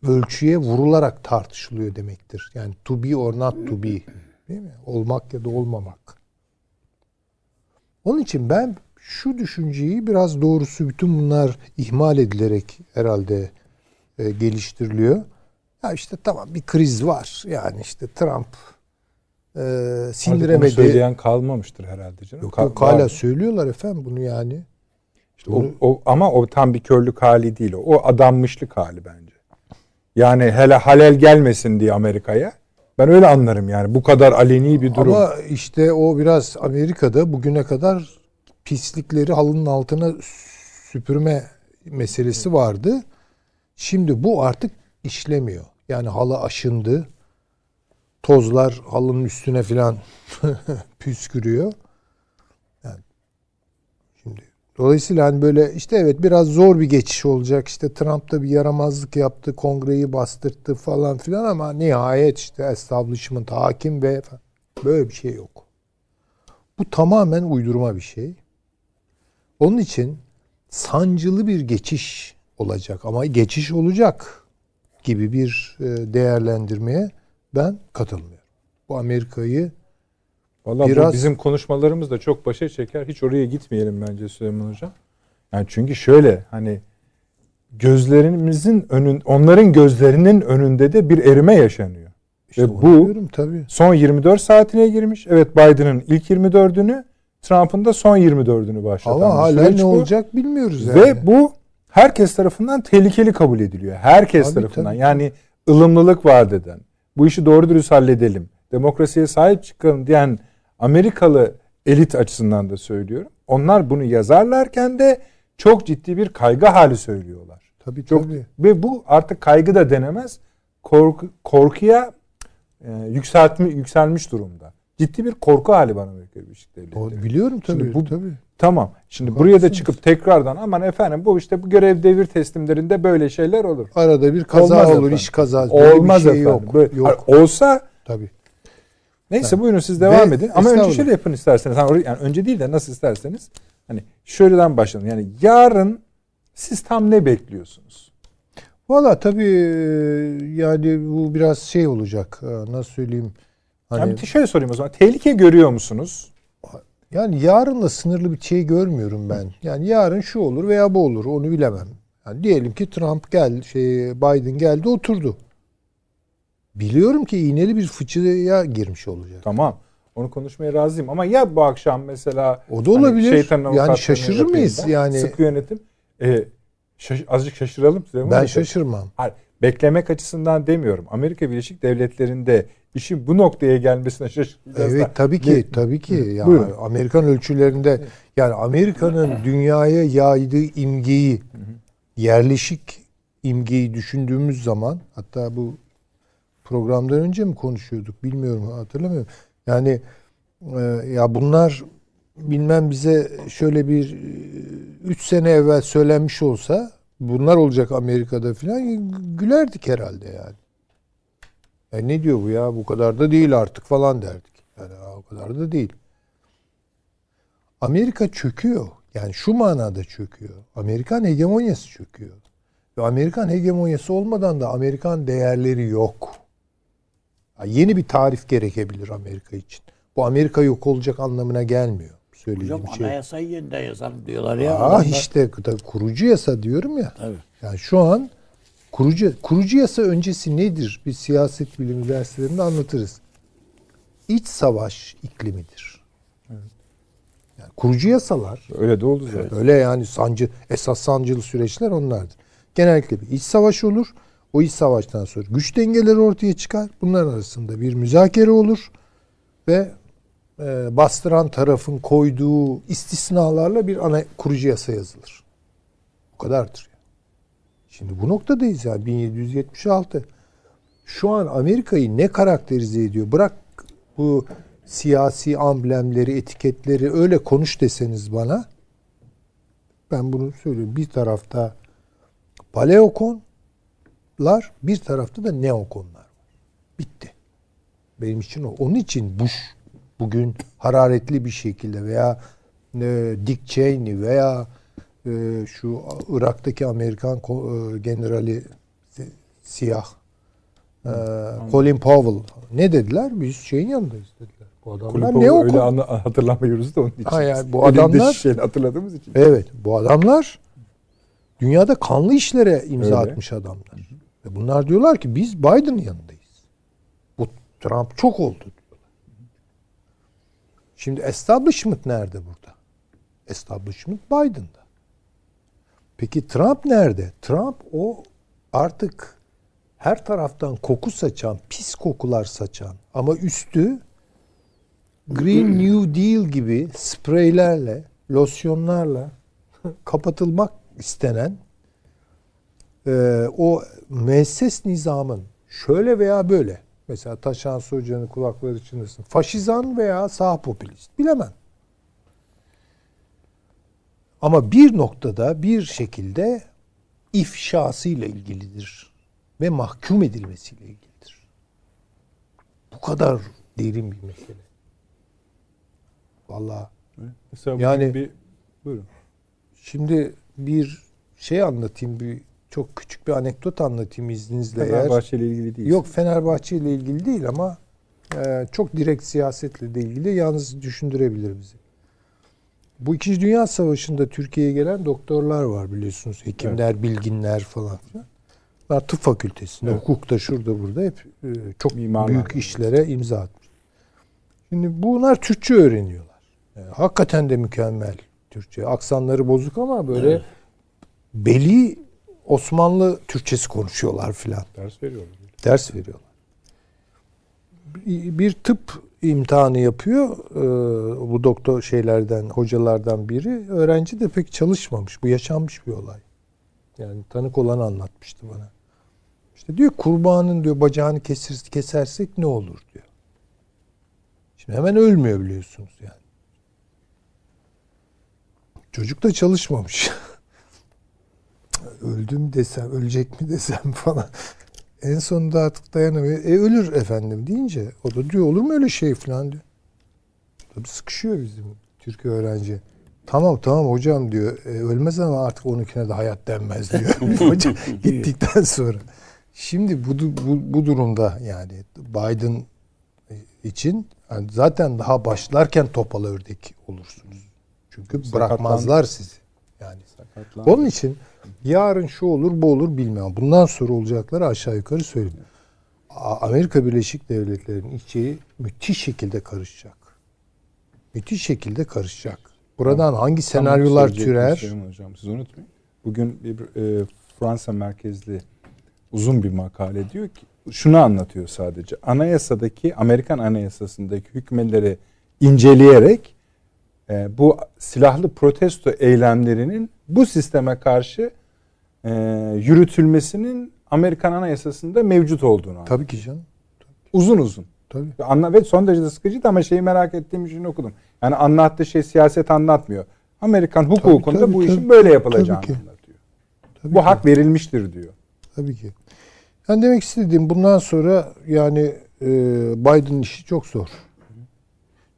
ölçüye vurularak tartışılıyor demektir. Yani to be or not to be, değil mi? Olmak ya da olmamak. Onun için ben şu düşünceyi biraz doğrusu bütün bunlar ihmal edilerek herhalde geliştiriliyor. Ya işte tamam bir kriz var. Yani işte Trump sindiremedi. Artık onu söyleyen kalmamıştır herhalde canım. Yok hala söylüyorlar efendim bunu yani. İşte o tam bir körlük hali değil. O adanmışlık hali bence. Yani hele halel gelmesin diye Amerika'ya. Ben öyle anlarım yani. Bu kadar aleni bir durum. Ama işte o biraz Amerika'da bugüne kadar pislikleri halının altına süpürme meselesi vardı. Şimdi bu artık işlemiyor. Yani halı aşındı. Tozlar halının üstüne filan püskürüyor. Yani şimdi dolayısıyla hani böyle işte evet biraz zor bir geçiş olacak. İşte Trump da bir yaramazlık yaptı, kongreyi bastırttı falan filan ama nihayet işte establishment hakim ve böyle bir şey yok. Bu tamamen uydurma bir şey. Onun için sancılı bir geçiş olacak ama geçiş olacak gibi bir değerlendirmeye ben katılmıyorum. Bu Amerika'yı vallahi biraz... bizim konuşmalarımız da çok başa çeker. Hiç oraya gitmeyelim bence Süleyman Hocam. Yani çünkü şöyle, hani gözlerimizin önün, onların gözlerinin önünde de bir erime yaşanıyor. İşte ve bu tabii son 24 saatine girmiş. Evet, Biden'ın ilk 24'ünü, Trump'ın da son 24'ünü başlatan. Ama hala ne olacak bilmiyoruz yani. Ve bu herkes tarafından tehlikeli kabul ediliyor. Herkes tabii, tarafından. Tabii. Yani ılımlılık vaat eden, bu işi doğru dürüst halledelim, demokrasiye sahip çıkalım diyen Amerikalı elit açısından da söylüyorum. Onlar bunu yazarlarken de çok ciddi bir kaygı hali söylüyorlar. Tabii, çok, tabii. Ve bu artık kaygı da denemez. Korkuya yükselmiş durumda. Ciddi bir korku hali var Amerika Birleşik Devletleri. Biliyorum tabii. Şimdi bu, tabii. Tamam. Şimdi korkusunuz. Buraya da çıkıp tekrardan aman efendim bu işte bu görev devir teslimlerinde böyle şeyler olur. Arada bir kaza olmaz olur, efendim. İş kazası. Olmaz şey efendim. Yok. Böyle, yok. Olsa tabii. Neyse tabii. Buyurun siz devam edin. Ama önce şöyle yapın isterseniz. Yani önce değil de nasıl isterseniz. Hani şöyleden başlayalım. Yani yarın siz tam ne bekliyorsunuz? Valla tabii yani bu biraz şey olacak. Nasıl söyleyeyim? Hani... Yani şöyle sorayım o zaman. Tehlike görüyor musunuz? Yani yarınla sınırlı bir şey görmüyorum ben. Yani yarın şu olur veya bu olur. Onu bilemem. Yani diyelim ki Trump geldi, Biden geldi, oturdu. Biliyorum ki iğneli bir fıçıya girmiş olacak. Tamam. Onu konuşmaya razıyım. Ama ya bu akşam mesela... O da olabilir. Hani yani şaşırır mıyız? Yani... Sık yönetim. Azıcık şaşıralım. Ben şaşırmam. Hayır, beklemek açısından demiyorum. Amerika Birleşik Devletleri'nde işin bu noktaya gelmesine şaşıracağız. Evet da. Tabii ki. Yani Amerikan ölçülerinde yani Amerika'nın dünyaya yaydığı imgeyi, yerleşik imgeyi düşündüğümüz zaman, hatta bu programdan önce mi konuşuyorduk bilmiyorum, hatırlamıyorum. Yani ya bunlar bilmem bize şöyle bir 3 sene evvel söylenmiş olsa bunlar olacak Amerika'da filan gülerdik herhalde yani. Yani ne diyor bu ya, bu kadar da değil artık falan derdik. Yani o kadar da değil. Amerika çöküyor. Yani şu manada çöküyor. Amerikan hegemonyası çöküyor. Ve Amerikan hegemonyası olmadan da Amerikan değerleri yok. Yeni bir tarif gerekebilir Amerika için. Bu Amerika yok olacak anlamına gelmiyor. Söylediğim hocam şey. Anayasayı yeniden yazalım diyorlar ya. İşte kurucu yasa diyorum ya. Tabii. Yani şu an kurucu yasa öncesi nedir? Biz siyaset bilimi derslerinde anlatırız. İç savaş iklimidir. Evet. Yani kurucu yasalar. Öyle de oldu zaten. Evet. Öyle yani esas sancılı süreçler onlardır. Genellikle bir iç savaş olur. O iç savaştan sonra güç dengeleri ortaya çıkar. Bunların arasında bir müzakere olur ve bastıran tarafın koyduğu istisnalarla bir kurucu yasa yazılır. Bu kadardır. Şimdi bu noktadayız yani 1776. Şu an Amerika'yı ne karakterize ediyor? Bırak bu siyasi amblemleri, etiketleri öyle konuş deseniz bana. Ben bunu söylüyorum. Bir tarafta paleokonlar, bir tarafta da neokonlar. Bitti. Benim için o. Onun için Bush bugün hararetli bir şekilde veya Dick Cheney veya şu Irak'taki Amerikan generali siyah Colin Powell ne dediler? Biz şeyin yanındayız dediler. Bu adamlar ne öyle hatırlamıyoruz da onun için. Yani bu adamlar şeyi hatırladığımız için. Evet, bu adamlar dünyada kanlı işlere imza atmış adamlar. Hı hı. Bunlar diyorlar ki biz Biden'ın yanındayız. Bu Trump çok oldu diyorlar. Şimdi establishment nerede burada? Establishment Biden'da. Peki Trump nerede? Trump o artık her taraftan koku saçan, pis kokular saçan ama üstü Green New Deal gibi spreylerle, losyonlarla kapatılmak istenen o müesses nizamın şöyle veya böyle, mesela Taşansı Hoca'nın kulakları çınlasın, faşizan veya sağ popülist bilemem. Ama bir noktada bir şekilde ifşasıyla ilgilidir ve mahkum edilmesiyle ilgilidir. Bu kadar derin bir mesele. Vallahi yani bir, buyurun. Şimdi bir şey anlatayım, bir çok küçük bir anekdot anlatayım izninizle. Fenerbahçe ile ilgili değil. Yok, Fenerbahçe ile ilgili değil ama çok direkt siyasetle de ilgili, yalnız düşündürebilir bizi. Bu 2. Dünya Savaşı'nda Türkiye'ye gelen doktorlar var biliyorsunuz. Hekimler, evet, bilginler falan filan. Bunlar tıp fakültesinde, evet, hukukta, şurada burada hep çok mimarlar, büyük işlere imza atmış. Şimdi bunlar Türkçe öğreniyorlar. Yani hakikaten de mükemmel Türkçe. Aksanları bozuk ama böyle, evet, beli Osmanlı Türkçesi konuşuyorlar filan. Ders veriyorlar. Ders veriyorlar. Bir tıp imtihanı yapıyor bu doktor şeylerden, hocalardan biri. Öğrenci de pek çalışmamış. Bu yaşanmış bir olay. Yani tanık olan anlatmıştı bana. İşte diyor, kurbanın diyor bacağını kesersek ne olur diyor. Şimdi hemen ölmüyor biliyorsunuz yani. Çocuk da çalışmamış. Öldüm desem, ölecek mi desem falan. En sonunda artık dayanamıyor. Ölür efendim deyince o da diyor, olur mu öyle şey falan diyor. Tabii sıkışıyor bizim Türk öğrenci. Tamam hocam diyor. Ölmez ama artık onunkine de hayat denmez diyor. Hocam gittikten sonra. Şimdi bu durumda yani Biden için yani zaten daha başlarken topal ördek olursunuz. Çünkü bırakmazlar sizi. Yani onun için yarın şu olur, bu olur bilmem. Bundan sonra olacakları aşağı yukarı söyleyeyim. Amerika Birleşik Devletleri'nin içi müthiş şekilde karışacak. Müthiş şekilde karışacak. Buradan hangi senaryolar türer? Şey hocam, siz unutmayın. Bugün bir Fransa merkezli uzun bir makale diyor ki, şunu anlatıyor sadece. Anayasadaki, Amerikan anayasasındaki hükümleri inceleyerek bu silahlı protesto eylemlerinin bu sisteme karşı yürütülmesinin Amerikan anayasasında mevcut olduğunu anladım. Tabii ki canım. Uzun. Tabii. Ve son derece sıkıcıydı ama şeyi merak ettiğim için okudum. Yani anlattığı şey siyaset anlatmıyor. Amerikan hukukunda bu işin böyle yapılacağını anlatıyor. Tabii bu ki. Hak verilmiştir diyor. Tabii ki. Yani demek istediğim, bundan sonra yani Biden işi çok zor.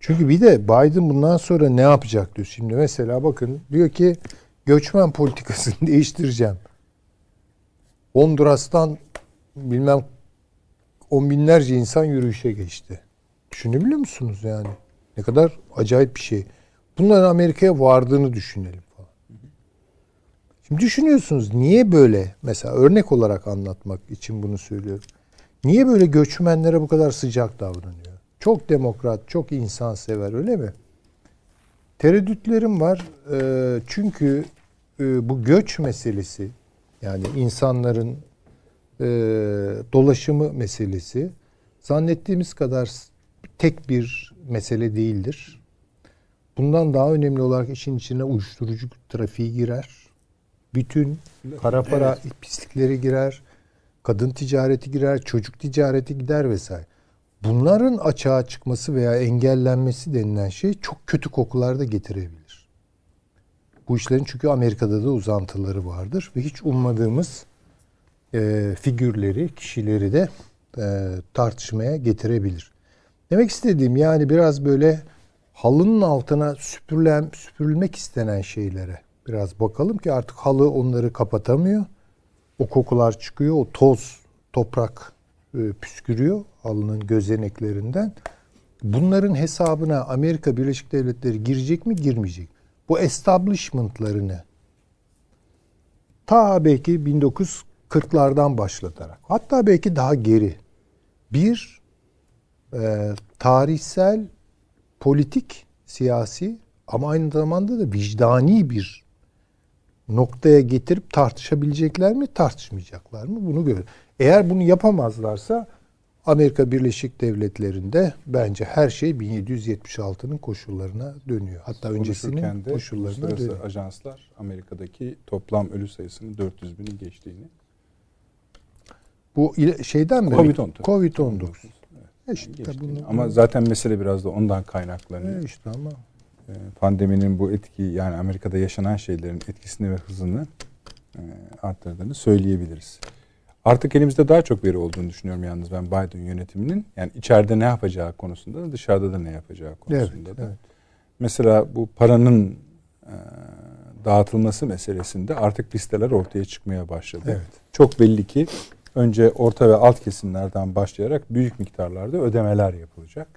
Çünkü bir de Biden bundan sonra ne yapacak diyor. Şimdi mesela bakın diyor ki, göçmen politikasını değiştireceğim. Honduras'tan bilmem 10 binlerce insan yürüyüşe geçti. Düşünebiliyor musunuz yani? Ne kadar acayip bir şey. Bunların Amerika'ya vardığını düşünelim falan. Şimdi düşünüyorsunuz, niye böyle, mesela örnek olarak anlatmak için bunu söylüyorum. Niye böyle göçmenlere bu kadar sıcak davranıyor? Çok demokrat, çok insansever, öyle mi? Tereddütlerim var. Çünkü bu göç meselesi, yani insanların dolaşımı meselesi zannettiğimiz kadar tek bir mesele değildir. Bundan daha önemli olarak işin içine uyuşturucu trafiği girer. Bütün kara para, evet, pislikleri girer. Kadın ticareti girer, çocuk ticareti gider vesaire. Bunların açığa çıkması veya engellenmesi denilen şey çok kötü kokular da getirebilir. Bu işlerin çünkü Amerika'da da uzantıları vardır ve hiç ummadığımız figürleri, kişileri de tartışmaya getirebilir. Demek istediğim, yani biraz böyle halının altına süpürülmek istenen şeylere biraz bakalım ki artık halı onları kapatamıyor. O kokular çıkıyor, o toz, toprak püskürüyor halının gözeneklerinden. Bunların hesabına Amerika Birleşik Devletleri girecek mi, girmeyecek mi? Bu establishment'larını ta belki 1940'lardan başlatarak, hatta belki daha geri bir tarihsel, politik, siyasi ama aynı zamanda da vicdani bir noktaya getirip tartışabilecekler mi, tartışmayacaklar mı? Bunu görüyoruz. Eğer bunu yapamazlarsa Amerika Birleşik Devletleri'nde bence her şey 1776'nın koşullarına dönüyor. Hatta öncesinin koşullarına dönüyor. Ajanslar Amerika'daki toplam ölü sayısının 400 bini geçtiğini. Bu şeyden beri Covid-19. Evet. İşte ama zaten mesele biraz da ondan kaynaklanıyor. İşte ama pandeminin bu etki, yani Amerika'da yaşanan şeylerin etkisini ve hızını arttırdığını söyleyebiliriz. Artık elimizde daha çok veri olduğunu düşünüyorum yalnız ben Biden yönetiminin. Yani içeride ne yapacağı konusunda da, dışarıda da ne yapacağı konusunda, evet, da. Evet. Mesela bu paranın dağıtılması meselesinde artık listeler ortaya çıkmaya başladı. Evet. Çok belli ki önce orta ve alt kesimlerden başlayarak büyük miktarlarda ödemeler yapılacak.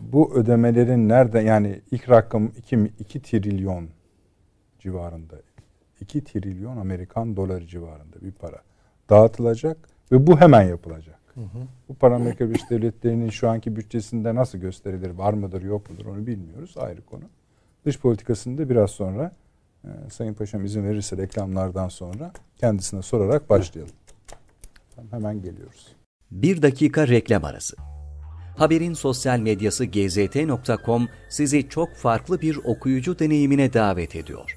Bu ödemelerin nerede, yani ilk rakam 2 trilyon civarında, 2 trilyon Amerikan doları civarında bir para dağıtılacak ve bu hemen yapılacak. Hı hı. Bu para Amerika Birleşik Devletleri'nin şu anki bütçesinde nasıl gösterilir, var mıdır yok mudur onu bilmiyoruz, ayrı konu. Dış politikasında biraz sonra Sayın Paşam izin verirse reklamlardan sonra kendisine sorarak başlayalım. Hemen geliyoruz. Bir dakika reklam arası. Haberin sosyal medyası gzt.com sizi çok farklı bir okuyucu deneyimine davet ediyor.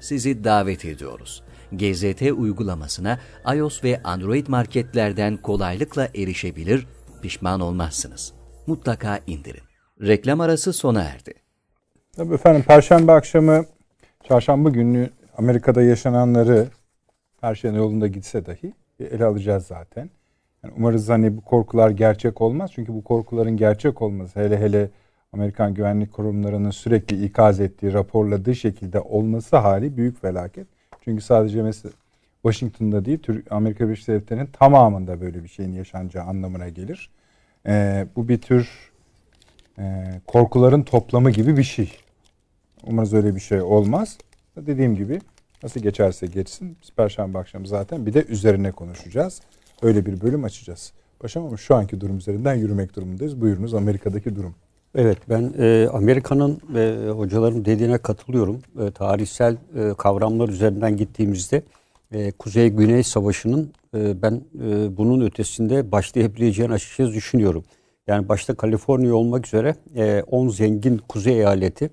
sizi davet ediyoruz. GZT uygulamasına iOS ve Android marketlerden kolaylıkla erişebilir, pişman olmazsınız. Mutlaka indirin. Reklam arası sona erdi. Tabii efendim, Perşembe akşamı, Çarşamba günü Amerika'da yaşananları, her şeyin yolunda gitse dahi ele alacağız zaten. Yani umarız hani bu korkular gerçek olmaz. Çünkü bu korkuların gerçek olması, hele hele Amerikan güvenlik kurumlarının sürekli ikaz ettiği, raporladığı şekilde olması hali büyük felaket. Çünkü sadece mesela Washington'da değil, Amerika Birleşik Devletleri'nin tamamında böyle bir şeyin yaşanacağı anlamına gelir. Bu bir tür korkuların toplamı gibi bir şey. Umarız öyle bir şey olmaz. Dediğim gibi nasıl geçerse geçsin. Biz Perşembe akşamı zaten bir de üzerine konuşacağız. Öyle bir bölüm açacağız. Paşam, ama şu anki durum üzerinden yürümek durumundayız. Buyurunuz, Amerika'daki durum. Evet, ben Amerika'nın ve hocaların dediğine katılıyorum. Tarihsel kavramlar üzerinden gittiğimizde Kuzey-Güney Savaşı'nın ben bunun ötesinde başlayabileceğini açıkçası düşünüyorum. Yani başta Kaliforniya olmak üzere 10 zengin kuzey eyaleti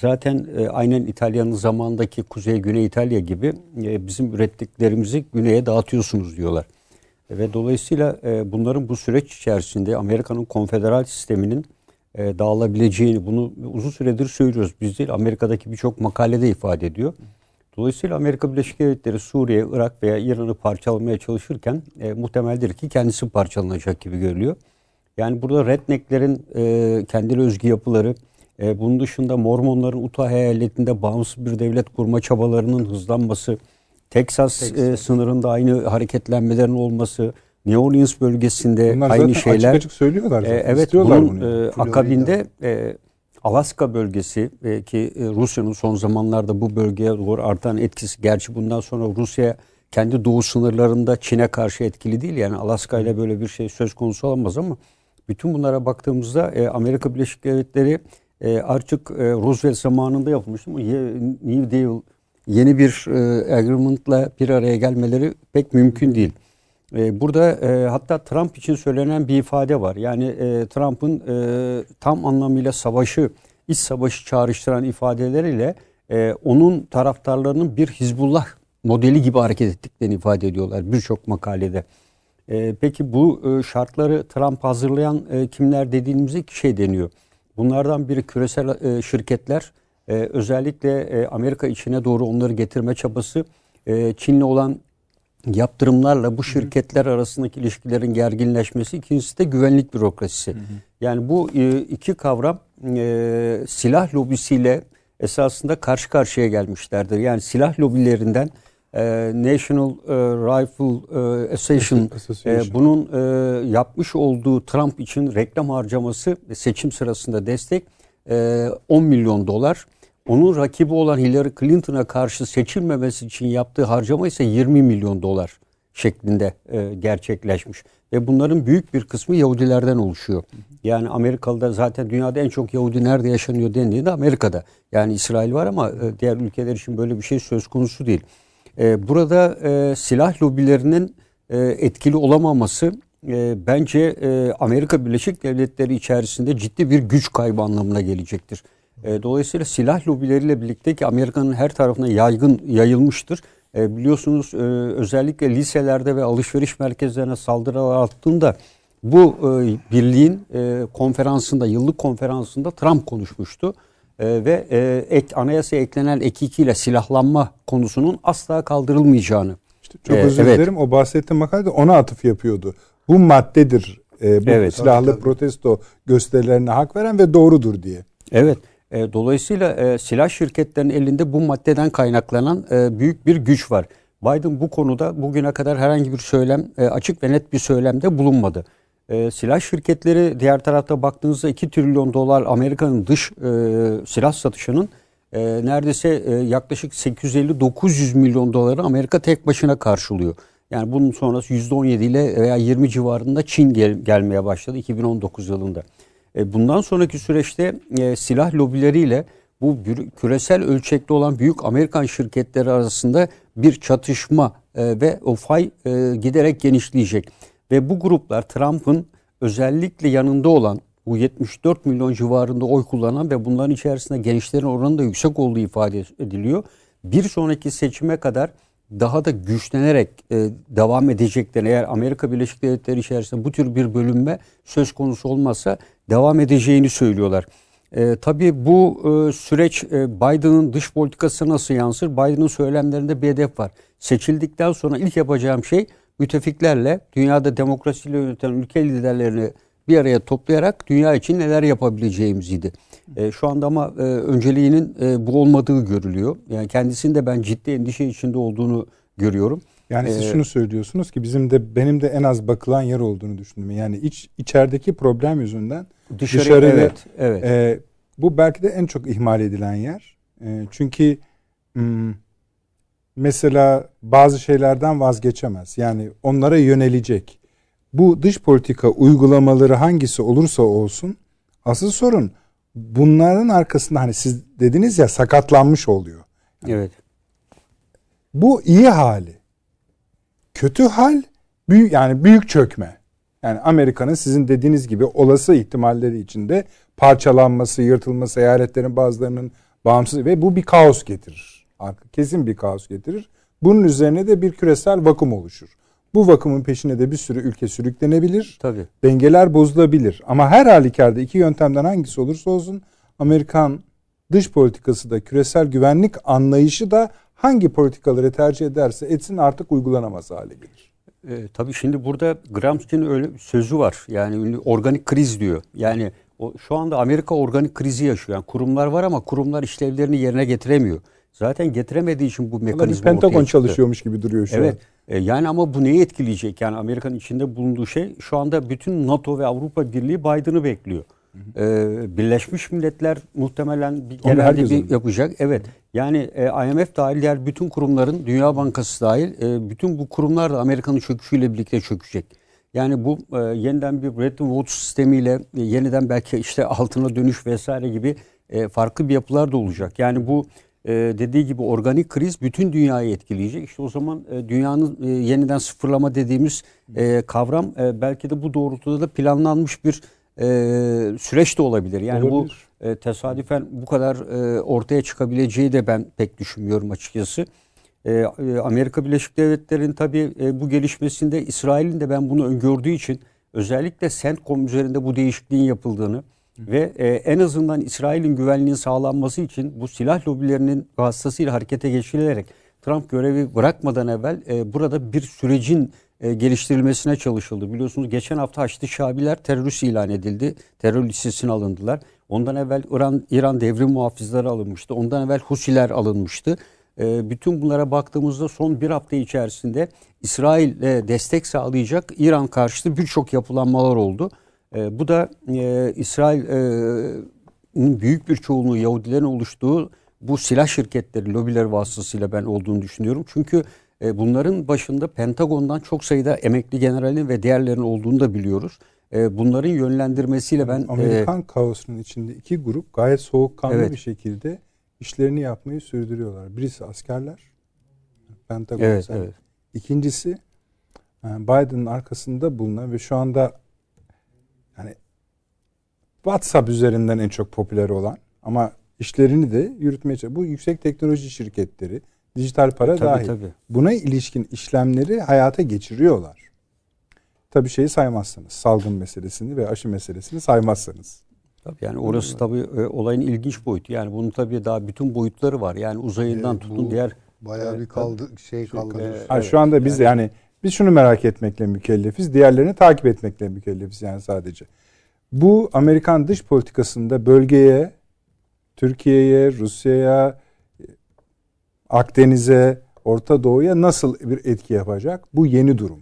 zaten aynen İtalya'nın zamandaki Kuzey-Güney İtalya gibi bizim ürettiklerimizi güneye dağıtıyorsunuz diyorlar. Ve dolayısıyla bunların bu süreç içerisinde Amerika'nın konfederal sisteminin dağılabileceğini, bunu uzun süredir söylüyoruz. Biz değil, Amerika'daki birçok makalede ifade ediyor. Dolayısıyla Amerika Birleşik Devletleri Suriye, Irak veya İran'ı parçalamaya çalışırken muhtemeldir ki kendisi parçalanacak gibi görülüyor. Yani burada rednecklerin kendine özgü yapıları, bunun dışında Mormonların Utah eyaletinde bağımsız bir devlet kurma çabalarının hızlanması, Texas sınırında aynı hareketlenmelerin olması, New Orleans bölgesinde bunlar aynı şeyler. Bunlar açık söylüyorlar. Evet, bunun akabinde Alaska bölgesi ki Rusya'nın son zamanlarda bu bölgeye doğru artan etkisi. Gerçi bundan sonra Rusya kendi doğu sınırlarında Çin'e karşı etkili değil. Yani Alaska ile böyle bir şey söz konusu olamaz ama bütün bunlara baktığımızda Amerika Birleşik Devletleri artık Roosevelt zamanında yapılmıştı. New Deal, yeni bir agreement'la bir araya gelmeleri pek mümkün değil. Burada hatta Trump için söylenen bir ifade var. Yani Trump'ın tam anlamıyla savaşı, iç savaşı çağrıştıran ifadeleriyle onun taraftarlarının bir Hizbullah modeli gibi hareket ettiklerini ifade ediyorlar birçok makalede. Peki bu şartları Trump hazırlayan kimler dediğimizde iki şey deniyor. Bunlardan biri küresel şirketler, özellikle Amerika içine doğru onları getirme çabası, Çin'le olan yaptırımlarla bu şirketler arasındaki ilişkilerin gerginleşmesi, ikincisi de güvenlik bürokrasisi. Hı hı. Yani bu iki kavram silah lobisiyle esasında karşı karşıya gelmişlerdir. Yani silah lobilerinden National Rifle Association bunun yapmış olduğu Trump için reklam harcaması, seçim sırasında destek 10 milyon dolar. Onun rakibi olan Hillary Clinton'a karşı seçilmemesi için yaptığı harcama ise 20 milyon dolar şeklinde gerçekleşmiş. Ve bunların büyük bir kısmı Yahudilerden oluşuyor. Yani Amerika'da zaten dünyada en çok Yahudi nerede yaşanıyor dendiğinde Amerika'da. Yani İsrail var ama diğer ülkeler için böyle bir şey söz konusu değil. Burada silah lobilerinin etkili olamaması bence Amerika Birleşik Devletleri içerisinde ciddi bir güç kaybı anlamına gelecektir. Dolayısıyla silah lobileriyle birlikte ki Amerika'nın her tarafına yayılmıştır. Biliyorsunuz özellikle liselerde ve alışveriş merkezlerine saldırılar arttığında bu birliğin konferansında, yıllık konferansında Trump konuşmuştu. Ve anayasaya eklenen ek 2 ile silahlanma konusunun asla kaldırılmayacağını. İşte çok özür dilerim. Evet. O bahsettiğim makalede ona atıf yapıyordu. Bu maddedir. Bu evet, silahlı tabii. protesto gösterilerine hak veren ve doğrudur diye. Evet. Dolayısıyla silah şirketlerinin elinde bu maddeden kaynaklanan büyük bir güç var. Biden bu konuda bugüne kadar herhangi bir söylem, açık ve net bir söylemde bulunmadı. Silah şirketleri diğer tarafta baktığınızda $2 trilyon Amerika'nın dış silah satışının neredeyse yaklaşık $850-900 milyon Amerika tek başına karşılıyor. Yani bunun sonrası %17 ile veya 20 civarında Çin gelmeye başladı 2019 yılında. Bundan sonraki süreçte silah lobileriyle bu küresel ölçekli olan büyük Amerikan şirketleri arasında bir çatışma ve o fay giderek genişleyecek. Ve bu gruplar Trump'ın özellikle yanında olan bu 74 milyon civarında oy kullanan ve bunların içerisinde gençlerin oranı da yüksek olduğu ifade ediliyor. Bir sonraki seçime kadar daha da güçlenerek devam edeceklerini, eğer Amerika Birleşik Devletleri içerisinde bu tür bir bölünme söz konusu olmazsa devam edeceğini söylüyorlar. Tabii bu süreç Biden'ın dış politikası nasıl yansır? Biden'ın söylemlerinde bir hedef var. Seçildikten sonra ilk yapacağım şey müttefiklerle, dünyada demokrasiyle yöneten ülke liderlerini bir araya toplayarak dünya için neler yapabileceğimizdi. Şu anda ama önceliğinin bu olmadığı görülüyor. Yani kendisinin de ben ciddi endişe içinde olduğunu görüyorum. Yani siz şunu söylüyorsunuz ki benim de en az bakılan yer olduğunu düşündüm. Yani içerideki problem yüzünden dışarıya. Evet. Bu belki de en çok ihmal edilen yer. Çünkü mesela bazı şeylerden vazgeçemez. Yani onlara yönelecek. Bu dış politika uygulamaları hangisi olursa olsun asıl sorun bunların arkasında, hani siz dediniz ya, sakatlanmış oluyor. Yani evet. Bu iyi hali. Kötü hal büyük çökme. Yani Amerika'nın sizin dediğiniz gibi olası ihtimalleri içinde parçalanması, yırtılması, eyaletlerin bazılarının bağımsız ve bu bir kaos getirir. Kesin bir kaos getirir. Bunun üzerine de bir küresel vakum oluşur. Bu vakumun peşine de bir sürü ülke sürüklenebilir. Tabii. Dengeler bozulabilir. Ama her halükarda iki yöntemden hangisi olursa olsun Amerikan dış politikası da küresel güvenlik anlayışı da hangi politikaları tercih ederse etsin artık uygulanamaz hale gelir. Tabii şimdi burada Gramsci'nin öyle bir sözü var. Yani organik kriz diyor. Yani şu anda Amerika organik krizi yaşıyor. Yani kurumlar var ama kurumlar işlevlerini yerine getiremiyor. Zaten getiremediği için bu mekanizma ortaya çıktı. Pentagon çalışıyormuş gibi duruyor şu an. Yani ama bu neyi etkileyecek? Yani Amerika'nın içinde bulunduğu şey şu anda bütün NATO ve Avrupa Birliği Biden'ı bekliyor. Birleşmiş Milletler muhtemelen genelde yapacak. Evet. Yani IMF dahil diğer bütün kurumların, Dünya Bankası dahil bütün bu kurumlar da Amerika'nın çöküşüyle birlikte çökecek. Yani bu yeniden bir Bretton Woods sistemiyle yeniden belki işte altına dönüş vesaire gibi farklı bir yapılar da olacak. Yani bu dediği gibi organik kriz bütün dünyayı etkileyecek. İşte o zaman dünyanın yeniden sıfırlama dediğimiz kavram belki de bu doğrultuda da planlanmış bir süreç de olabilir. Yani olabilir. Bu tesadüfen bu kadar ortaya çıkabileceği de ben pek düşünmüyorum açıkçası. Amerika Birleşik Devletleri'nin tabii bu gelişmesinde İsrail'in de ben bunu öngördüğü için özellikle CENTCOM üzerinde bu değişikliğin yapıldığını ve en azından İsrail'in güvenliğinin sağlanması için bu silah lobilerinin vasıtasıyla harekete geçirilerek Trump görevi bırakmadan evvel burada bir sürecin geliştirilmesine çalışıldı. Biliyorsunuz geçen hafta Haçlı Şabiler terörist ilan edildi. Terör listesine alındılar. Ondan evvel İran devrim muhafızları alınmıştı. Ondan evvel Husiler alınmıştı. Bütün bunlara baktığımızda son bir hafta içerisinde İsrail'e destek sağlayacak İran karşıtı birçok yapılanmalar oldu. Bu da İsrail'in büyük bir çoğunluğu Yahudilerin oluştuğu bu silah şirketleri, lobiler vasıtasıyla ben olduğunu düşünüyorum. Çünkü bunların başında Pentagon'dan çok sayıda emekli generalin ve diğerlerinin olduğunu da biliyoruz. Bunların yönlendirmesiyle ben... Amerikan kaosunun içinde iki grup gayet soğukkanlı bir şekilde işlerini yapmayı sürdürüyorlar. Birisi askerler, Pentagon. Evet. İkincisi Biden'ın arkasında bulunan ve şu anda WhatsApp üzerinden en çok popüler olan ama işlerini de yürütmeye çalışıyor. Bu yüksek teknoloji şirketleri, dijital para dahil. Tabii. Buna ilişkin işlemleri hayata geçiriyorlar. Tabii şeyi saymazsınız. Salgın meselesini ve aşı meselesini saymazsınız. Tabii yani orası tabii olayın ilginç boyutu. Yani bunun tabii daha bütün boyutları var. Yani uzayından tutun diğer... Bayağı bir kaldı, kaldı. Şu anda biz de yani biz şunu merak etmekle mükellefiz. Diğerlerini takip etmekle mükellefiz yani sadece. Bu Amerikan dış politikasında bölgeye, Türkiye'ye, Rusya'ya, Akdeniz'e, Orta Doğu'ya nasıl bir etki yapacak? Bu yeni durum.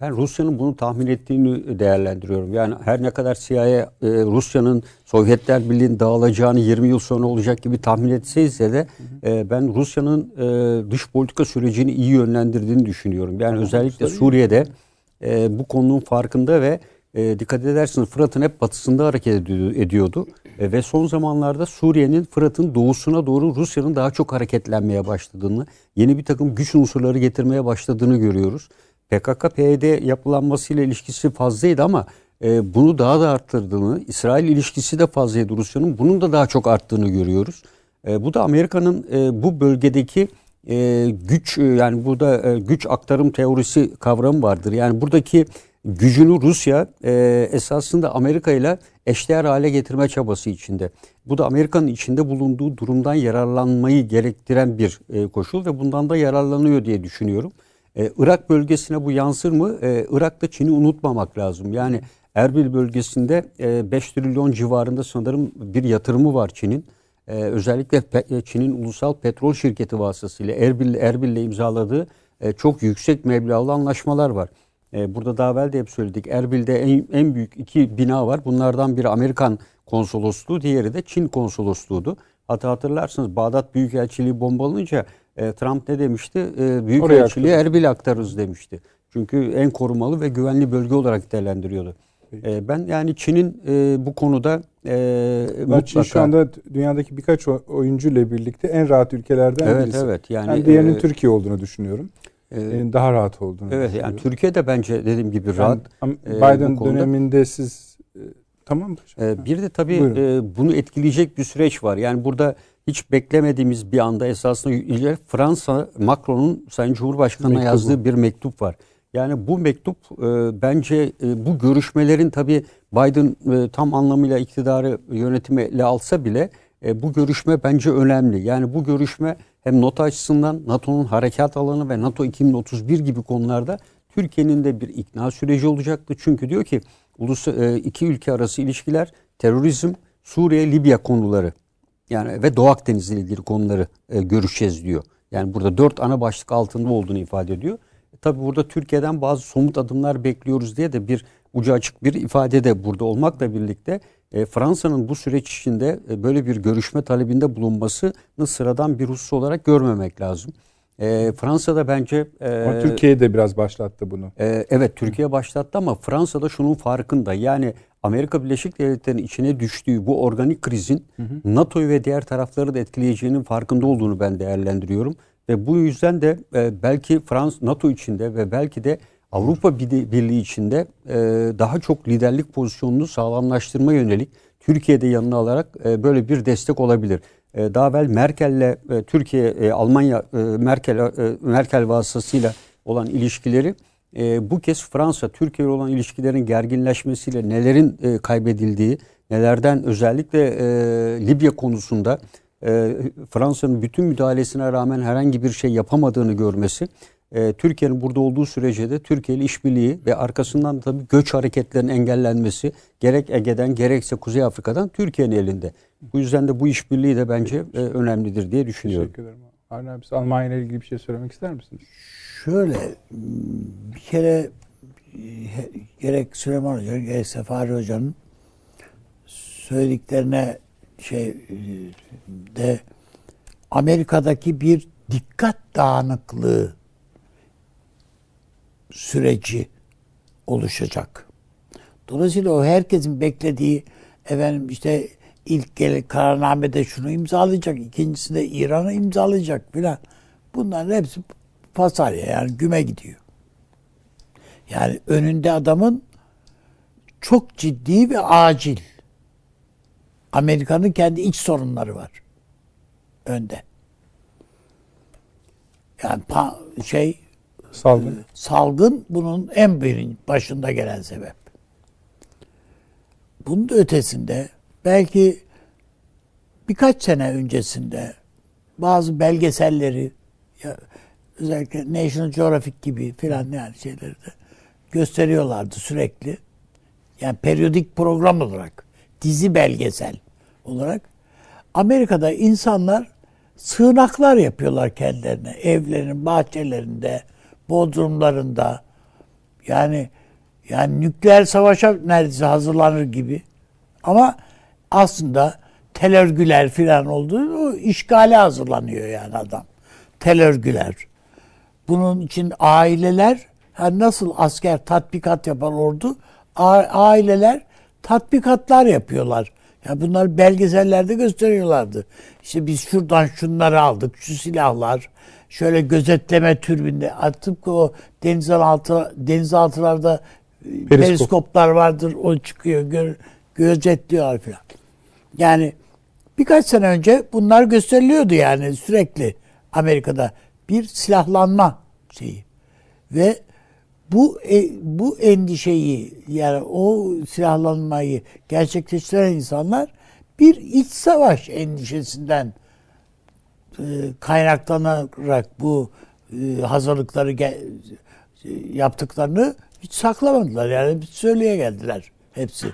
Ben Rusya'nın bunu tahmin ettiğini değerlendiriyorum. Yani her ne kadar CIA Rusya'nın Sovyetler Birliği'nin dağılacağını 20 yıl sonra olacak gibi tahmin etseyse de ben Rusya'nın dış politika sürecini iyi yönlendirdiğini düşünüyorum. Yani özellikle Suriye'de bu konunun farkında ve dikkat edersiniz Fırat'ın hep batısında hareket ediyordu. Ve son zamanlarda Suriye'nin Fırat'ın doğusuna doğru Rusya'nın daha çok hareketlenmeye başladığını, yeni bir takım güç unsurları getirmeye başladığını görüyoruz. PKK-PYD yapılanmasıyla ilişkisi fazlaydı ama bunu daha da arttırdığını, İsrail ilişkisi de fazlaydı Rusya'nın, bunun da daha çok arttığını görüyoruz. Bu da Amerika'nın bu bölgedeki güç, yani burada güç aktarım teorisi kavramı vardır. Yani buradaki gücünü Rusya esasında Amerika ile eşdeğer hale getirme çabası içinde. Bu da Amerika'nın içinde bulunduğu durumdan yararlanmayı gerektiren bir koşul ve bundan da yararlanıyor diye düşünüyorum. Irak bölgesine bu yansır mı? Irak'ta Çin'i unutmamak lazım. Yani Erbil bölgesinde 5 trilyon civarında sanırım bir yatırımı var Çin'in. Özellikle Çin'in ulusal petrol şirketi vasıtasıyla Erbil'le imzaladığı çok yüksek meblağlı anlaşmalar var. Burada daha evvel de hep söyledik. Erbil'de en büyük iki bina var. Bunlardan biri Amerikan konsolosluğu, diğeri de Çin konsolosluğuydu. Hatta hatırlarsınız Bağdat Büyükelçiliği bombalanınca Trump ne demişti? Büyükelçiliği Erbil'e aktarırız demişti. Çünkü en korumalı ve güvenli bölge olarak değerlendiriyordu. Ben yani Çin'in bu konuda mutlaka... Çin şu anda dünyadaki birkaç oyuncuyla birlikte en rahat ülkelerden birisi. Evet. Yani diğerinin Türkiye olduğunu düşünüyorum. Daha rahat olduğunu düşünüyorum. Yani Türkiye'de bence dediğim gibi rahat. Yani Biden döneminde siz... Tamam. Bir de tabii bunu etkileyecek bir süreç var. Yani burada... Hiç beklemediğimiz bir anda esasında Fransa, Macron'un Sayın Cumhurbaşkanı'na yazdığı bir mektup var. Yani bu mektup bence bu görüşmelerin tabii Biden tam anlamıyla iktidarı yönetime ele alsa bile bu görüşme bence önemli. Yani bu görüşme hem NATO açısından NATO'nun harekat alanı ve NATO 2031 gibi konularda Türkiye'nin de bir ikna süreci olacaktı. Çünkü diyor ki iki ülke arası ilişkiler, terörizm, Suriye, Libya konuları. Yani ve Doğu Akdeniz'le ilgili konuları görüşeceğiz diyor. Yani burada 4 ana başlık altında olduğunu ifade ediyor. Tabii burada Türkiye'den bazı somut adımlar bekliyoruz diye de bir ucu açık bir ifade de burada olmakla birlikte Fransa'nın bu süreç içinde böyle bir görüşme talebinde bulunmasını sıradan bir husus olarak görmemek lazım. Fransa'da bence... Ama Türkiye de biraz başlattı bunu. Evet Türkiye başlattı ama Fransa'da şunun farkında. Yani Amerika Birleşik Devletleri'nin içine düştüğü bu organik krizin NATO'yu ve diğer tarafları da etkileyeceğinin farkında olduğunu ben değerlendiriyorum. Ve bu yüzden de belki NATO içinde ve belki de Avrupa Birliği içinde daha çok liderlik pozisyonunu sağlamlaştırma yönelik Türkiye'de yanına alarak böyle bir destek olabilir. Daha evvel Merkel'le Merkel vasıtasıyla olan ilişkileri bu kez Fransa Türkiye ile olan ilişkilerin gerginleşmesiyle nelerin kaybedildiği, nelerden özellikle Libya konusunda Fransa'nın bütün müdahalesine rağmen herhangi bir şey yapamadığını görmesi, Türkiye'nin burada olduğu sürece de Türkiye ile işbirliği ve arkasından tabii göç hareketlerinin engellenmesi gerek Ege'den gerekse Kuzey Afrika'dan Türkiye'nin elinde. Bu yüzden de bu işbirliği de bence önemlidir diye düşünüyorum. Teşekkür ederim. Arne abi, Almanya ile ilgili bir şey söylemek ister misiniz? Şöyle bir kere gerek Süleyman Hoca'nın gerek Sefari Hoca'nın söylediklerine de Amerika'daki bir dikkat dağınıklığı süreci oluşacak. Dolayısıyla o herkesin beklediği efendim işte ilk kararnamede şunu imzalayacak, ikincisinde İran'ı imzalayacak filan. Bunların hepsi pasarya yani güme gidiyor. Yani önünde adamın çok ciddi ve acil Amerika'nın kendi iç sorunları var önde. Yani salgın bunun en büyük başında gelen sebep. Bunun da ötesinde belki birkaç sene öncesinde bazı belgeselleri, özellikle National Geographic gibi filan yani şeyleri de gösteriyorlardı sürekli. Yani periyodik program olarak, dizi belgesel olarak Amerika'da insanlar sığınaklar yapıyorlar kendilerine. Evlerin bahçelerinde, bodrumlarında, yani nükleer savaşa neredeyse hazırlanır gibi. Ama aslında tel örgüler filan olduğu, o işgale hazırlanıyor yani adam. Tel örgüler. Bunun için aileler, yani nasıl asker tatbikat yapar ordu, aileler tatbikatlar yapıyorlar. Yani bunlar belgesellerde gösteriyorlardı. İşte biz şuradan şunları aldık, şu silahlar, şöyle gözetleme türbinde atıp o denizaltılarda periskoplar vardır, o çıkıyor, gözetliyorlar falan. Yani birkaç sene önce bunlar gösteriliyordu yani sürekli Amerika'da bir silahlanma şeyi ve bu endişeyi, yani o silahlanmayı gerçekleştiren insanlar bir iç savaş endişesinden kaynaklanarak bu hazırlıkları yaptıklarını hiç saklamadılar. Yani söyleye geldiler hepsi.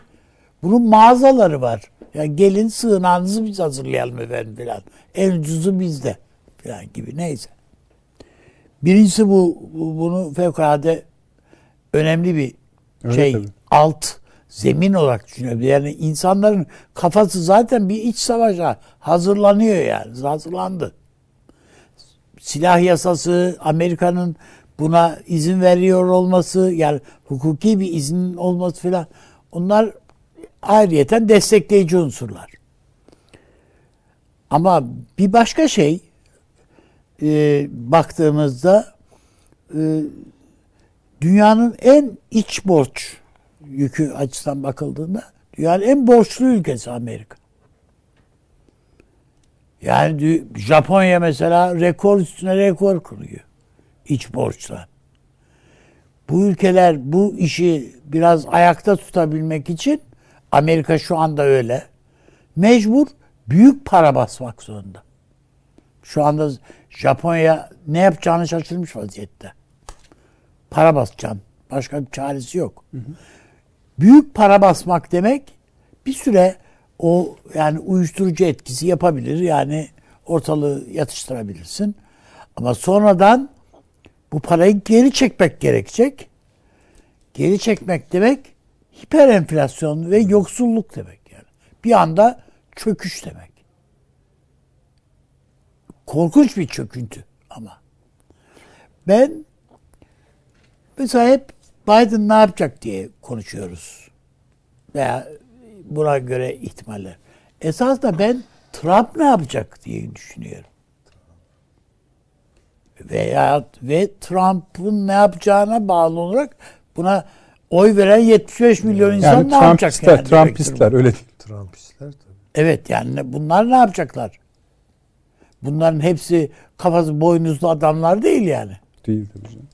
Bunun mağazaları var. Yani gelin sığınağınızı biz hazırlayalım efendim filan. En ucuzu bizde filan gibi, neyse. Birincisi bunu fevkalade önemli bir şey, evet, alt zemin olarak düşünüyorum. Yani insanların kafası zaten bir iç savaşa hazırlanıyor yani. Hazırlandı. Silah yasası, Amerika'nın buna izin veriyor olması, yani hukuki bir izin olması filan. Onlar ayrıyeten destekleyici unsurlar. Ama bir başka şey baktığımızda dünyanın en iç borç yükü açısından bakıldığında dünyanın en borçlu ülkesi Amerika. Yani Japonya mesela rekor üstüne rekor kuruyor iç borçla. Bu ülkeler bu işi biraz ayakta tutabilmek için, Amerika şu anda öyle, mecbur büyük para basmak zorunda. Şu anda Japonya ne yapacağını şaşırmış vaziyette. Para basacaksın. Başka bir çaresi yok. Hı hı. Büyük para basmak demek bir süre o yani uyuşturucu etkisi yapabilir. Yani ortalığı yatıştırabilirsin. Ama sonradan bu parayı geri çekmek gerekecek. Geri çekmek demek hiper enflasyon ve yoksulluk demek yani. Bir anda çöküş demek. Korkunç bir çöküntü ama. Ben mesela hep Biden ne yapacak diye konuşuyoruz. Veya buna göre ihtimaller. Esasında ben Trump ne yapacak diye düşünüyorum. Ve Trump'ın ne yapacağına bağlı olarak buna oy veren 75 milyon insan yani ne yapacak? Yani Trumpistler öyle değil. Trumpistler tabii. Evet, yani bunlar ne yapacaklar? Bunların hepsi kafası boynuzlu adamlar değil yani. Değil tabii canım.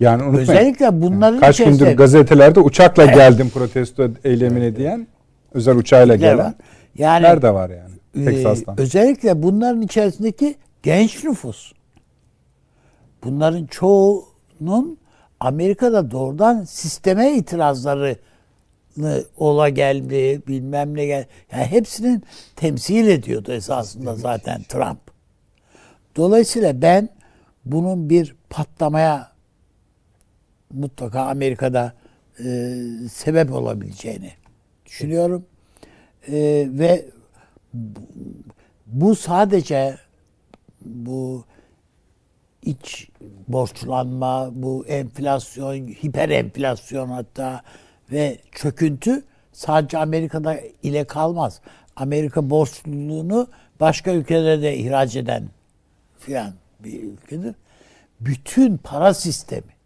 Yani unutmayın. Özellikle bunların kaç gündür gazetelerde uçakla geldim protesto eylemine diyen, özel uçağıyla gelen. Yani nerede var yani? Teksas'tan. Özellikle bunların içerisindeki genç nüfus. Bunların çoğunun Amerika'da doğrudan sisteme itirazları, ola geldi, bilmem ne geldi. Yani hepsinin temsil ediyordu esasında zaten Trump. Dolayısıyla ben bunun bir patlamaya mutlaka Amerika'da sebep olabileceğini düşünüyorum. Ve bu sadece bu iç borçlanma, bu enflasyon, hiper enflasyon hatta ve çöküntü sadece Amerika'da ile kalmaz. Amerika borçluluğunu başka ülkelere de ihraç eden filan bir ülkedir. Bütün para sistemi,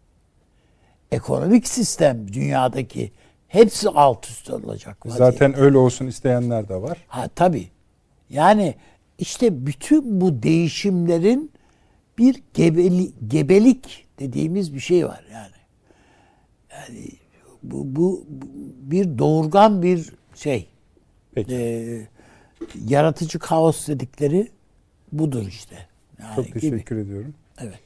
ekonomik sistem dünyadaki hepsi alt üst olacak vaziyette. Zaten öyle olsun isteyenler de var. Ha tabii. Yani işte bütün bu değişimlerin bir gebelik dediğimiz bir şey var yani. Yani bu bir doğurgan bir şey. Peki. Yaratıcı kaos dedikleri budur işte. Yani çok teşekkür ediyorum. Evet.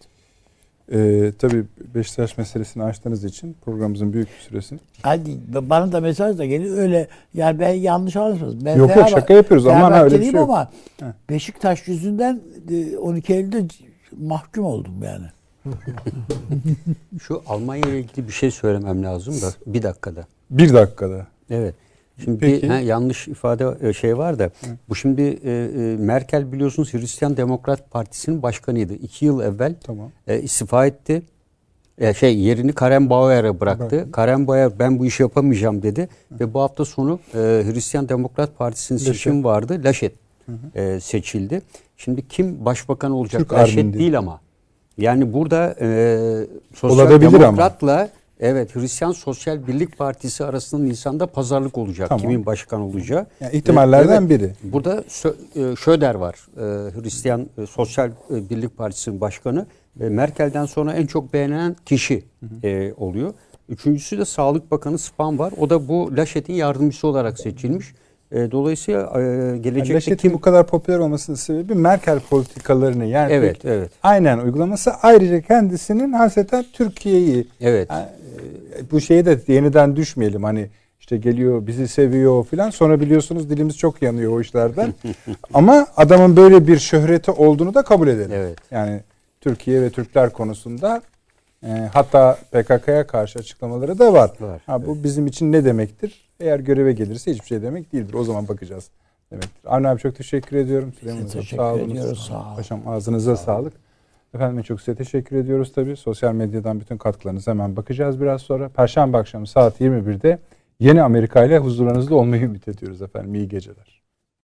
Tabii Beşiktaş meselesini açtığınız için programımızın büyük bir süresini. Hadi bana da mesaj da geliyor öyle. Yani ben yanlış anlaşılmasın. Ben yok şaka yapıyoruz aman öyle bir şey yok. Ama Beşiktaş yüzünden 12 Eylül'de mahkum oldum yani. Şu Almanya ile ilgili bir şey söylemem lazım da bir dakikada. Bir dakikada. Evet. Şimdi bir, yanlış ifade şey var da bu şimdi Merkel biliyorsunuz Hristiyan Demokrat Partisi'nin başkanıydı. 2 yıl evvel tamam. İstifa etti. Yerini Karen Bauer'a bıraktı. Evet. Karen Bauer ben bu işi yapamayacağım dedi. Evet. Ve bu hafta sonu Hristiyan Demokrat Partisi'nin seçimi vardı. Laşet seçildi. Şimdi kim başbakan olacak? Türk Laşet değil ama. Yani burada Sosyal olabilir Demokrat'la ama. Evet, Hristiyan Sosyal Birlik Partisi arasında Nisan'da pazarlık olacak. Tamam. Kimin başkan olacağı. Yani ihtimallerden biri. Burada Schöder var. Hristiyan Sosyal Birlik Partisi'nin başkanı. Merkel'den sonra en çok beğenilen kişi oluyor. Üçüncüsü de Sağlık Bakanı Spahn var. O da bu Laşet'in yardımcısı olarak seçilmiş. Dolayısıyla gelecekteki... Laşet'in bu kadar popüler olmasının sebebi Merkel politikalarını yani evet. aynen uygulaması. Ayrıca kendisinin hasreten Türkiye'yi bu şeye de yeniden düşmeyelim. Hani işte geliyor bizi seviyor filan. Sonra biliyorsunuz dilimiz çok yanıyor o işlerden. Ama adamın böyle bir şöhreti olduğunu da kabul edelim. Evet. Yani Türkiye ve Türkler konusunda hatta PKK'ya karşı açıklamaları da var. Bu bizim için ne demektir? Eğer göreve gelirse hiçbir şey demek değildir. O zaman bakacağız demektir. Avni abi çok teşekkür ediyorum. Teşekkür ediyoruz. Sağ olun. Paşam ağzınıza sağlık. Efendim çok size teşekkür ediyoruz tabii. Sosyal medyadan bütün katkılarınıza hemen bakacağız biraz sonra. Perşembe akşamı saat 21'de yeni Amerika ile huzurlarınızda olmayı ümit ediyoruz efendim. İyi geceler.